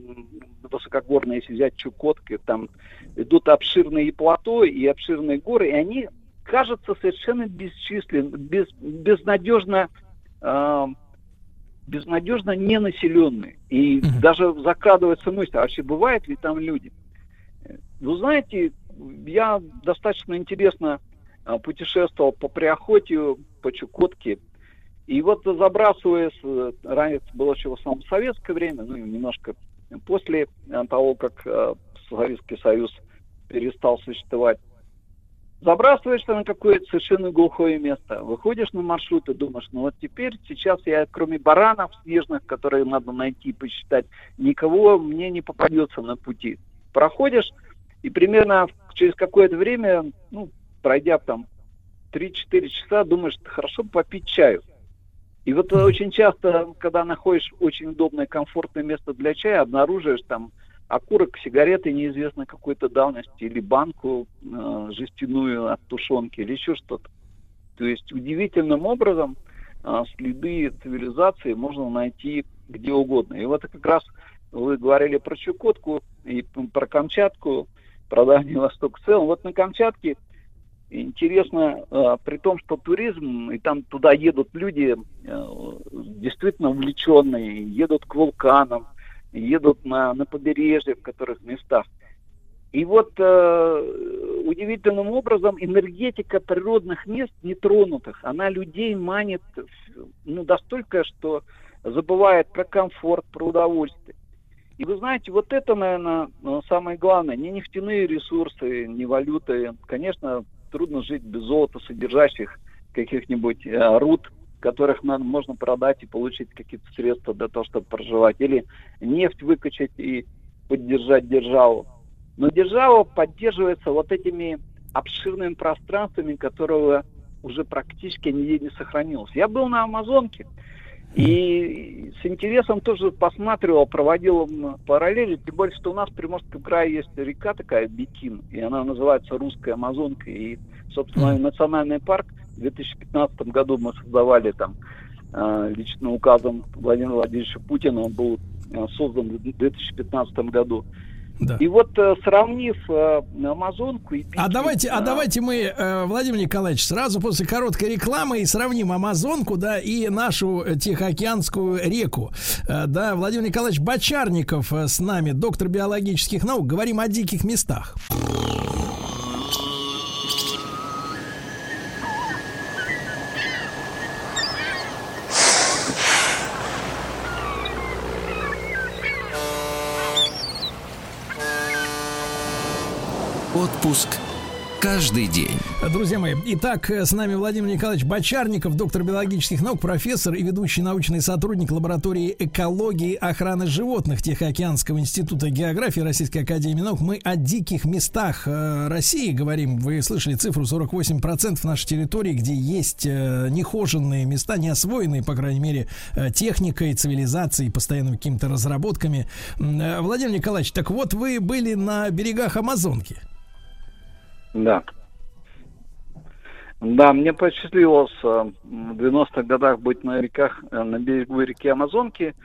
высокогорное, если взять Чукотки, там идут обширные плато и обширные горы, и они кажутся совершенно бесчисленными, без, безнадежно... Э- безнадежно ненаселенные. И mm-hmm. даже закрадывается мысль, а вообще бывают ли там люди? Вы знаете, я достаточно интересно путешествовал по Приохотью, по Чукотке. И вот, забрасываясь, раньше было еще в основном советское время, ну и немножко после того, как Советский Союз перестал существовать, забрасываешься на какое-то совершенно глухое место, выходишь на маршрут и думаешь, ну вот теперь, сейчас я, кроме баранов снежных, которые надо найти и посчитать, никого мне не попадется на пути. Проходишь, и примерно через какое-то время, ну, пройдя там три-четыре часа, думаешь, хорошо попить чаю. И вот очень часто, когда находишь очень удобное, комфортное место для чая, обнаруживаешь там окурок сигареты неизвестно какой-то давности, или банку э, жестяную от тушенки, или еще что-то. То есть удивительным образом а, следы цивилизации можно найти где угодно. И вот как раз вы говорили про Чукотку и про Камчатку, про Дальний Восток в целом. Вот на Камчатке интересно, а, при том, что туризм, и там туда едут люди а, действительно увлеченные, едут к вулканам, едут на, на побережье, в которых местах. И вот э, удивительным образом энергетика природных мест нетронутых, она людей манит ну, настолько, что забывает про комфорт, про удовольствие. И вы знаете, вот это, наверное, самое главное. Не нефтяные ресурсы, не валюты. Конечно, трудно жить без золота, содержащих каких-нибудь э, руд, которых надо, можно продать и получить какие-то средства для того, чтобы проживать. Или нефть выкачать и поддержать державу. Но держава поддерживается вот этими обширными пространствами, которого уже практически нигде не сохранилось. Я был на Амазонке и с интересом тоже посматривал, проводил параллели. Тем более, что у нас в Приморском крае есть река такая, Бикин, и она называется Русская Амазонка. И, собственно, национальный парк в две тысячи пятнадцатом году мы создавали там лично указом Владимира Владимировича Путина. Он был создан в две тысячи пятнадцатом году. Да. И вот сравнив э, Амазонку и... А давайте, да. а давайте мы, э, Владимир Николаевич, сразу после короткой рекламы и сравним Амазонку, да, и нашу Тихоокеанскую реку. Э, да, Владимир Николаевич Бочарников э, с нами, доктор биологических наук. Говорим о диких местах. Отпуск каждый день. Друзья мои, итак, с нами Владимир Николаевич Бочарников, доктор биологических наук, профессор и ведущий научный сотрудник лаборатории экологии и охраны животных Тихоокеанского института географии Российской академии наук. Мы о диких местах э, России говорим. Вы слышали цифру сорок восемь процентов нашей территории, где есть э, нехоженные места, неосвоенные, по крайней мере, э, техникой, цивилизацией, постоянными какими-то разработками. Э, Владимир Николаевич, так вот вы были на берегах Амазонки. Да. Да, мне посчастливилось в девяностых годах быть на реках, на берегу реки Амазонки.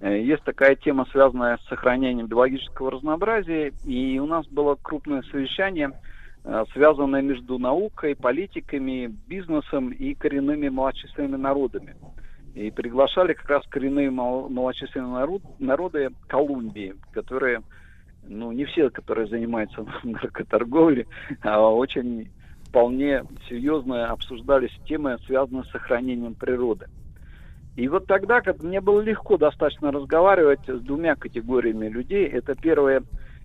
Есть такая тема, связанная с сохранением биологического разнообразия. И у нас было крупное совещание, связанное между наукой, политиками, бизнесом и коренными малочисленными народами. И приглашали как раз коренные малочисленные народы Колумбии, которые... Ну, не все, которые занимаются наркоторговлей, а очень вполне серьезно обсуждались темы, связанные с сохранением природы. И вот тогда как мне было легко достаточно разговаривать с двумя категориями людей. Это первые,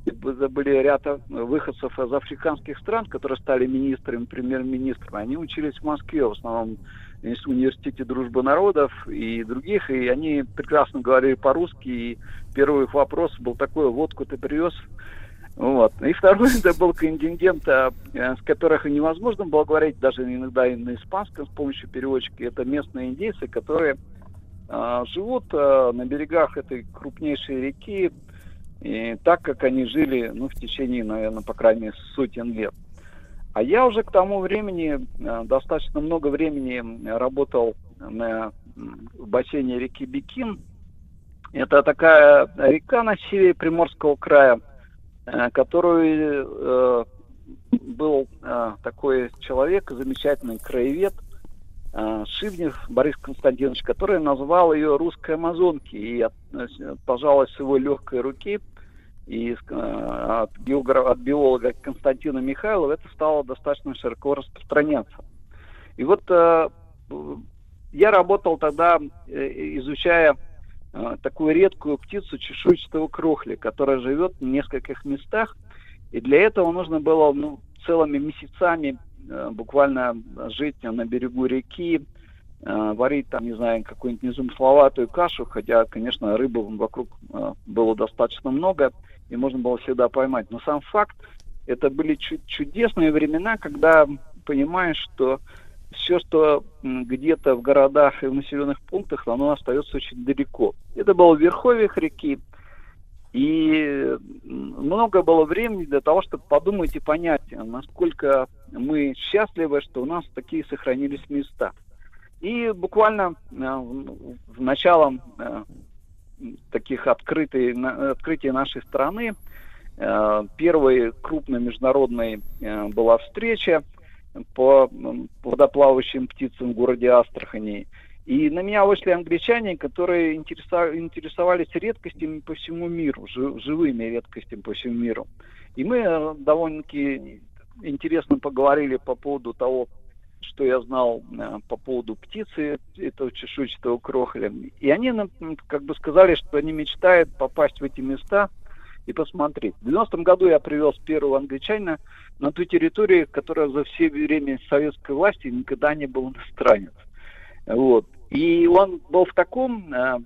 это были ряд выходцев из африканских стран, которые стали министрами, премьер-министрами. Они учились в Москве, в основном в университете дружбы народов и других, и они прекрасно говорили по-русски, и первый их вопрос был такой: водку ты привез? Вот. И второй, это был контингент, с которых невозможно было говорить даже иногда и на испанском с помощью переводчика. Это местные индейцы, которые а, живут а, на берегах этой крупнейшей реки, и так, как они жили, ну, в течение, наверное, по крайней мере, сотен лет. А я уже к тому времени, достаточно много времени работал на бассейне реки Бикин. Это такая река на севере Приморского края, которую был такой человек, замечательный краевед Шивнев Борис Константинович, который назвал ее «Русской Амазонки». И, пожалуй, с его легкой руки и от, биограф, от биолога Константина Михайлова это стало достаточно широко распространяться. И вот э, я работал тогда, э, изучая э, такую редкую птицу чешуйчатого крохля, которая живет в нескольких местах. И для этого нужно было ну, целыми месяцами э, буквально жить на берегу реки, варить там, не знаю, какую-нибудь незамысловатую кашу, хотя, конечно, рыбы вокруг было достаточно много, и можно было всегда поймать. Но сам факт, это были чудесные времена, когда понимаешь, что все, что где-то в городах и в населенных пунктах, оно остается очень далеко. Это было в верховьях реки, и много было времени для того, чтобы подумать и понять, насколько мы счастливы, что у нас такие сохранились места. И буквально в начало таких открытий, открытий нашей страны первой крупной международной была встреча по водоплавающим птицам в городе Астрахани. И на меня вышли англичане, которые интересовались редкостями по всему миру, живыми редкостями по всему миру. И мы довольно-таки интересно поговорили по поводу того, что я знал по поводу птицы, этого чешуйчатого крохоля. И они нам как бы сказали, что они мечтают попасть в эти места и посмотреть. В девяностом году я привез первого англичанина на ту территорию, которая за все время советской власти никогда не был иностранец. Вот. И он был в таком э,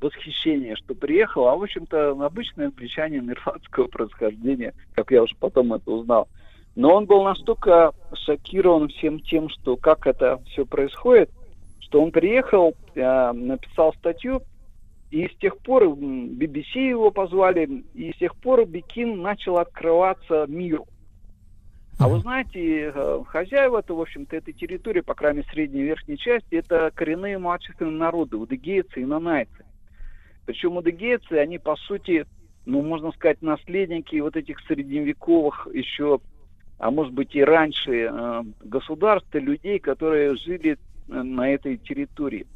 восхищении, что приехал, а в общем-то обычный англичанин ирландского происхождения, как я уже потом это узнал. Но он был настолько шокирован всем тем, что как это все происходит, что он приехал, э, написал статью, и с тех пор би би си его позвали, и с тех пор Бикин начал открываться миру. А вы знаете, хозяева это, в общем-то, этой территории, по крайней мере, средней и верхней части, это коренные малочисленные народы, удыгейцы и нанайцы. Причем удыгейцы, они, по сути, ну, можно сказать, наследники вот этих средневековых еще, а может быть и раньше, государств и людей, которые жили на этой территории.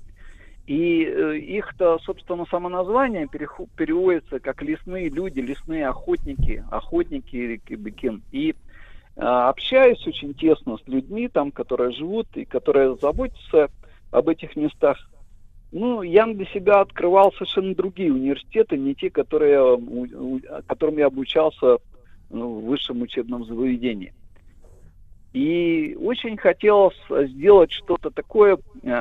И их-то, собственно, самоназвание переводится как лесные люди, лесные охотники, охотники реки Бикин. И общаюсь очень тесно с людьми там, которые живут и которые заботятся об этих местах. Ну, я для себя открывал совершенно другие университеты, не те, которые, которым я обучался ну, в высшем учебном заведении. И очень хотелось сделать что-то такое,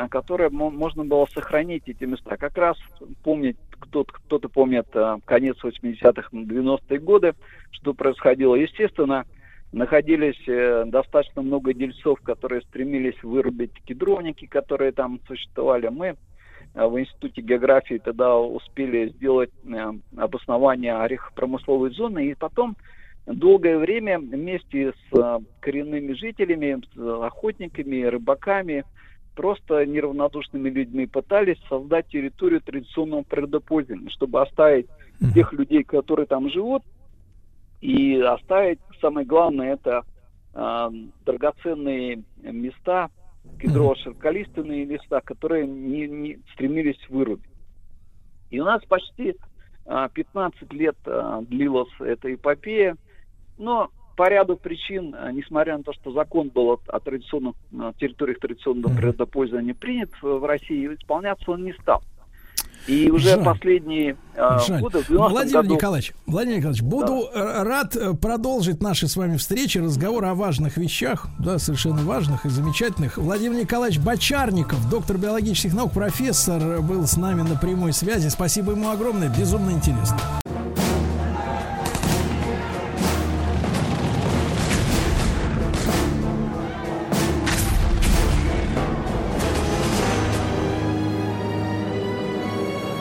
которое можно было сохранить эти места. Как раз помнить, кто-то, кто-то помнит конец восьмидесятых, девяностые годы, что происходило. Естественно, находились достаточно много дельцов, которые стремились вырубить кедровники, которые там существовали. Мы в Институте географии тогда успели сделать обоснование орехопромысловой зоны. И потом долгое время вместе с коренными жителями, с охотниками, рыбаками, просто неравнодушными людьми пытались создать территорию традиционного природопользования, чтобы оставить тех людей, которые там живут, и оставить, самое главное, это э, драгоценные места, кедрово-широколиственные места, которые не, не стремились вырубить. И у нас почти э, пятнадцать лет э, длилась эта эпопея, но по ряду причин, э, несмотря на то, что закон был о, о традиционных о территориях традиционного природопользования принят в России, исполняться он не стал. И уже Жаль. последние э, годы... Владимир году... Николаевич, Владимир Николаевич, буду да. рад продолжить наши с вами встречи, разговор о важных вещах, да, совершенно важных и замечательных. Владимир Николаевич Бочарников, доктор биологических наук, профессор, был с нами на прямой связи. Спасибо ему огромное, безумно интересно.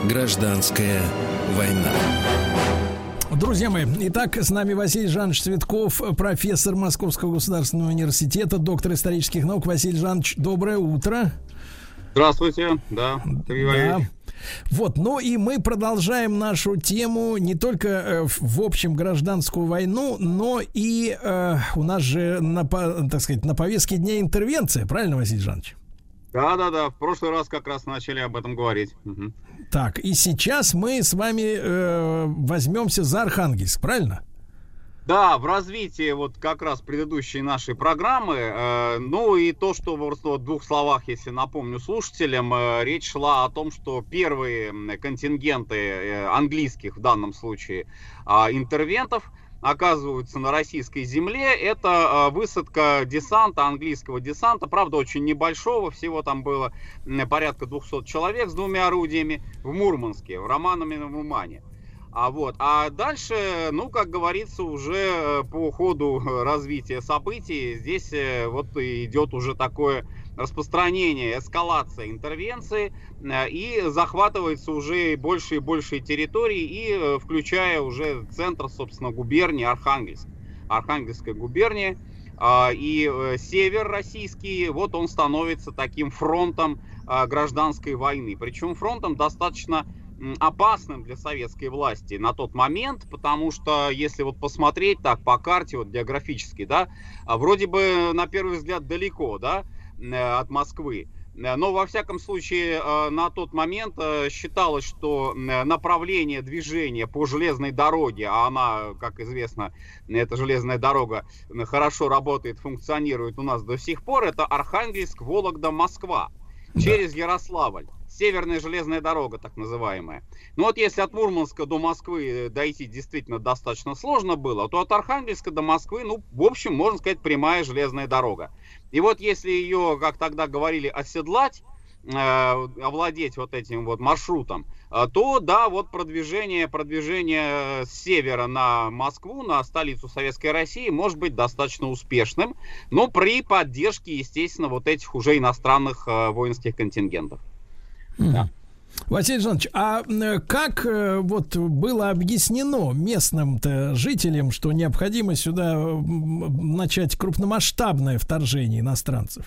Гражданская война. Друзья мои, итак, с нами Василий Жанович Цветков, профессор Московского государственного университета, доктор исторических наук. Василий Жанович, доброе утро. Здравствуйте, да, Сергей Валерьевич. Да. Вот, ну и мы продолжаем нашу тему не только в общем гражданскую войну, но и э, у нас же, на, так сказать, на повестке дня интервенция, правильно, Василий Жанович? Да, да, да. В прошлый раз как раз начали об этом говорить. Угу. Так, и сейчас мы с вами э, возьмемся за Архангельск, правильно? Да, в развитии вот как раз предыдущей нашей программы, э, ну и то, что в двух словах, если напомню слушателям, э, речь шла о том, что первые контингенты э, английских, в данном случае, э, интервентов, оказываются на российской земле. Это высадка десанта, английского десанта, правда, очень небольшого, всего там было порядка двухсот человек с двумя орудиями в Мурманске, в Романовом Умане. А вот, а дальше, ну, как говорится, уже по ходу развития событий здесь вот идет уже такое распространение, эскалация интервенции, и захватывается уже больше и больше территорий, и включая уже центр, собственно, губернии Архангельск, Архангельская губерния. И север российский, вот он становится таким фронтом гражданской войны. Причем фронтом достаточно опасным для советской власти на тот момент, потому что, если вот посмотреть так по карте, вот географически, да, вроде бы на первый взгляд далеко, да, от Москвы. Но, во всяком случае, на тот момент считалось, что направление движения по железной дороге, а она, как известно, эта железная дорога хорошо работает, функционирует у нас до сих пор, это Архангельск, Вологда, Москва, через Ярославль. Северная железная дорога, так называемая. Ну вот если от Мурманска до Москвы дойти действительно достаточно сложно было, то от Архангельска до Москвы, ну, в общем, можно сказать, прямая железная дорога. И вот если ее, как тогда говорили, оседлать, э, овладеть вот этим вот маршрутом, то, да, вот продвижение, продвижение с севера на Москву, на столицу Советской России, может быть достаточно успешным, но при поддержке, естественно, вот этих уже иностранных э, воинских контингентов. Да. Василий Александрович, а как вот было объяснено местным-то жителям, что необходимо сюда начать крупномасштабное вторжение иностранцев?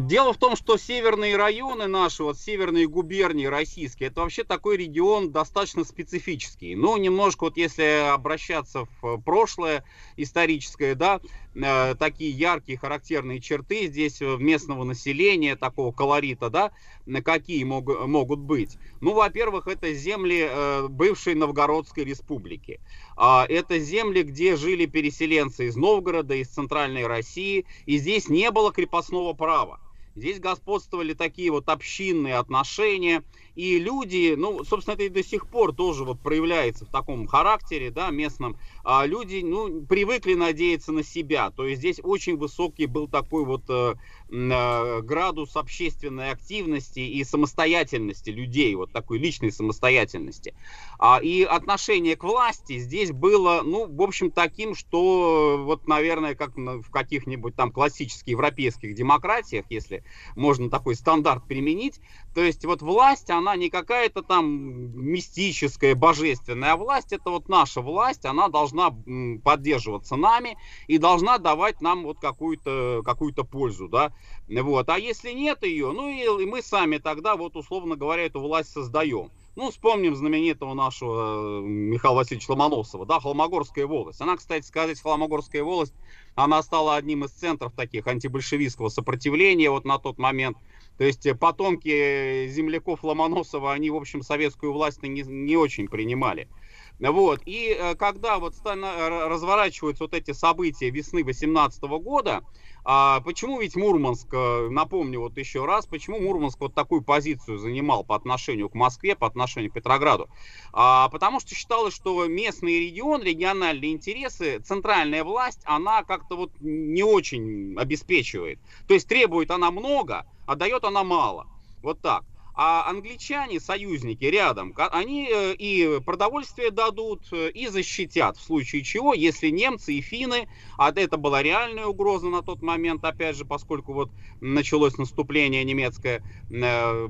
Дело в том, что северные районы наши, вот северные губернии российские, это вообще такой регион достаточно специфический. Ну, немножко вот если обращаться в прошлое историческое, да, э, такие яркие характерные черты здесь местного населения, такого колорита, да, какие мог, могут быть. Ну, во-первых, это земли э, бывшей Новгородской республики. Э, это земли, где жили переселенцы из Новгорода, из Центральной России, и здесь не было крепостного права. Здесь господствовали такие вот общинные отношения, и люди, ну, собственно, это и до сих пор тоже вот проявляется в таком характере, да, местном, а люди, ну, привыкли надеяться на себя, то есть здесь очень высокий был такой вот э, э, градус общественной активности и самостоятельности людей, вот такой личной самостоятельности, а, и отношение к власти здесь было, ну, в общем, таким, что вот, наверное, как в каких-нибудь там классических европейских демократиях, если можно такой стандарт применить. То есть вот власть, она не какая-то там мистическая, божественная власть, это вот наша власть, она должна поддерживаться нами и должна давать нам вот какую-то, какую-то пользу, да, вот. А если нет ее, ну и мы сами тогда вот, условно говоря, эту власть создаем. Ну, вспомним знаменитого нашего Михаила Васильевича Ломоносова, да, Холмогорская волость. Она, кстати сказать, Холмогорская волость, она стала одним из центров таких антибольшевистского сопротивления вот на тот момент. То есть потомки земляков Ломоносова, они, в общем, советскую власть не, не очень принимали. Вот. И когда вот разворачиваются вот эти события весны восемнадцатого года, почему ведь Мурманск, напомню вот еще раз, почему Мурманск вот такую позицию занимал по отношению к Москве, по отношению к Петрограду? Потому что считалось, что местный регион, региональные интересы, центральная власть, она как-то вот не очень обеспечивает. То есть требует она много, а дает она мало. Вот так. А англичане, союзники рядом, они и продовольствие дадут, и защитят, в случае чего, если немцы и финны, а это была реальная угроза на тот момент, опять же, поскольку вот началось наступление немецкое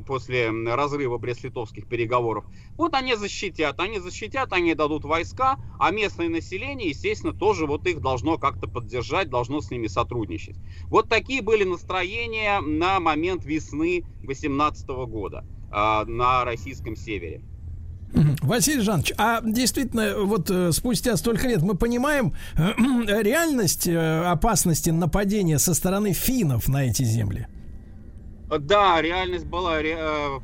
после разрыва Брест-Литовских переговоров, вот они защитят, они защитят, они дадут войска, а местное население, естественно, тоже вот их должно как-то поддержать, должно с ними сотрудничать. Вот такие были настроения на момент весны восемнадцатого года на российском севере. Василий Жанович, а действительно, вот спустя столько лет мы понимаем реальность опасности нападения со стороны финнов на эти земли? Да, реальность была ре,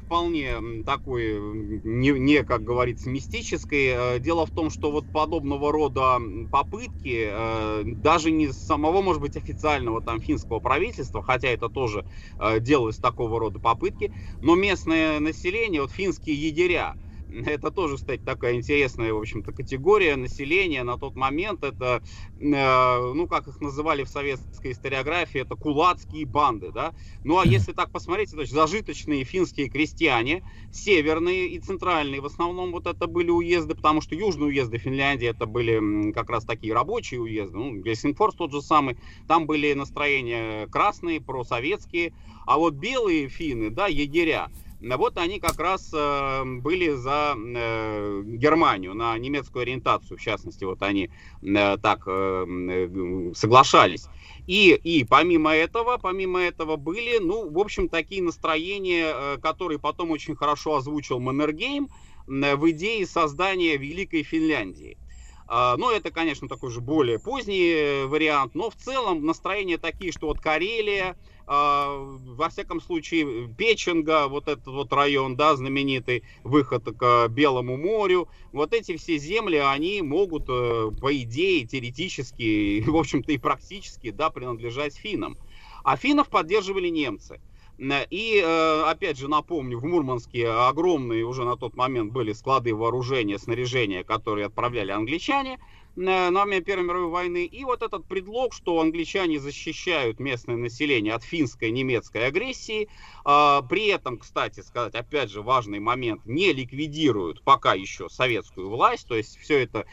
вполне такой, не, не, как говорится, мистической. Дело в том, что вот подобного рода попытки, даже не самого, может быть, официального там финского правительства, хотя это тоже делалось такого рода попытки, но местное население, вот финские егеря, это тоже, кстати, такая интересная, в общем-то, категория населения на тот момент. Это, э, ну, как их называли в советской историографии, это кулацкие банды, да. Ну, а если так посмотреть, то есть зажиточные финские крестьяне, северные и центральные, в основном вот это были уезды, потому что южные уезды Финляндии, это были как раз такие рабочие уезды, ну, Гельсингфорс тот же самый, там были настроения красные, просоветские, а вот белые финны, да, егеря, Вот они как раз были за Германию, на немецкую ориентацию, в частности, вот они так соглашались. И, и помимо этого, помимо этого были, ну, в общем, такие настроения, которые потом очень хорошо озвучил Маннергейм в идее создания Великой Финляндии. Ну, это, конечно, такой же более поздний вариант, но в целом настроения такие, что вот Карелия, во всяком случае, Печенга, вот этот вот район, да, знаменитый выход к Белому морю, вот эти все земли, они могут, по идее, теоретически, в общем-то, и практически, да, принадлежать финнам. А финнов поддерживали немцы. И, опять же, напомню, в Мурманске огромные уже на тот момент были склады вооружения, снаряжения, которые отправляли англичане на время Первой мировой войны. И вот этот предлог, что англичане защищают местное население от финской, немецкой агрессии, при этом, кстати сказать, опять же, важный момент, не ликвидируют пока еще советскую власть, то есть все это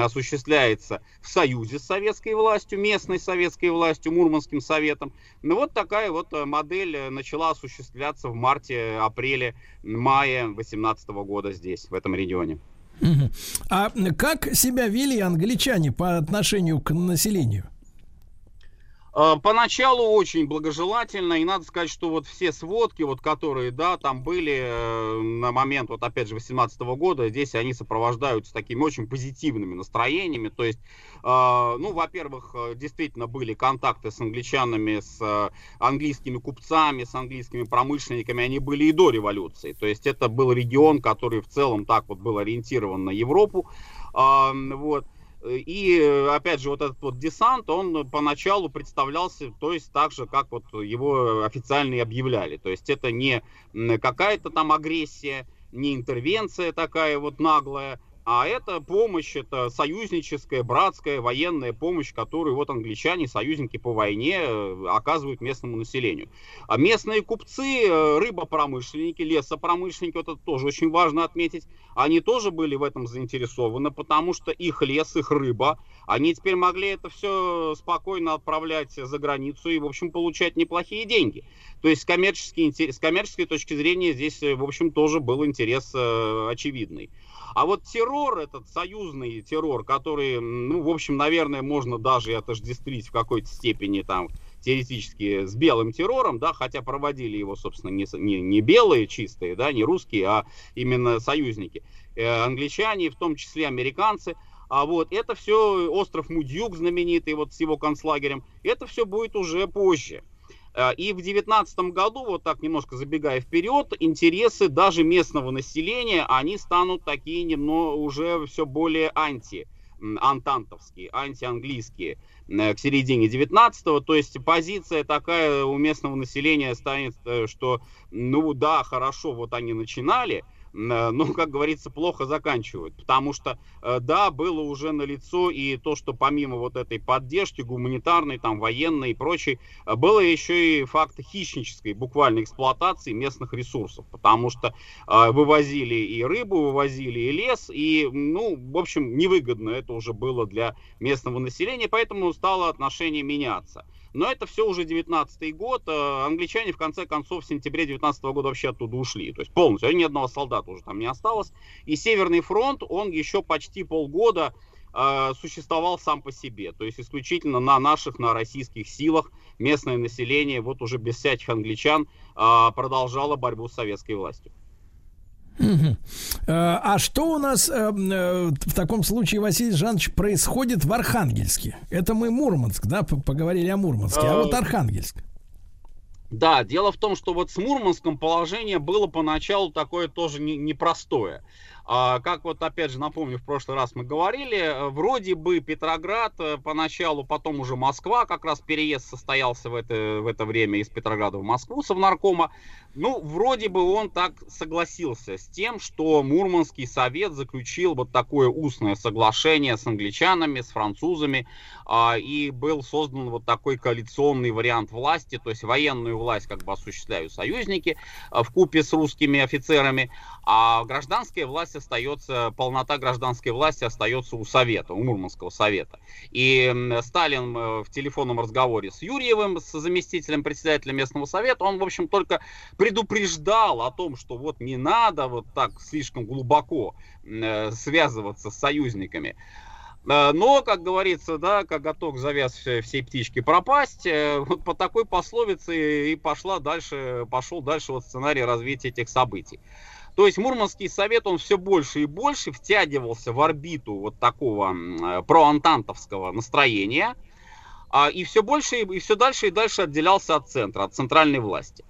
осуществляется в союзе с советской властью, местной советской властью, Мурманским советом. Ну вот такая вот модель начала осуществляться в марте, апреле, мае восемнадцатого года здесь, в этом регионе. А как себя вели англичане по отношению к населению? Поначалу очень благожелательно, и надо сказать, что вот все сводки, вот которые, да, там были на момент, вот опять же, восемнадцатого года, здесь они сопровождаются такими очень позитивными настроениями, то есть, ну, во-первых, действительно были контакты с англичанами, с английскими купцами, с английскими промышленниками, они были и до революции, то есть это был регион, который в целом так вот был ориентирован на Европу, вот. И, опять же, вот этот вот десант, он поначалу представлялся, то есть так же, как вот его официально и объявляли. То есть это не какая-то там агрессия, не интервенция такая вот наглая, а это помощь, это союзническая, братская, военная помощь, которую вот англичане, союзники по войне, оказывают местному населению. А местные купцы, рыбопромышленники, лесопромышленники, вот это тоже очень важно отметить, они тоже были в этом заинтересованы, потому что их лес, их рыба, они теперь могли это все спокойно отправлять за границу и, в общем, получать неплохие деньги. То есть с коммерческой, с коммерческой точки зрения здесь, в общем, тоже был интерес очевидный. А вот террор, этот союзный террор, который, ну, в общем, наверное, можно даже отождествить в какой-то степени там теоретически с белым террором, да, хотя проводили его, собственно, не, не, не белые чистые, да, не русские, а именно союзники, э, англичане, в том числе американцы. А вот это все, остров Мудьюк знаменитый вот с его концлагерем, это все будет уже позже. И в девятнадцатом году, вот так немножко забегая вперед, интересы даже местного населения, они станут такие немного уже все более анти-антантовские, анти-английские к середине девятнадцатого. То есть позиция такая у местного населения станет, что ну да, хорошо, вот они начинали, но, как говорится, плохо заканчивают, потому что, да, было уже налицо и то, что помимо вот этой поддержки гуманитарной, там, военной и прочей, было еще и факт хищнической, буквально эксплуатации местных ресурсов, потому что вывозили и рыбу, вывозили и лес, и, ну, в общем, невыгодно это уже было для местного населения, поэтому стало отношение меняться. Но это все уже девятнадцатый год, англичане в конце концов в сентябре девятнадцатого года вообще оттуда ушли, то есть полностью, ни одного солдата уже там не осталось, и Северный фронт, он еще почти полгода э, существовал сам по себе, то есть исключительно на наших, на российских силах местное население, вот уже без всяких англичан, э, продолжало борьбу с советской властью. А что у нас в таком случае, Василий Жанович, происходит в Архангельске? Это мы Мурманск, да, поговорили о Мурманске, а вот Архангельск. Да, дело в том, что вот с Мурманском положение было поначалу такое тоже непростое. Как вот опять же напомню, в прошлый раз мы говорили, вроде бы Петроград поначалу, потом уже Москва, как раз переезд состоялся в это, в это время из Петрограда в Москву совнаркома, ну вроде бы он так согласился с тем, что Мурманский совет заключил вот такое устное соглашение с англичанами, с французами, и был создан вот такой коалиционный вариант власти, то есть военную власть как бы осуществляют союзники вкупе с русскими офицерами, А гражданская власть остается, полнота гражданской власти остается у Совета, у Мурманского Совета. И Сталин в телефонном разговоре с Юрьевым, с заместителем председателя местного совета, он, в общем, только предупреждал о том, что вот не надо вот так слишком глубоко связываться с союзниками. Но, как говорится, да, коготок завяз, всей птички пропасть. Вот по такой пословице и пошла дальше, пошел дальше вот сценарий развития этих событий. То есть Мурманский совет, он все больше и больше втягивался в орбиту вот такого проантантовского настроения. И все больше, и все дальше и дальше отделялся от центра, от центральной власти.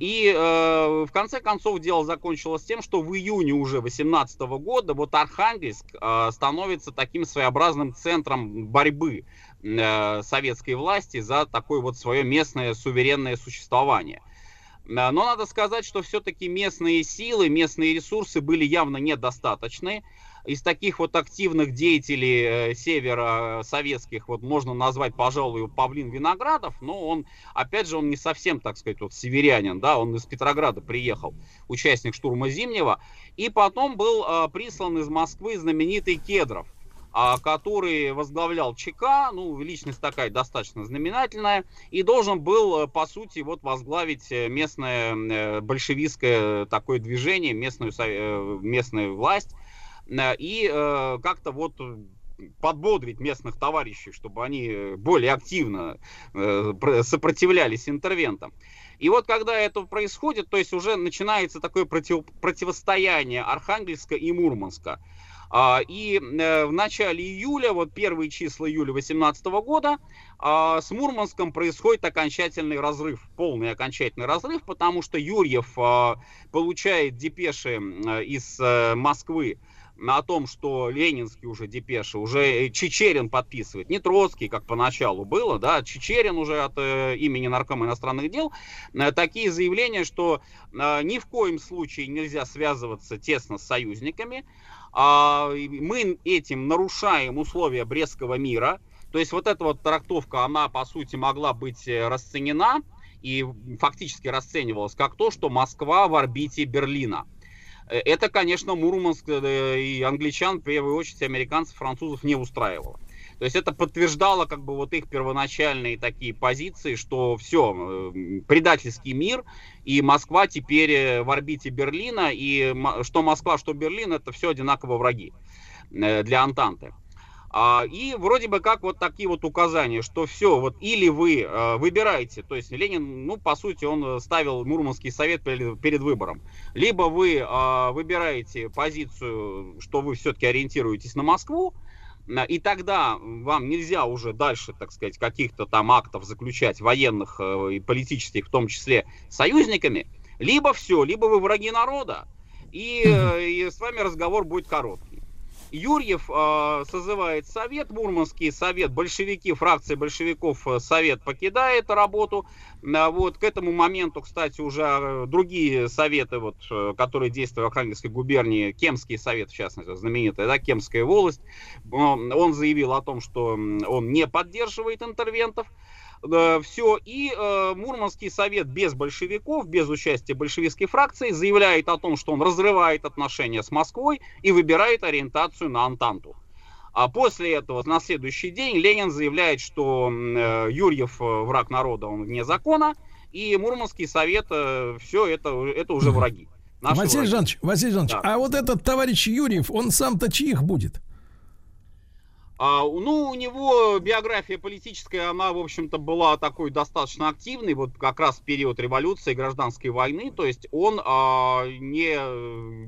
И в конце концов дело закончилось тем, что в июне уже восемнадцатого года вот Архангельск становится таким своеобразным центром борьбы советской власти за такое вот свое местное суверенное существование. Но надо сказать, что все-таки местные силы, местные ресурсы были явно недостаточны. Из таких вот активных деятелей севера советских вот можно назвать, пожалуй, Павлин Виноградов, но он, опять же, он не совсем, так сказать, вот северянин, да, он из Петрограда приехал, участник штурма Зимнего, и потом был а, прислан из Москвы знаменитый Кедров, а, который возглавлял ЧК, ну, личность такая достаточно знаменательная, и должен был, по сути, вот возглавить местное большевистское такое движение, местную, местную власть, и э, как-то вот подбодрить местных товарищей, чтобы они более активно э, сопротивлялись интервентам. И вот когда это происходит, то есть уже начинается такое против, противостояние Архангельска и Мурманска. А, и э, в начале июля, вот первые числа июля восемнадцатого года, э, с Мурманском происходит окончательный разрыв, полный окончательный разрыв, потому что Юрьев э, получает депеши э, из э, Москвы, о том, что ленинский уже депеши, уже Чичерин подписывает, не Троцкий, как поначалу было, да, Чичерин уже от э, имени наркома иностранных дел, э, такие заявления, что э, ни в коем случае нельзя связываться тесно с союзниками, э, мы этим нарушаем условия Брестского мира, то есть вот эта вот трактовка, она, по сути, могла быть расценена и фактически расценивалась как то, что Москва в орбите Берлина. Это, конечно, Мурманск и англичан, в первую очередь американцев, французов, не устраивало. То есть это подтверждало как бы вот их первоначальные такие позиции, что все, предательский мир, и Москва теперь в орбите Берлина, и что Москва, что Берлин, это все одинаково враги для Антанты. И вроде бы как вот такие вот указания, что все, вот или вы выбираете, то есть Ленин, ну, по сути, он ставил Мурманский совет перед выбором. Либо вы выбираете позицию, что вы все-таки ориентируетесь на Москву, и тогда вам нельзя уже дальше, так сказать, каких-то там актов заключать, военных и политических, в том числе союзниками, либо все, либо вы враги народа, и, и с вами разговор будет короткий. Юрьев э, созывает совет, Мурманский совет, большевики, фракция большевиков, совет покидает работу. Вот, к этому моменту, кстати, уже другие советы, вот, которые действовали в Архангельской губернии, Кемский совет, в частности, знаменитая, да, Кемская волость, он заявил о том, что он не поддерживает интервентов. Все, и э, Мурманский совет без большевиков, без участия большевистской фракции, заявляет о том, что он разрывает отношения с Москвой и выбирает ориентацию на Антанту. А после этого, на следующий день, Ленин заявляет, что э, Юрьев э, враг народа, он вне закона, и Мурманский совет, э, все это, это уже враги. Василий Жанович, Василий Жанович, да. А вот этот товарищ Юрьев, он сам-то чьих будет? А, ну, у него биография политическая, она, в общем-то, была такой достаточно активной, вот как раз в период революции, гражданской войны, то есть он, а, не,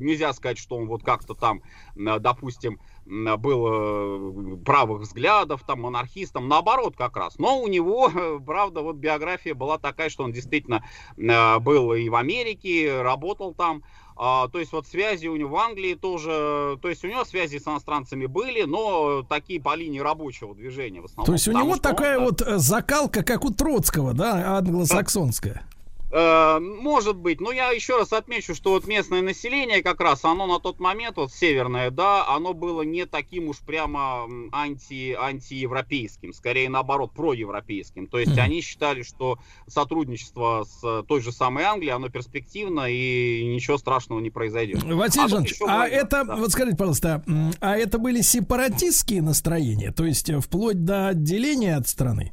нельзя сказать, что он вот как-то там, допустим, был правых взглядов, там, монархистом, наоборот как раз. Но у него, правда, вот биография была такая, что он действительно был и в Америке, работал там. То есть вот связи у него в Англии тоже, то есть у него связи с иностранцами были, но такие по линии рабочего движения в основном. То есть у него такая он, вот закалка, как у Троцкого, да, англосаксонская. Может быть, но я еще раз отмечу, что вот местное население как раз, оно на тот момент, вот северное, да, оно было не таким уж прямо анти, антиевропейским, скорее наоборот, проевропейским. То есть они считали, что сотрудничество с той же самой Англией, оно перспективно и ничего страшного не произойдет. Василий а, Жанович, а это, да. вот скажите, пожалуйста, а это были сепаратистские настроения, то есть вплоть до отделения от страны?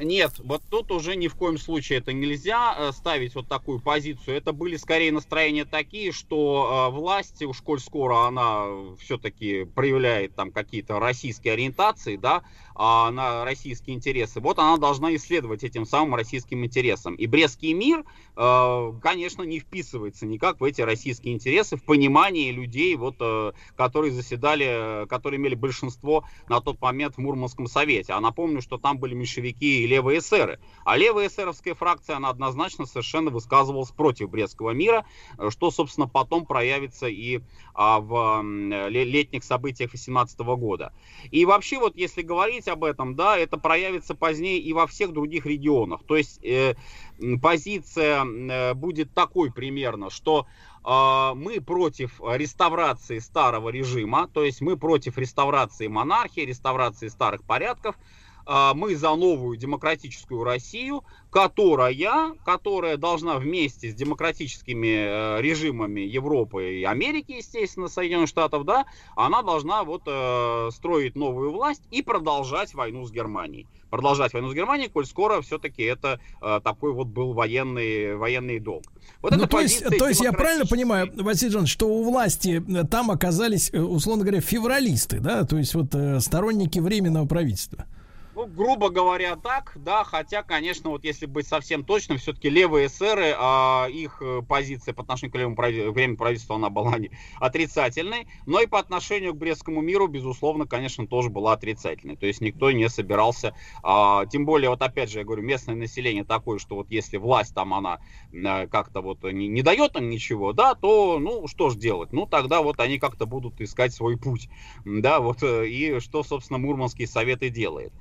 Нет, вот тут уже ни в коем случае это нельзя ставить вот такую позицию. Это были скорее настроения такие, что власть, уж коль скоро она все-таки проявляет там какие-то российские ориентации, да, на российские интересы, вот она должна исследовать этим самым российским интересам. И Брестский мир, конечно, не вписывается никак в эти российские интересы, в понимании людей, вот, которые заседали, которые имели большинство на тот момент в Мурманском совете. А напомню, что там были меньшевики и левые эсеры. А левая эсеровская фракция, она однозначно совершенно высказывалась против Брестского мира, что, собственно, потом проявится и в летних событиях восемнадцатого года. И вообще, вот если говорить об этом, да, это проявится позднее и во всех других регионах. То есть э, позиция э, будет такой примерно, что э, мы против реставрации старого режима, то есть мы против реставрации монархии, реставрации старых порядков, э, мы за новую демократическую Россию, которая, которая должна вместе с демократическими э, режимами Европы и Америки, естественно, Соединенных Штатов, да, она должна вот э, строить новую власть и продолжать войну с Германией. Продолжать войну с Германией, коль скоро все-таки это э, такой вот был военный, военный долг. Вот ну, то есть, то есть я правильно понимаю, Василий Жанович, что у власти там оказались, условно говоря, февралисты, да, то есть вот э, сторонники временного правительства? Ну, грубо говоря, так, да, хотя, конечно, вот если быть совсем точным, все-таки левые эсеры, а их позиция по отношению к левому времени правительства, она была отрицательной, но и по отношению к Брестскому миру, безусловно, конечно, тоже была отрицательной, то есть никто не собирался, а, тем более, вот опять же, я говорю, местное население такое, что вот если власть там, она как-то вот не, не дает им ничего, да, то, ну, что ж делать, ну, тогда вот они как-то будут искать свой путь, да, вот, и что, собственно, Мурманский совет и делает.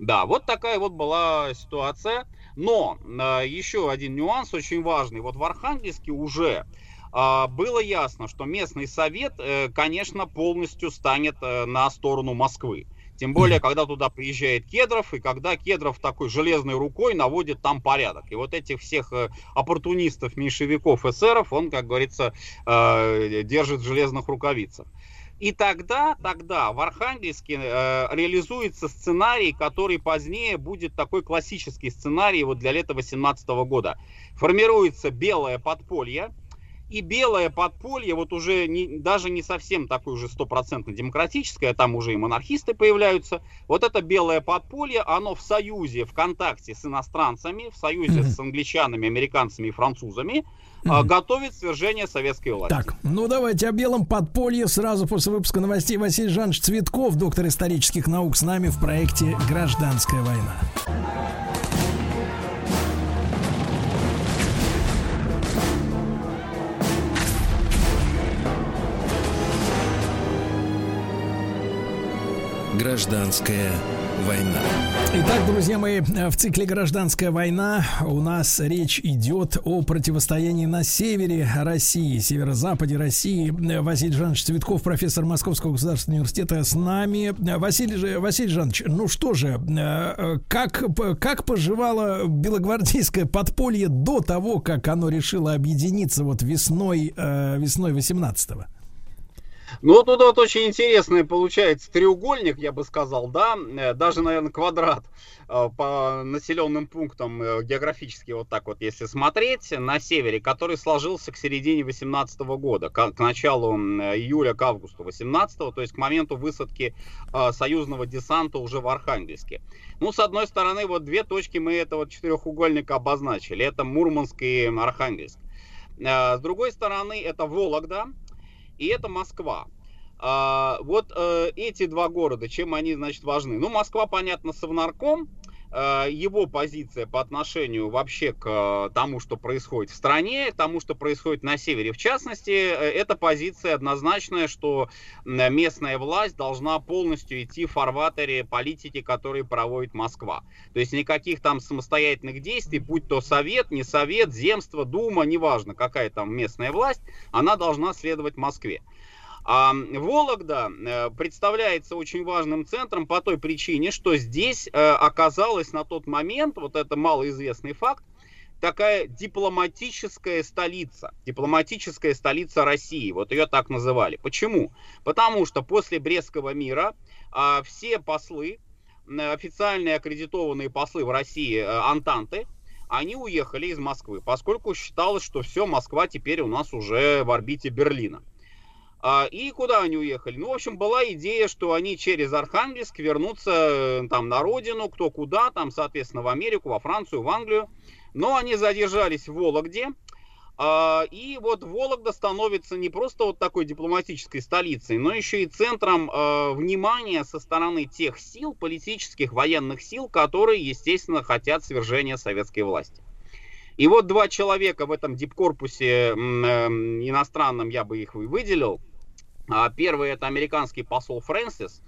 Да, вот такая вот была ситуация. Но э, еще один нюанс очень важный. Вот в Архангельске уже э, было ясно, что местный совет, э, конечно, полностью станет э, на сторону Москвы. Тем более, когда туда приезжает Кедров, и когда Кедров такой железной рукой наводит там порядок. И вот этих всех оппортунистов, меньшевиков, эсеров он, как говорится, э, держит в железных рукавицах. И тогда, тогда в Архангельске э, реализуется сценарий, который позднее будет такой классический сценарий вот для лета восемнадцатого года. Формируется белое подполье. И белое подполье, вот уже не, даже не совсем такое уже стопроцентно демократическое, там уже и монархисты появляются. Вот это белое подполье, оно в союзе, в контакте с иностранцами, в союзе mm-hmm. с англичанами, американцами и французами mm-hmm. готовит свержение советской власти. Так, ну давайте о белом подполье сразу после выпуска новостей. Василий Жанович Цветков, доктор исторических наук, с нами в проекте «Гражданская война». Гражданская война. Итак, друзья мои, в цикле «Гражданская война» у нас речь идет о противостоянии на севере России, северо-западе России. Василий Жанович Цветков, профессор Московского государственного университета, с нами. Василий, Василий Жанович, ну что же, как, как поживало белогвардейское подполье до того, как оно решило объединиться вот весной, весной восемнадцатого? Ну, вот тут вот очень интересный получается треугольник, я бы сказал, да, даже, наверное, квадрат по населенным пунктам географически вот так вот, если смотреть, на севере, который сложился к середине восемнадцатого года, к, к началу июля, к августу восемнадцатого, то есть к моменту высадки э, союзного десанта уже в Архангельске. Ну, с одной стороны, вот две точки мы этого четырехугольника обозначили, это Мурманск и Архангельск. Э, с другой стороны, это Вологда. И это Москва. А, вот э, эти два города, чем они, значит, важны? Ну, Москва, понятно, совнарком, его позиция по отношению вообще к тому, что происходит в стране, тому, что происходит на севере. В частности, эта позиция однозначная, что местная власть должна полностью идти в фарватере политики, которые проводит Москва. То есть никаких там самостоятельных действий, будь то совет, не совет, земство, дума, неважно, какая там местная власть, она должна следовать Москве. А Вологда представляется очень важным центром по той причине, что здесь оказалась на тот момент, вот это малоизвестный факт, такая дипломатическая столица, дипломатическая столица России, вот ее так называли. Почему? Потому что после Брестского мира все послы, официальные аккредитованные послы в России Антанты, они уехали из Москвы, поскольку считалось, что все, Москва теперь у нас уже в орбите Берлина. И куда они уехали? Ну, в общем, была идея, что они через Архангельск вернутся там на родину, кто куда, там, соответственно, в Америку, во Францию, в Англию. Но они задержались в Вологде. И вот Вологда становится не просто вот такой дипломатической столицей, но еще и центром внимания со стороны тех сил, политических, военных сил, которые, естественно, хотят свержения советской власти. И вот два человека в этом дипкорпусе иностранном, я бы их выделил. Первый — это американский посол Фрэнсис,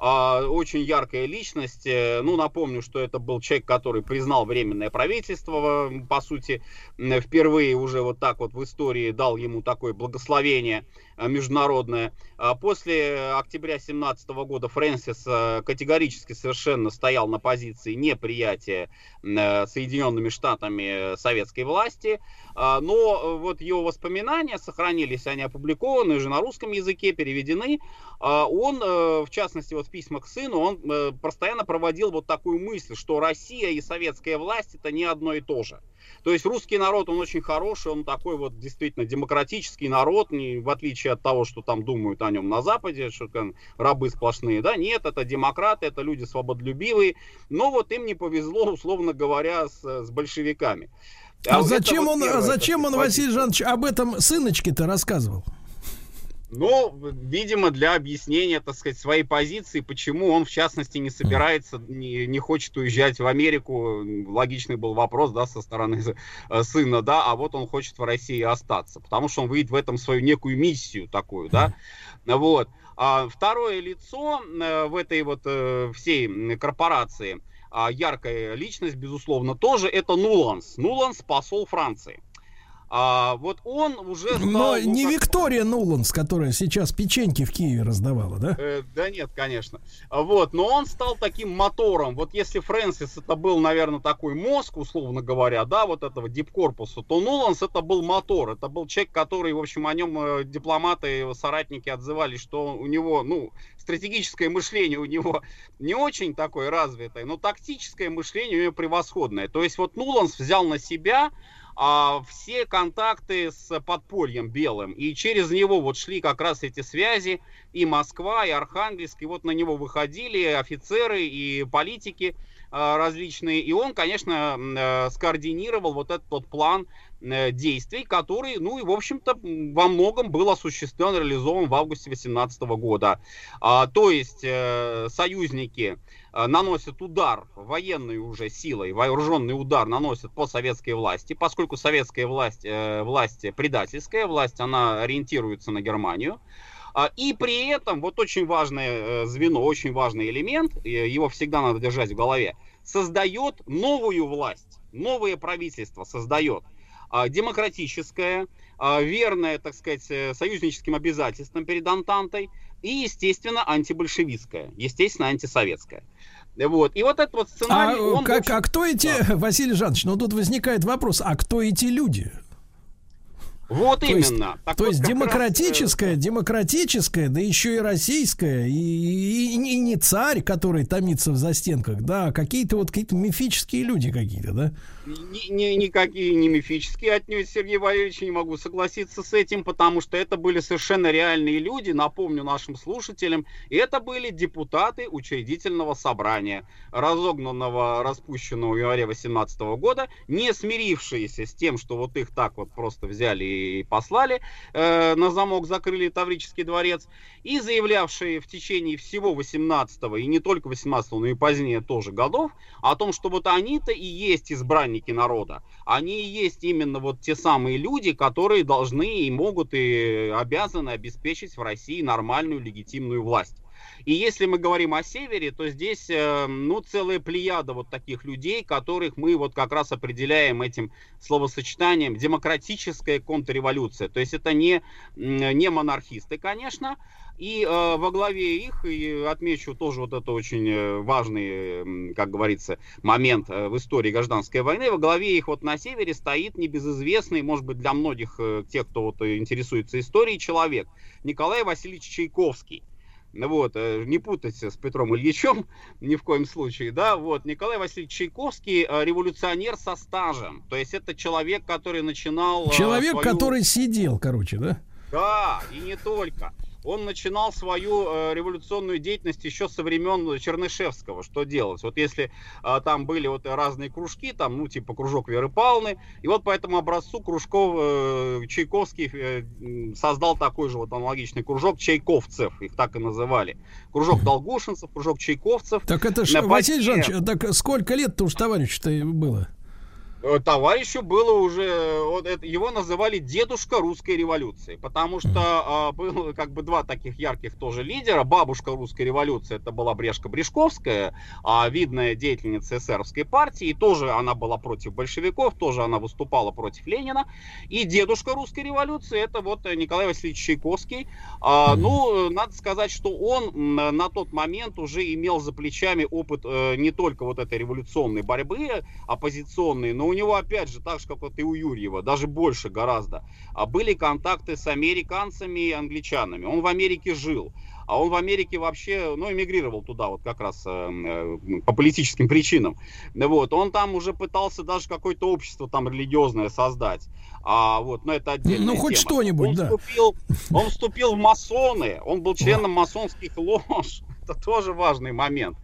очень яркая личность. Ну, напомню, что это был человек, который признал временное правительство, по сути, впервые уже вот так вот в истории дал ему такое благословение международное. После октября семнадцатого года Фрэнсис категорически совершенно стоял на позиции неприятия Соединенными Штатами советской власти, но вот его воспоминания сохранились, они опубликованы уже на русском языке, переведены. Он, в частности, вот в письмах к сыну, он постоянно проводил вот такую мысль, что Россия и советская власть — это не одно и то же. То есть русский народ, он очень хороший, он такой вот действительно демократический народ, в отличие от того, что там думают о нем на Западе, что там рабы сплошные, да, нет, это демократы, это люди свободолюбивые, но вот им не повезло, условно говоря, с, с большевиками. А, а вот зачем вот он, первое, зачем он, Василий Жанович, об этом сыночке-то рассказывал? Ну, видимо, для объяснения, так сказать, своей позиции, почему он, в частности, не собирается, не, не хочет уезжать в Америку. Логичный был вопрос, да, со стороны сына, да, а вот он хочет в России остаться, потому что он видит в этом свою некую миссию такую, да, вот. А второе лицо в этой вот всей корпорации, яркая личность, безусловно, тоже, это Нуланс, Нуланс, посол Франции. А вот он уже стал, но ну, не как... Виктория Нуланс, которая сейчас печеньки в Киеве раздавала, да? Э, да нет, конечно. Вот, но он стал таким мотором. Вот если Фрэнсис это был, наверное, такой мозг, условно говоря, да, вот этого дипкорпуса, то Нуланс это был мотор. Это был человек, который, в общем, о нем дипломаты, его соратники отзывались, что у него, ну, стратегическое мышление у него не очень такое развитое, но тактическое мышление у него превосходное. То есть вот Нуланс взял на себя а все контакты с подпольем белым, и через него вот шли как раз эти связи, и Москва, и Архангельск, и вот на него выходили офицеры и политики а, различные, и он, конечно, а, скоординировал вот этот вот план а, действий, который, ну и, в общем-то, во многом был осуществлен, реализован в августе две тысячи восемнадцатого года. А, то есть а, союзники наносят удар, военной уже силой, вооруженный удар наносят по советской власти, поскольку советская власть, э, власть предательская, власть, она ориентируется на Германию. А, и при этом, вот очень важное звено, очень важный элемент, его всегда надо держать в голове, создает новую власть, новое правительство создает, а, демократическое, а, верное, так сказать, союзническим обязательствам перед Антантой, и, естественно, антибольшевистская, естественно, антисоветская. Вот. И вот этот вот сценарий... А, он как, очень... а кто эти... Да. Василий Жанович, ну тут возникает вопрос, а кто эти люди? Вот то именно. Есть, так то вот есть демократическая, раз... демократическая, да еще и российская, и, и, и не царь, который томится в застенках, да, а какие-то вот какие-то мифические люди какие-то, да? Ни, ни, никакие не мифические отнюдь, Сергей Валерьевич, не могу согласиться с этим, потому что это были совершенно реальные люди, напомню нашим слушателям, и это были депутаты учредительного собрания, разогнанного, распущенного в январе две тысячи восемнадцатого года, не смирившиеся с тем, что вот их так вот просто взяли и и послали э, на замок, закрыли Таврический дворец, и заявлявшие в течение всего восемнадцатого и не только восемнадцатого, но и позднее тоже годов о том, что вот они-то и есть избранники народа, они и есть именно вот те самые люди, которые должны и могут и обязаны обеспечить в России нормальную легитимную власть. И если мы говорим о севере, то здесь ну, целая плеяда вот таких людей, которых мы вот как раз определяем этим словосочетанием демократическая контрреволюция. То есть это не, не монархисты, конечно. И э, во главе их, и отмечу тоже вот это очень важный, как говорится, момент в истории гражданской войны, во главе их вот на севере стоит небезызвестный, может быть, для многих тех, кто вот интересуется историей, человек Николай Васильевич Чайковский. Вот, не путать с Петром Ильичем ни в коем случае, да, вот, Николай Васильевич Чайковский, революционер со стажем, то есть это человек, который начинал... Человек, свою... который сидел, короче, да? Да, и не только. Он начинал свою э, революционную деятельность еще со времен Чернышевского. Что делалось? Вот если э, там были вот разные кружки, там, ну, типа кружок Веры Павловны, и вот по этому образцу кружков э, Чайковский э, создал такой же вот аналогичный кружок чайковцев, их так и называли. Кружок долгушинцев, кружок чайковцев. Так это ж, Василий Жанович, так сколько лет-то уж товарищу-то было? Товарищу было уже, вот это, его называли дедушка русской революции, потому что а, было как бы два таких ярких тоже лидера. Бабушка русской революции, это была Брешко-Брешковская, а, видная деятельница эсеровской партии, и тоже она была против большевиков, тоже она выступала против Ленина. И дедушка русской революции, это вот Николай Васильевич Чайковский. А, ну, надо сказать, что он на тот момент уже имел за плечами опыт не только вот этой революционной борьбы, оппозиционной, но у него, опять же, так же, как вот и у Юрьева, даже больше гораздо, были контакты с американцами и англичанами. Он в Америке жил, а он в Америке вообще, ну, эмигрировал туда вот как раз э, по политическим причинам. Вот, он там уже пытался даже какое-то общество там религиозное создать. А вот, но это отдельная Ну, хоть тема. Что-нибудь, он да. Вступил, он вступил в масоны, он был членом масонских лож. Это тоже важный момент.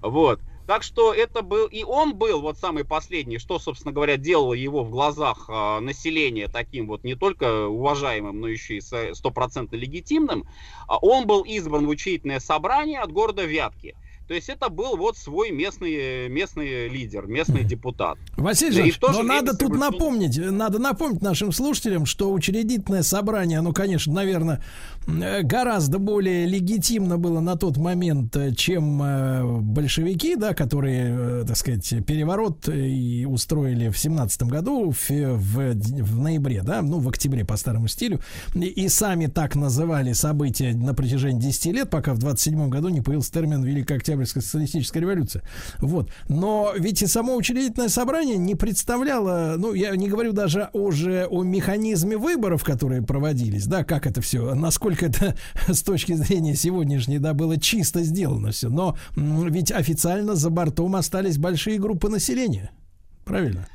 Вот. Так что это был, и он был вот самый последний, что, собственно говоря, делало его в глазах э, населения таким вот не только уважаемым, но еще и стопроцентно легитимным. Он был избран в учредительное собрание от города Вятки. То есть это был вот свой местный, местный лидер, местный депутат. Василий Жанович, но надо тут напомнить, надо напомнить нашим слушателям, что учредительное собрание, оно, конечно, наверное, гораздо более легитимно было на тот момент, чем большевики, да, которые, так сказать, переворот и устроили в семнадцатом году, в, в, в ноябре, да, ну, в октябре по старому стилю, и, и сами так называли события на протяжении десяти лет, пока в двадцать седьмом году не появился термин «Великая Октябрьская социалистическая революция». Вот. Но ведь и само учредительное собрание не представляло, ну, я не говорю даже уже о механизме выборов, которые проводились, да, как это все, насколько это с точки зрения сегодняшней, да, было чисто сделано все. Но ведь официально за бортом остались большие группы населения. Правильно?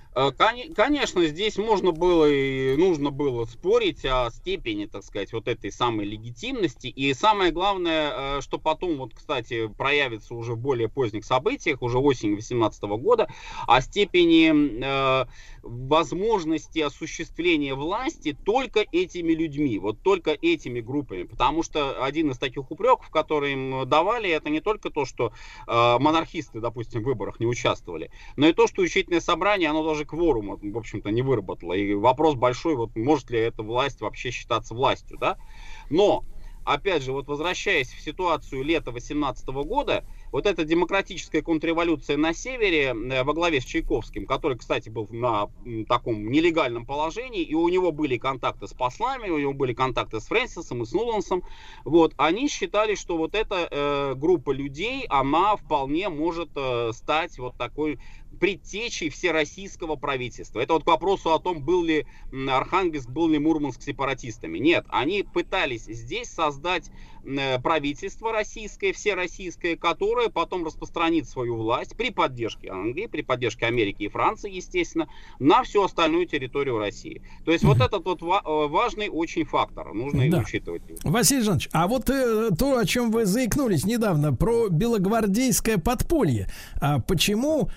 Конечно, здесь можно было и нужно было спорить о степени, так сказать, вот этой самой легитимности. И самое главное, что потом, вот, кстати, проявится уже в более поздних событиях, уже осенью две тысячи восемнадцатого года, о степени э, возможности осуществления власти только этими людьми, вот только этими группами. Потому что один из таких упреков, которые им давали, это не только то, что э, монархисты, допустим, в выборах не участвовали, но и то, что учредительное собрание, оно даже кворума, в общем-то, не выработала. И вопрос большой, вот может ли эта власть вообще считаться властью, да? Но, опять же, вот возвращаясь в ситуацию лета две тысячи восемнадцатого года, вот эта демократическая контрреволюция на севере во главе с Чайковским, который, кстати, был на таком нелегальном положении, и у него были контакты с послами, у него были контакты с Фрэнсисом и с Нулансом, вот, они считали, что вот эта э, группа людей, она вполне может э, стать вот такой предтечей всероссийского правительства. Это вот к вопросу о том, был ли Архангельск, был ли Мурманск сепаратистами. Нет, они пытались здесь создать правительство российское, всероссийское, которое потом распространит свою власть при поддержке Англии, при поддержке Америки и Франции, естественно, на всю остальную территорию России. То есть mm-hmm. вот этот вот важный очень фактор, нужно да. учитывать. Василий Жанович, а вот э, то, о чем вы заикнулись недавно, про белогвардейское подполье. А почему...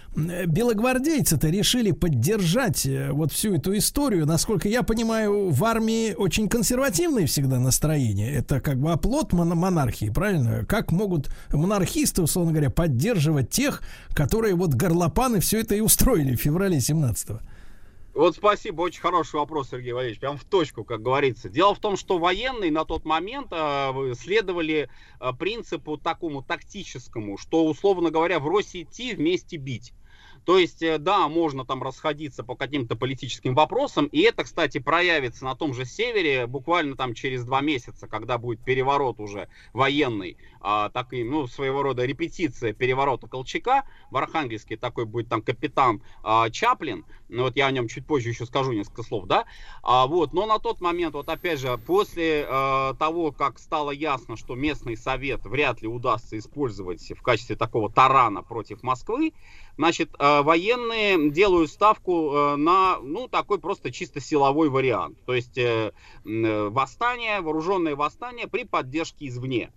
белогвардейцы-то решили поддержать вот всю эту историю. Насколько я понимаю, в армии очень консервативные всегда настроения. Это как бы оплот монархии, правильно? Как могут монархисты, условно говоря, поддерживать тех, которые вот горлопаны все это и устроили в феврале семнадцатого? Вот спасибо, очень хороший вопрос, Сергей Валерьевич, прям в точку, как говорится. Дело в том, что военные на тот момент э, следовали э, принципу такому тактическому, что, условно говоря, в России идти, вместе бить. То есть, да, можно там расходиться по каким-то политическим вопросам, и это, кстати, проявится на том же севере буквально там через два месяца, когда будет переворот уже военный, а, так и, ну, своего рода репетиция переворота Колчака в Архангельске, такой будет там капитан а, Чаплин, ну, вот я о нем чуть позже еще скажу несколько слов, да, а, вот, но на тот момент, вот опять же, после а, того, как стало ясно, что местный совет вряд ли удастся использовать в качестве такого тарана против Москвы, значит, военные делают ставку на, ну, такой просто чисто силовой вариант. То есть восстание, вооруженное восстание при поддержке извне.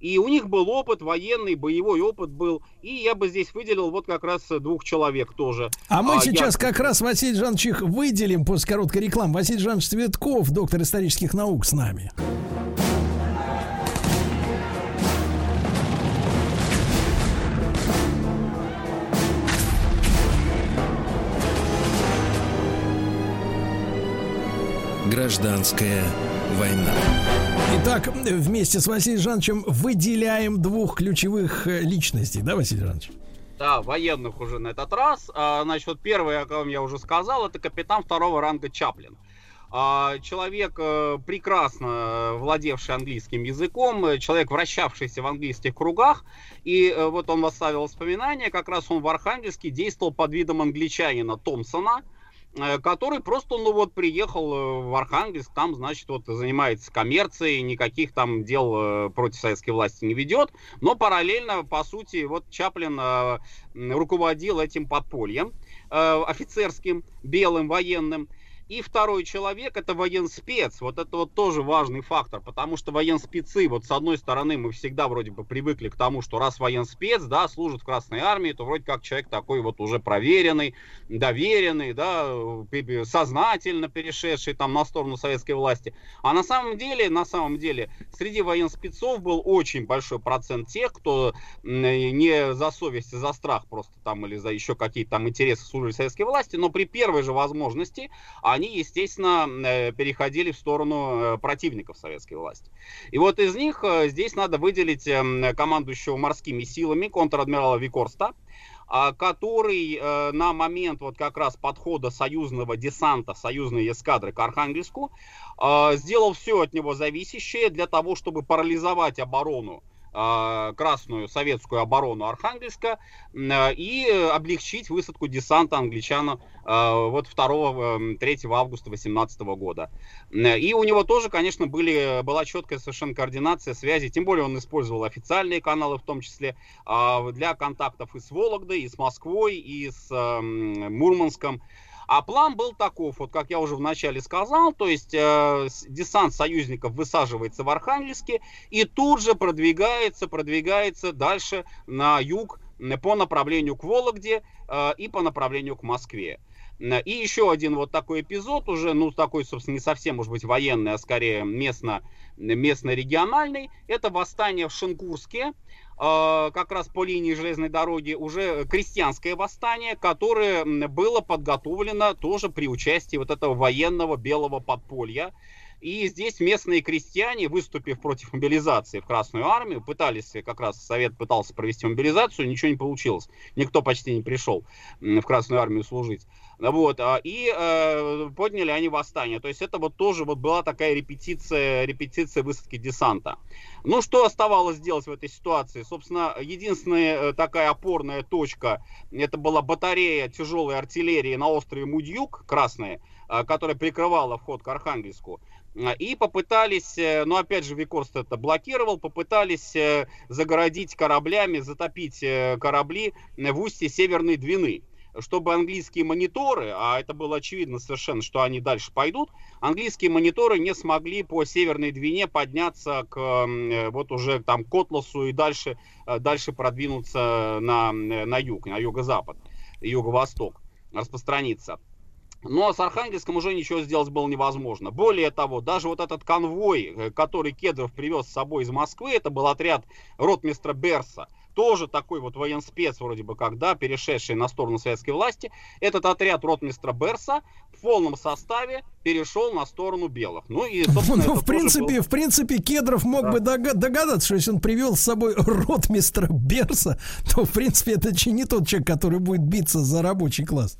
И у них был опыт военный, боевой опыт был. И я бы здесь выделил вот как раз двух человек тоже. А мы а, сейчас я... как раз Василий Жанович их выделим после короткой рекламы. Василий Жанович Цветков, доктор исторических наук, с нами. Гражданская война. Итак, вместе с Василием Жановичем выделяем двух ключевых личностей, да, Василий Жанович? Да, военных уже на этот раз. Значит, вот первый, о котором я уже сказал, это капитан второго ранга Чаплин. Человек, прекрасно владевший английским языком, человек, вращавшийся в английских кругах. И вот он оставил воспоминания, как раз он в Архангельске действовал под видом англичанина Томпсона, который просто, ну вот, приехал в Архангельск, там, значит, вот занимается коммерцией, никаких там дел против советской власти не ведет, но параллельно, по сути, вот Чаплин э, руководил этим подпольем э, офицерским, белым, военным. И второй человек — это военспец. Вот это вот тоже важный фактор, потому что военспецы, вот с одной стороны, мы всегда вроде бы привыкли к тому, что раз военспец, да, служит в Красной Армии, то вроде как человек такой вот уже проверенный, доверенный, да, сознательно перешедший там на сторону советской власти. А на самом деле, на самом деле, среди военспецов был очень большой процент тех, кто не за совесть, а за страх просто там или за еще какие-то там интересы служили советской власти, но при первой же возможности они, естественно, переходили в сторону противников советской власти. И вот из них здесь надо выделить командующего морскими силами контр-адмирала Викорста, который на момент вот как раз подхода союзного десанта, союзной эскадры к Архангельску, сделал все от него зависящее для того, чтобы парализовать оборону, красную советскую оборону Архангельска, и облегчить высадку десанта англичан вот второго-третьего августа восемнадцатого года. И у него тоже, конечно, были, была четкая совершенно координация связи, тем более он использовал официальные каналы в том числе для контактов и с Вологдой, и с Москвой, и с Мурманском. А план был таков, вот как я уже вначале сказал, то есть э, десант союзников высаживается в Архангельске и тут же продвигается, продвигается дальше на юг по направлению к Вологде э, и по направлению к Москве. И еще один вот такой эпизод уже, ну такой, собственно, не совсем, может быть, военный, а скорее местно, местно-региональный, это восстание в Шенкурске, как раз по линии железной дороги, уже крестьянское восстание, которое было подготовлено тоже при участии вот этого военного белого подполья. И здесь местные крестьяне, выступив против мобилизации в Красную Армию, пытались, как раз Совет пытался провести мобилизацию, ничего не получилось. Никто почти не пришел в Красную Армию служить. Вот, и э, подняли они восстание. То есть это вот тоже вот была такая репетиция, репетиция высадки десанта. Ну, что оставалось делать в этой ситуации? Собственно, единственная такая опорная точка, это была батарея тяжелой артиллерии на острове Мудьюк, красная, которая прикрывала вход к Архангельску. И попытались, ну опять же Викорст это блокировал, попытались загородить кораблями, затопить корабли в устье Северной Двины, чтобы английские мониторы, а это было очевидно совершенно, что они дальше пойдут, английские мониторы не смогли по Северной Двине подняться к вот уже там к Котласу и дальше, дальше продвинуться на, на юг, на юго-запад. юго-восток распространиться. Но с Архангельском уже ничего сделать было невозможно. Более того, даже вот этот конвой, который Кедров привез с собой из Москвы, это был отряд ротмистра Берса, тоже такой вот военспец вроде бы когда, перешедший на сторону советской власти. Этот отряд ротмистра Берса в полном составе перешел на сторону белых. Ну и, собственно, ну, ну, в, принципе, был... в принципе, Кедров мог да. бы догадаться, что если он привел с собой ротмистра Берса, то, в принципе, это не тот человек, который будет биться за рабочий класс.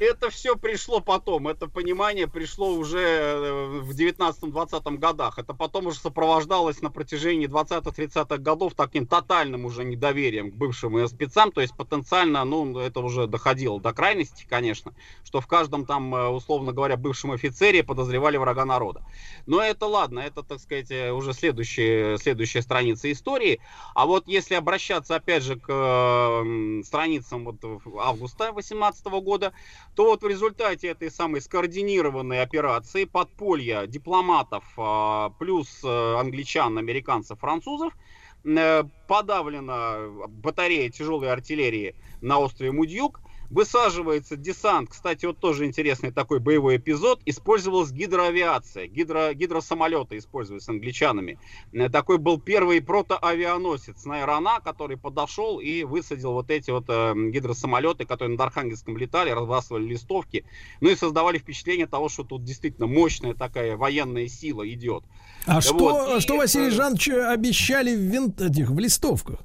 Это все пришло потом, это понимание пришло уже в девятнадцатом-двадцатом годах. Это потом уже сопровождалось на протяжении двадцатых-тридцатых годов таким тотальным уже недоверием к бывшим спецам. То есть потенциально, ну, это уже доходило до крайности, конечно, что в каждом там, условно говоря, бывшем офицере подозревали врага народа. Но это ладно, это, так сказать, уже следующие, следующая страница истории. А вот если обращаться опять же к э, страницам вот, августа две тысячи восемнадцатого года, то вот в результате этой самой скоординированной операции подполья дипломатов плюс англичан, американцев, французов подавлена батарея тяжелой артиллерии на острове Мудьюк, высаживается десант. Кстати, вот тоже интересный такой боевой эпизод. Использовалась гидроавиация, гидро, гидросамолеты использовались англичанами. Такой был первый протоавианосец Найрана, который подошел и высадил вот эти вот э, гидросамолеты, которые над Архангельском летали, разбрасывали листовки. Ну и создавали впечатление того, что тут действительно мощная такая военная сила идет. А вот. что, и, что Василий Жанович обещали в, винт... этих, в листовках?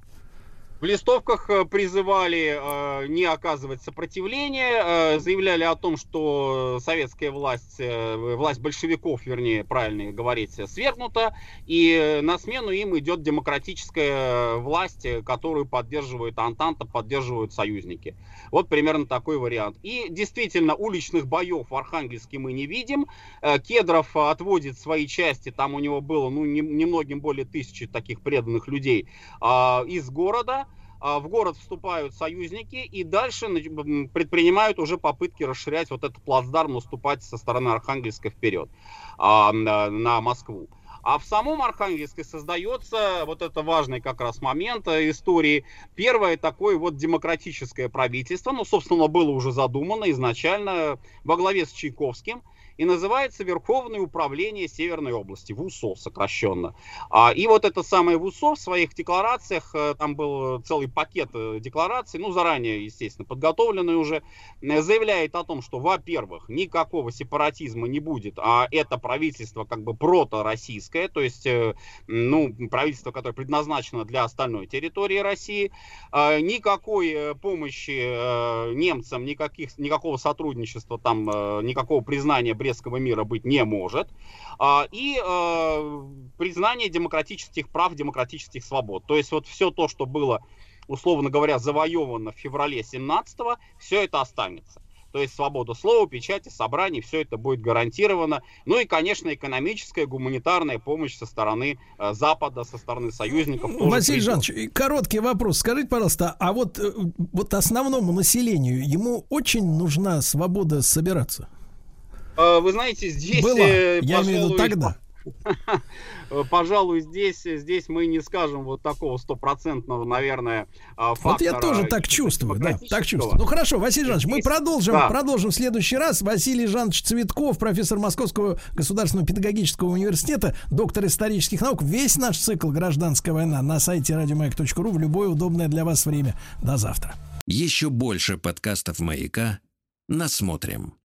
В листовках призывали э, не оказывать сопротивления, э, заявляли о том, что советская власть, э, власть большевиков, вернее, правильно говорить, свергнута, и на смену им идет демократическая власть, которую поддерживает Антанта, поддерживают союзники. Вот примерно такой вариант. И действительно, уличных боев в Архангельске мы не видим. Э, Кедров отводит свои части, там у него было ну, не, немногим более тысячи таких преданных людей, э, из города. В город вступают союзники и дальше предпринимают уже попытки расширять вот этот плацдарм, наступать со стороны Архангельска вперед на Москву. А в самом Архангельске создается, вот это важный как раз момент истории, первое такое вот демократическое правительство, ну, собственно, было уже задумано изначально во главе с Чайковским, и называется Верховное управление Северной области, ВУСОВ сокращенно. И вот это самое ВУСОВ в своих декларациях, там был целый пакет деклараций, ну заранее, естественно, подготовленный уже, заявляет о том, что, во-первых, никакого сепаратизма не будет, а это правительство как бы протороссийское, то есть, ну, правительство, которое предназначено для остальной территории России, никакой помощи немцам, никаких, никакого сотрудничества, там, никакого признания британцев, мира быть не может, и признание демократических прав, демократических свобод. То есть вот все то, что было, условно говоря, завоевано в феврале семнадцатого, все это останется. То есть свобода слова, печати, собраний, все это будет гарантировано. Ну и, конечно, экономическая, гуманитарная помощь со стороны э, Запада, со стороны союзников. Василий Жанович, короткий вопрос. Скажите, пожалуйста, а вот, вот основному населению ему очень нужна свобода собираться? Вы знаете, здесь... Было. Пожалуй, я имею в виду тогда. Пожалуй, здесь, здесь мы не скажем вот такого стопроцентного, наверное, фактора. Вот я тоже так чувствую, да, так чувствую. Ну хорошо, Василий Жанович, мы продолжим, да. продолжим в следующий раз. Василий Жанович Цветков, профессор Московского государственного педагогического университета, доктор исторических наук. Весь наш цикл «Гражданская война» на сайте радио маяк точка ру в любое удобное для вас время. До завтра. Еще больше подкастов «Маяка» насмотрим.